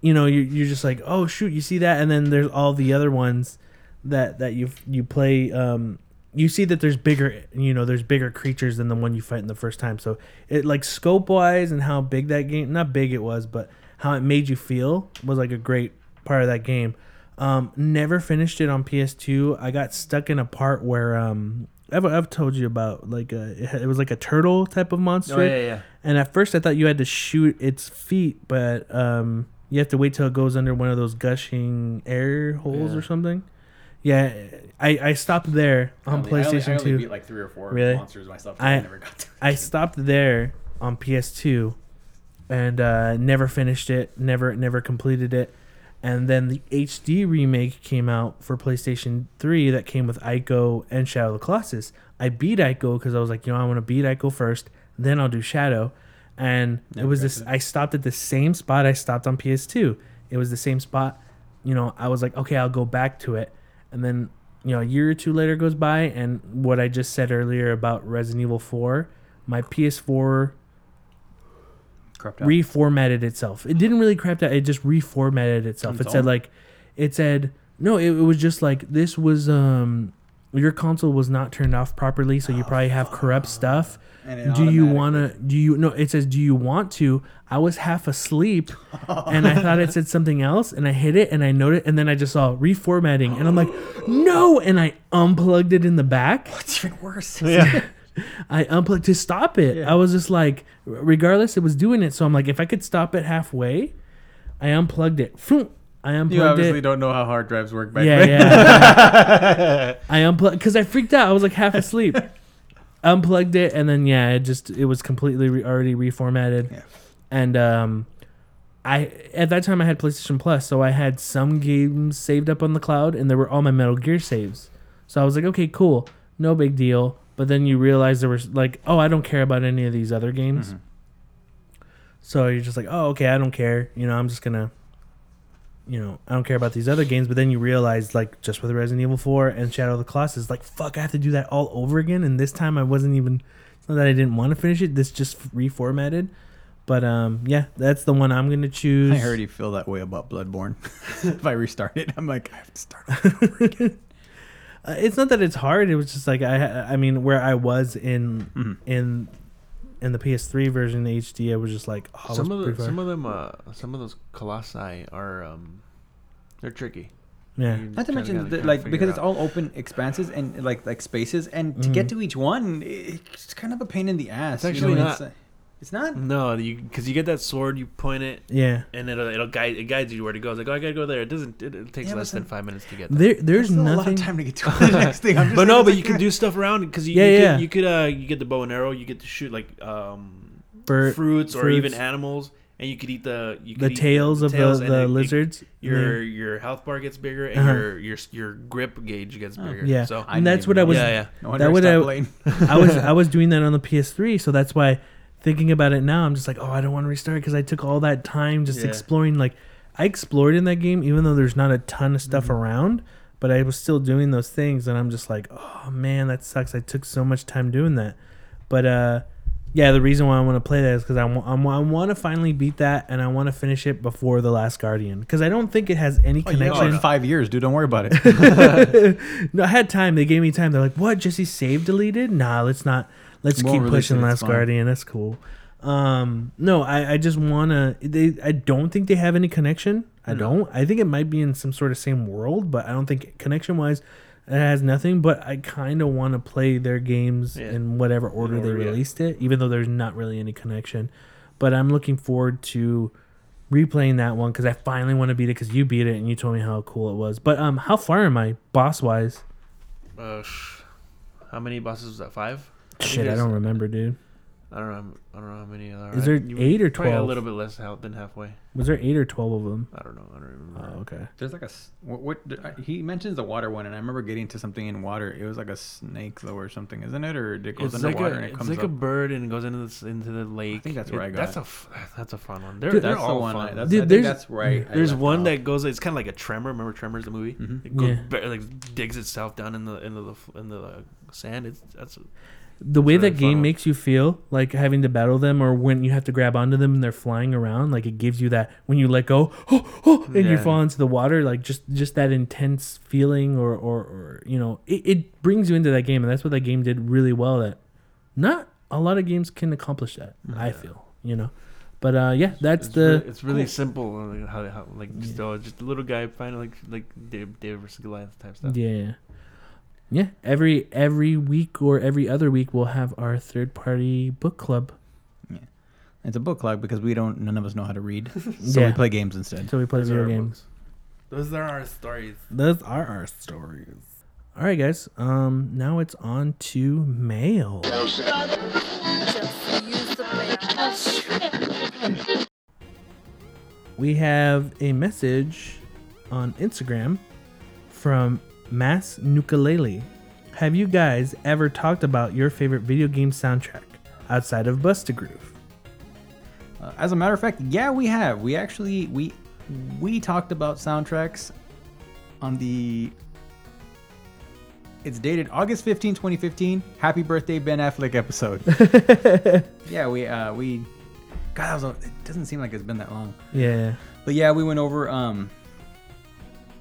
you know, you you're just like, oh shoot, you see that, and then there's all the other ones that that you you play. Um, you see that there's bigger, you know, there's bigger creatures than the one you fight in the first time. So it like scope wise and how big that game, not big it was, but how it made you feel was like a great part of that game. Um, never finished it on P S two. I got stuck in a part where um, I've, I've told you about, like a, it was like a turtle type of monster. Oh, yeah, yeah. And at first I thought you had to shoot its feet, but um, you have to wait till it goes under one of those gushing air holes yeah. or something. Yeah, I, I stopped there on I only, PlayStation I only, I only two. I beat like three or four really? monsters myself. I, I never got to. I stopped there on P S two, and uh, never finished it. Never never completed it. And then the H D remake came out for PlayStation three that came with Ico and Shadow of the Colossus. I beat Ico because I was like, you know, I want to beat Ico first, then I'll do Shadow. And never it was this. It. I stopped at the same spot I stopped on P S two. It was the same spot. You know, I was like, okay, I'll go back to it. And then, you know, a year or two later goes by, and what I just said earlier about Resident Evil four, my P S four crapped out. Reformatted itself. It didn't really crap out. It just reformatted itself. It's it said own. like, it said, no, it, it was just like, this was, um, your console was not turned off properly, so oh, you probably have corrupt stuff. And do you want to, do you, no, it says, do you want to? I was half asleep and I thought it said something else, and I hit it and I noted, and then I just saw reformatting, and I'm like, no. And I unplugged it in the back. What's even worse? Yeah. I unplugged to stop it. Yeah. I was just like, regardless, it was doing it. So I'm like, if I could stop it halfway, I unplugged it. I unplugged it. You obviously it. don't know how hard drives work back yeah, then. Yeah. I unplugged, because I freaked out. I was like half asleep. Unplugged it, and then yeah, it just it was completely re- already reformatted, yeah. and um, I at that time I had PlayStation Plus, so I had some games saved up on the cloud, and there were all my Metal Gear saves, so I was like, okay, cool, no big deal. But then you realize there was like, oh, I don't care about any of these other games, mm-hmm. so you're just like, oh, okay, I don't care, you know, I'm just gonna, you know, I don't care about these other games. But then you realize, like, just with Resident Evil four and Shadow of the Colossus, like, fuck, I have to do that all over again. And this time I wasn't even, it's not that I didn't want to finish it, this just reformatted. But um, yeah, that's the one I'm going to choose. I already feel that way about Bloodborne. If I restart it, I'm like, I have to start over again. Uh, it's not that it's hard, it was just like, I I mean, where I was in mm-hmm. in in the P S three version H D, I was just like, oh, some of the, some of them, uh, some of those colossi are, um, they're tricky. Yeah. You're Not to mention, to the, kind of like because it it's all open expanses and like like spaces, and mm-hmm. to get to each one, it's kind of a pain in the ass. It's actually you know, not. It's, uh, it's not. No, because you, you get that sword, you point it, yeah, and it'll it'll guide it guides you where to go. It's like, oh, I gotta go there. It doesn't. It, it takes yeah, less than five minutes to get there. there there's not a lot of time to get to the next thing. I'm just but no, but like, you can do stuff around because you, yeah, you, yeah. Could, you could uh you get the bow and arrow. You get to shoot like um Bert, fruits or fruits. even animals. And you could eat the you could the, eat tails the tails of the, the lizards. It, your yeah. your health bar gets bigger, and uh-huh. your your your grip gauge gets bigger. Oh, yeah, so and that's what I was. Yeah, yeah. No wonder that I was I was I was doing that on the P S three, so that's why thinking about it now, I'm just like, oh, I don't want to restart because I took all that time just yeah. exploring. Like I explored in that game, even though there's not a ton of stuff mm-hmm. around, but I was still doing those things, and I'm just like, oh man, that sucks. I took so much time doing that, but uh. Yeah, the reason why I want to play that is because I, w- I, w- I want to finally beat that, and I want to finish it before The Last Guardian because I don't think it has any connection. Oh, you know, in five years, dude. Don't worry about it. No, I had time. They gave me time. They're like, what? Jesse save deleted? Nah, let's not. Let's keep pushing Last Guardian. That's cool. Um, no, I, I just want to. They, I don't think they have any connection. I don't. I think it might be in some sort of same world, but I don't think connection-wise it has nothing, but I kind of want to play their games yeah. in whatever order, in order they released yeah. it, even though there's not really any connection. But I'm looking forward to replaying that one because I finally want to beat it because you beat it and you told me how cool it was. But um, how far am I boss-wise? Uh, how many bosses was that? Five? I Shit, I don't remember, dude. I don't know. I don't know how many. Are. Is there you eight or twelve? Probably a little bit less than halfway. Was there eight or twelve of them? I don't know. I don't remember. Oh, okay. There's like a what, what he mentions the water one, and I remember getting to something in water. It was like a snake though, or something, isn't it? Or it goes it's underwater like a, and it comes. It's like up. a bird and it goes into the into the lake. I think that's where it, I got. That's a that's a fun one. They're, dude, they're that's all the one. Fun. I, that's, dude, I think that's right. There's one out. that goes. It's kind of like a tremor. Remember Tremors, the movie? Mm-hmm. It goes, yeah. like digs itself down in the into the in the uh, sand. It's that's. the way that game makes you feel, like having to battle them or when you have to grab onto them and they're flying around, like it gives you that when you let go, oh, oh, and yeah. you fall into the water, like just, just that intense feeling or, or, or you know, it, it brings you into that game. And that's what that game did really well. That not a lot of games can accomplish that, yeah. I feel, you know. But uh, yeah, that's it's the. Really, it's really cool. simple, like, how, how like just, yeah. oh, just a little guy fighting like like David, David versus Goliath type stuff. Yeah, yeah. Every every week or every other week, we'll have our third party book club. Yeah, it's a book club because we don't. None of us know how to read, so yeah. we play games instead. So we play video games. Books. Those are our stories. Those are our stories. All right, guys. Um, now it's on to mail. We have a message on Instagram from Mass Nukulele. Have you guys ever talked about your favorite video game soundtrack outside of Busta Groove? Uh, as a matter of fact, yeah, we have. We actually we we talked about soundtracks on the. It's dated August fifteenth, twenty fifteen. Happy birthday, Ben Affleck episode. yeah, we uh we. God, that was a, it doesn't seem like it's been that long. Yeah. But yeah, we went over. Um,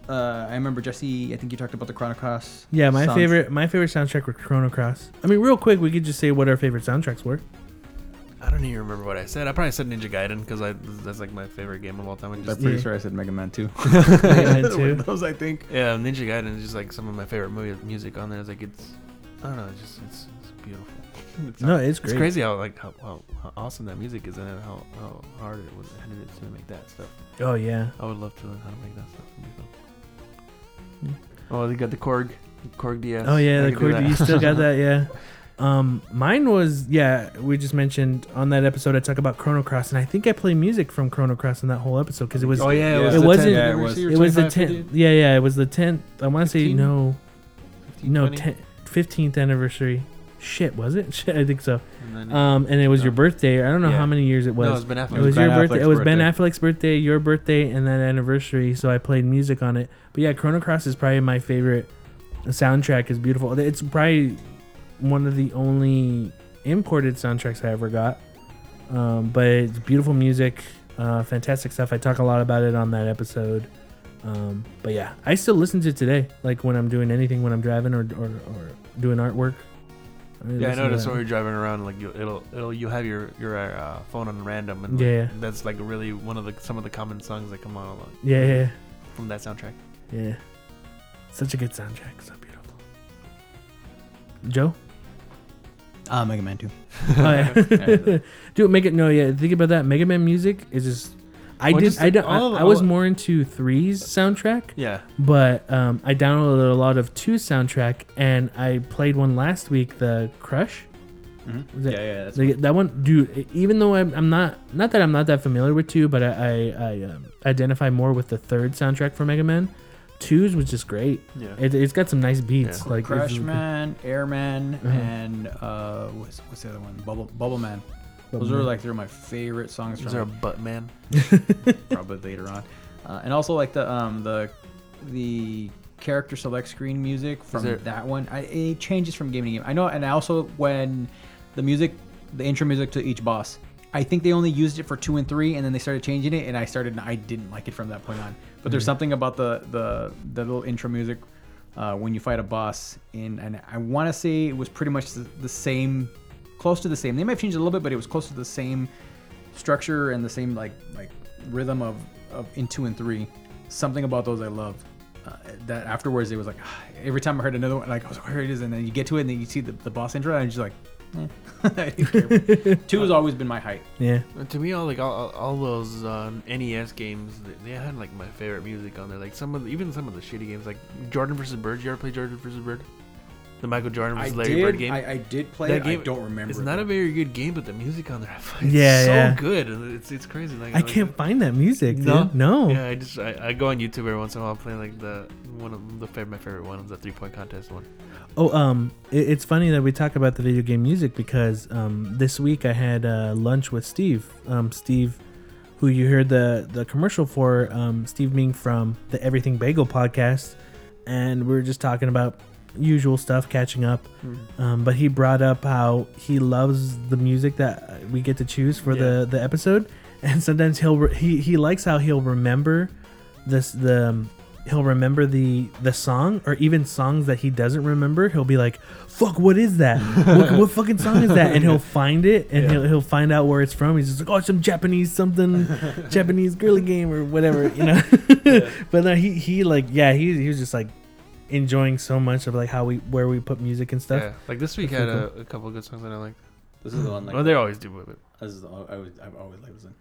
uh, I remember Jesse. I think you talked about the Chrono Cross. Yeah, my sound- favorite. My favorite soundtrack was Chrono Cross. I mean, real quick, we could just say what our favorite soundtracks were. I don't even remember what I said. I probably said Ninja Gaiden because I that's like my favorite game of all time. I'm just, pretty yeah. sure I said Mega Man two. Mega Man two. Those I think. Yeah, Ninja Gaiden is just like some of my favorite movie music on there. It's like it's, I don't know, it's just it's, it's beautiful. It's no, it's great. It's crazy how like how, how, how awesome that music is and how, how hard it was it is to make that stuff. Oh yeah. I would love to learn how to make that stuff. Yeah. Oh, they got the Korg, Korg D S. Oh yeah, I the Korg. You still got that, yeah. Um, mine was, yeah, we just mentioned on that episode, I talk about Chrono Cross, and I think I play music from Chrono Cross in that whole episode, because it was, oh yeah, it, yeah. Was it wasn't, yeah, it was, it was the tenth, yeah, yeah, it was the tenth, I want to say, no, fifteen, no, ten, fifteenth anniversary, shit, was it? Shit, I think so, and, then, um, and it was no. your birthday, I don't know yeah. how many years it was, no, it was Ben Affleck. It was Ben your birthday, it was Ben Affleck's birthday, your birthday, and that anniversary, so I played music on it, but yeah, Chrono Cross is probably my favorite, the soundtrack is beautiful, it's probably one of the only imported soundtracks I ever got. Um, but it's beautiful music, uh, fantastic stuff. I talk a lot about it on that episode. Um, but yeah, I still listen to it today, like when I'm doing anything, when I'm driving or or, or doing artwork. I yeah, I noticed when you're driving around, like you, it'll it'll you have your your uh, phone on random, and like, yeah, that's like really one of the some of the common songs that come on. Like, yeah, yeah, from that soundtrack. Yeah, such a good soundtrack, so beautiful. Joe. Uh, Mega Man two. Oh, yeah. Dude, Mega no, yeah. Think about that. Mega Man music is just. I well, did. Just, I, did I, I was more into three's soundtrack. Yeah. But um, I downloaded a lot of two's soundtrack, and I played one last week. The Crush. Mm-hmm. That, yeah, yeah. That's the, cool. That one, dude. Even though I'm, I'm not, not that I'm not that familiar with two, but I, I, I um, identify more with the third soundtrack for Mega Man. Two's was just great. Yeah, it, it's got some nice beats yeah. like Crashman, Airman, mm-hmm. and uh, what's what's the other one? Bubble Bubble Man. Bubble Those Man. Are like they're my favorite songs. Is there a Butt Man? Probably later on, uh, and also like the um the the character select screen music from there... that one. I, it changes from game to game. I know, and also when the music, the intro music to each boss. I think they only used it for two and three, and then they started changing it, and I started. I didn't like it from that point on. But there's something about the the, the little intro music uh, when you fight a boss, in, and I want to say it was pretty much the, the same, close to the same. They might have changed it a little bit, but it was close to the same structure and the same like like rhythm of, of in two and three. Something about those I loved. Uh, that afterwards it was like every time I heard another one, like I was like, where it is, and then you get to it, and then you see the, the boss intro, and I'm just like. I didn't care. Two has always been my hype. Yeah. To me, all like all, all those uh, N E S games, they had like my favorite music on there. Like some of the, even some of the shitty games, like Jordan versus Bird. You ever play Jordan versus Bird? The Michael Jordan versus I Larry did, Bird game. I, I did play that it. Game, I don't remember. It's it, not though. A very good game, but the music on there, I find yeah, it's so yeah. good. It's it's crazy. Like, I like, can't find that music. No, dude. no. Yeah, I just I, I go on YouTube every once in a while. Play like the one of the favorite my favorite one is the three point contest one. Oh, um, it, it's funny that we talk about the video game music because um, this week I had uh, lunch with Steve. Um, Steve, who you heard the, the commercial for, um, Steve Ming from the Everything Bagel Podcast. And we were just talking about usual stuff, catching up. Mm-hmm. Um, but he brought up how he loves the music that we get to choose for yeah. the, the episode, and sometimes he'll re- he he likes how he'll remember this the. Um, he'll remember the the song, or even songs that he doesn't remember. He'll be like, fuck, what is that? What, what fucking song is that? And he'll find it, and yeah. he'll he'll find out where it's from. He's just like, oh, some Japanese something, Japanese girly game or whatever, you know? Yeah. But no, he, he like, yeah, he, he was just like enjoying so much of like how we, where we put music and stuff. Yeah. Like this week had a, a couple of good songs that I liked. This is the one. Like, well, they always do with it. This is the one I, would, I always like this one.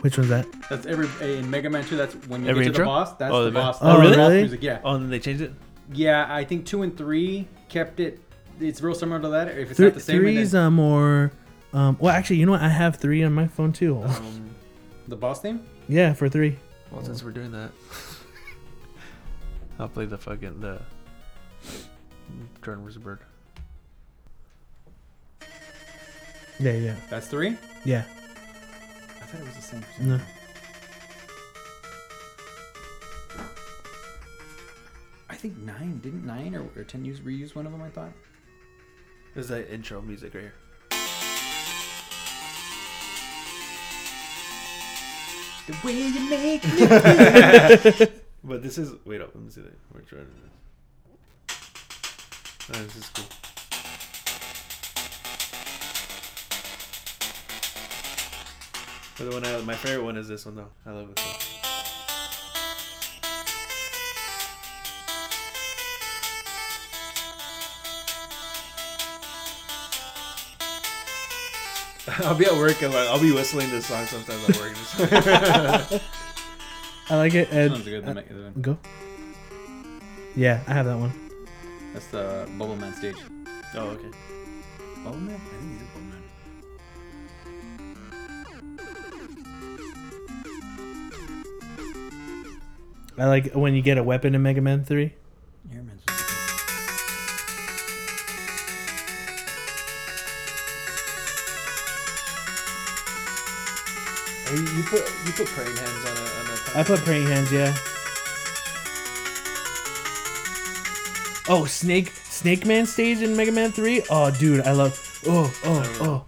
Which one's that? That's every in Mega Man two. That's when you every get to intro? the boss. That's oh, the boss. Oh, really? Boss music. Yeah. Oh, and then they changed it. Yeah, I think two and three kept it. It's real similar to that. If it's Th- not the same, three's uh, more. Um, well, actually, you know what? I have three on my phone too. Um, the boss theme. Yeah, for three. Well, oh. since we're doing that, I'll play the fucking the Jordan was a bird. Yeah, yeah. That's three? Yeah. I thought it was the same. No. I think nine, didn't nine or, or ten use reuse one of them, I thought? This is that intro music right here. The way you make me. But this is, wait up, let me see that. We're trying to. Oh, this is cool. But the one I, my favorite one is this one though. I love it. I'll be at work and I'll be whistling this song sometimes at work. I like it. Ed, sounds good. Uh, go. Yeah, I have that one. That's the Bubble Man stage. Oh, okay. Bubble Man? I think he's a Bubble Man. I like when you get a weapon in Mega Man three. Yeah, man. You, you put you put praying hands on a. On a I put praying hands, yeah. Oh, Snake Snake Man stage in Mega Man three. Oh, dude, I love. Oh, oh, oh.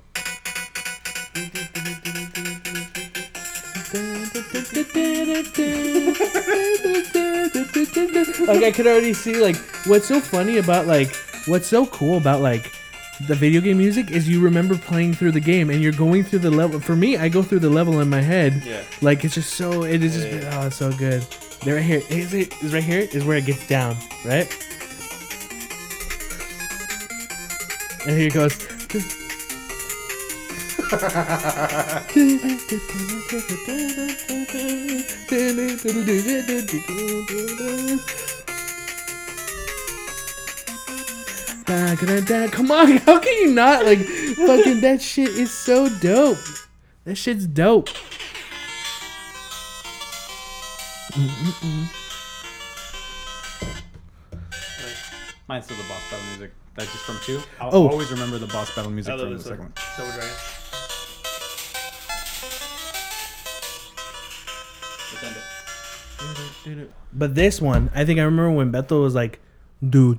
Like I could already see, like, what's so funny about, like, what's so cool about, like, the video game music is you remember playing through the game and you're going through the level. For me, I go through the level in my head. Yeah. Like, it's just so, it is just, yeah. oh, it's so good. They're right here. Is it, is right here is where it gets down, right? And here it goes. Come on, how can you not? Like, fucking that shit is so dope. That shit's dope. Mm-mm-mm. Mine's still the boss battle music. That's just from two. I'll oh. always remember the boss battle music from the second one. So would I. But this one, I think I remember when Beto was like, dude,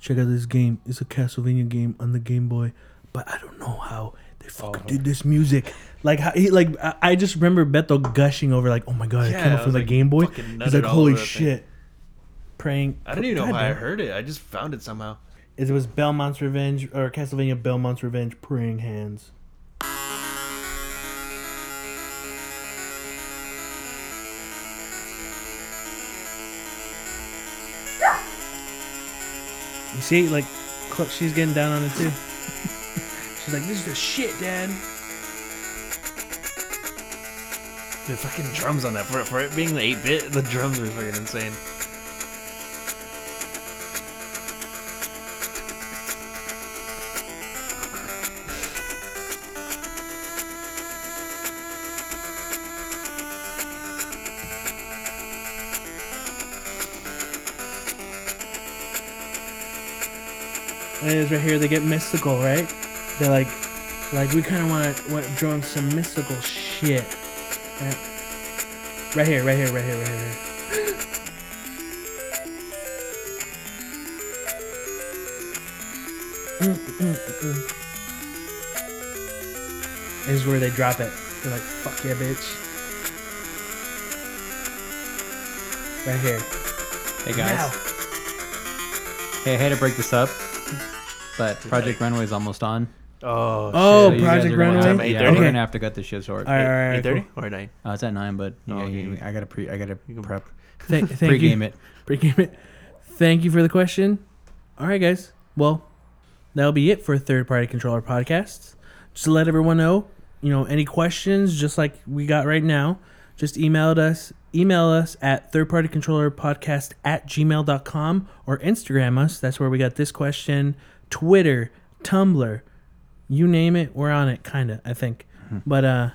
check out this game. It's a Castlevania game on the Game Boy, but I don't know how they fucking oh. did this music. Like, how he, like I just remember Beto gushing over, like, oh my God, yeah, it came up for the like, Game Boy. He's like, holy shit. Thing. Praying. I didn't even God, know how I heard it. I just found it somehow. It was Belmont's Revenge, or Castlevania Belmont's Revenge, Praying Hands. You see, like, she's getting down on it too. She's like, this is the shit, Dad. The fucking drums on that, for it, for it being the eight-bit, the drums are fucking insane. Right here, they get mystical, right? They're like, Like, we kind of want to draw some mystical shit. Right. right here, right here, right here, right here. mm, mm, mm. This is where they drop it. They're like, fuck yeah, bitch. Right here. Hey, guys. Wow. Hey, I had to break this up, but Project yeah. Runway is almost on. Oh, oh shit. So Project Runway. Gonna, yeah, okay. We're gonna have to cut this shit short. All right, all right, eight thirty cool. Or nine? Oh, it's at nine, but yeah, oh, okay. you, I gotta pre, I gotta prep. Thank, thank Pre-game you. it. Pre-game it. Thank you for the question. All right, guys. Well, that'll be it for Third Party Controller Podcast. Just to let everyone know, you know, any questions, just like we got right now, just email us. Email us at thirdpartycontrollerpodcast at gmail dot com or Instagram us. That's where we got this question. Twitter, Tumblr. You name it, we're on it, kind of, I think. Mm-hmm. But uh,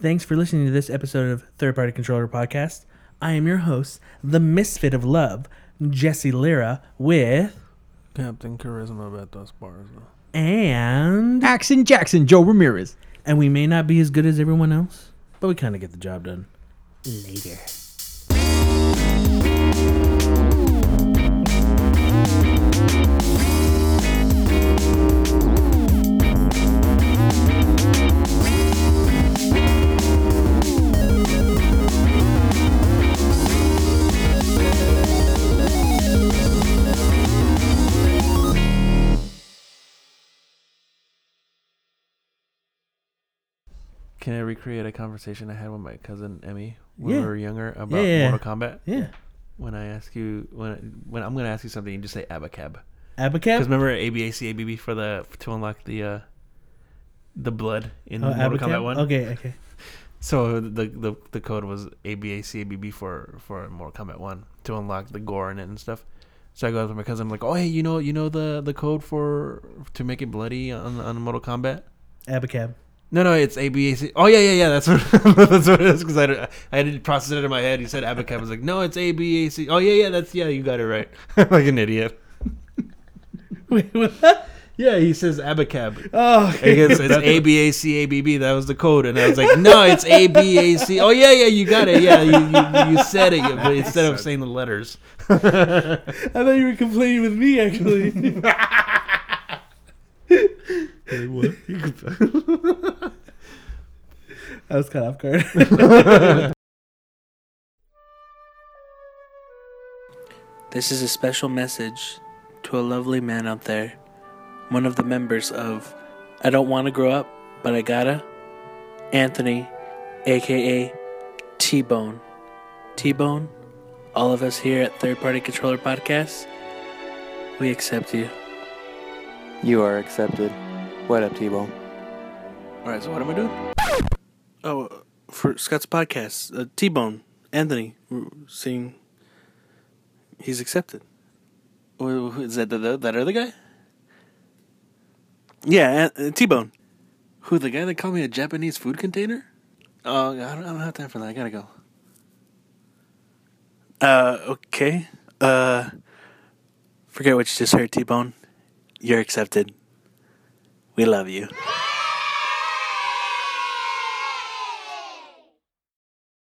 thanks for listening to this episode of Third Party Controller Podcast. I am your host, the misfit of love, Jesse Lira, with... Captain Charisma, Beto Esparza. And... Action Jackson, Joe Ramirez. And we may not be as good as everyone else, but we kind of get the job done. Later. Can I recreate a conversation I had with my cousin Emmy when yeah. we were younger about yeah. Mortal Kombat? Yeah. When I ask you, when when I'm gonna ask you something, you just say abacab. Abacab. Because remember A B A C A B B for the to unlock the uh, the blood in oh, Mortal abacab? Kombat one. Okay, okay. So the the the code was A B A C A B B for for Mortal Kombat one to unlock the gore in it and stuff. So I go up to my cousin, I'm like, oh hey, you know you know the the code for to make it bloody on on Mortal Kombat? Abacab. No, no, it's A B A C. Oh, yeah, yeah, yeah. That's what, that's what it is because I, I didn't process it in my head. You said abacab. I was like, no, it's A B A C. Oh, yeah, yeah, that's, yeah, you got it right. Like an idiot. Wait, what? Yeah, he says abacab. Oh, okay. I guess it's A B A C A B B. That was the code. And I was like, no, it's A B A C. Oh, yeah, yeah, you got it. Yeah, you, you, you said it but instead of saying the letters. I thought you were complaining with me, actually. Hey, what? I was caught off guard. This is a special message to a lovely man out there, one of the members of I Don't Want to Grow Up, But I Gotta, Anthony, a k a. T-Bone. T-Bone, all of us here at Third Party Controller Podcast, we accept you. You are accepted. What up, T-Bone? All right, so what am I doing? Oh, for Scott's podcast, uh, T-Bone, Anthony, seeing he's accepted. Is that the, the, that other guy? Yeah, uh, T-Bone. Who, the guy that called me a Japanese food container? Oh, uh, I, I don't have time for that. I gotta go. Uh, okay. Uh, forget what you just heard, T-Bone. You're accepted. We love you.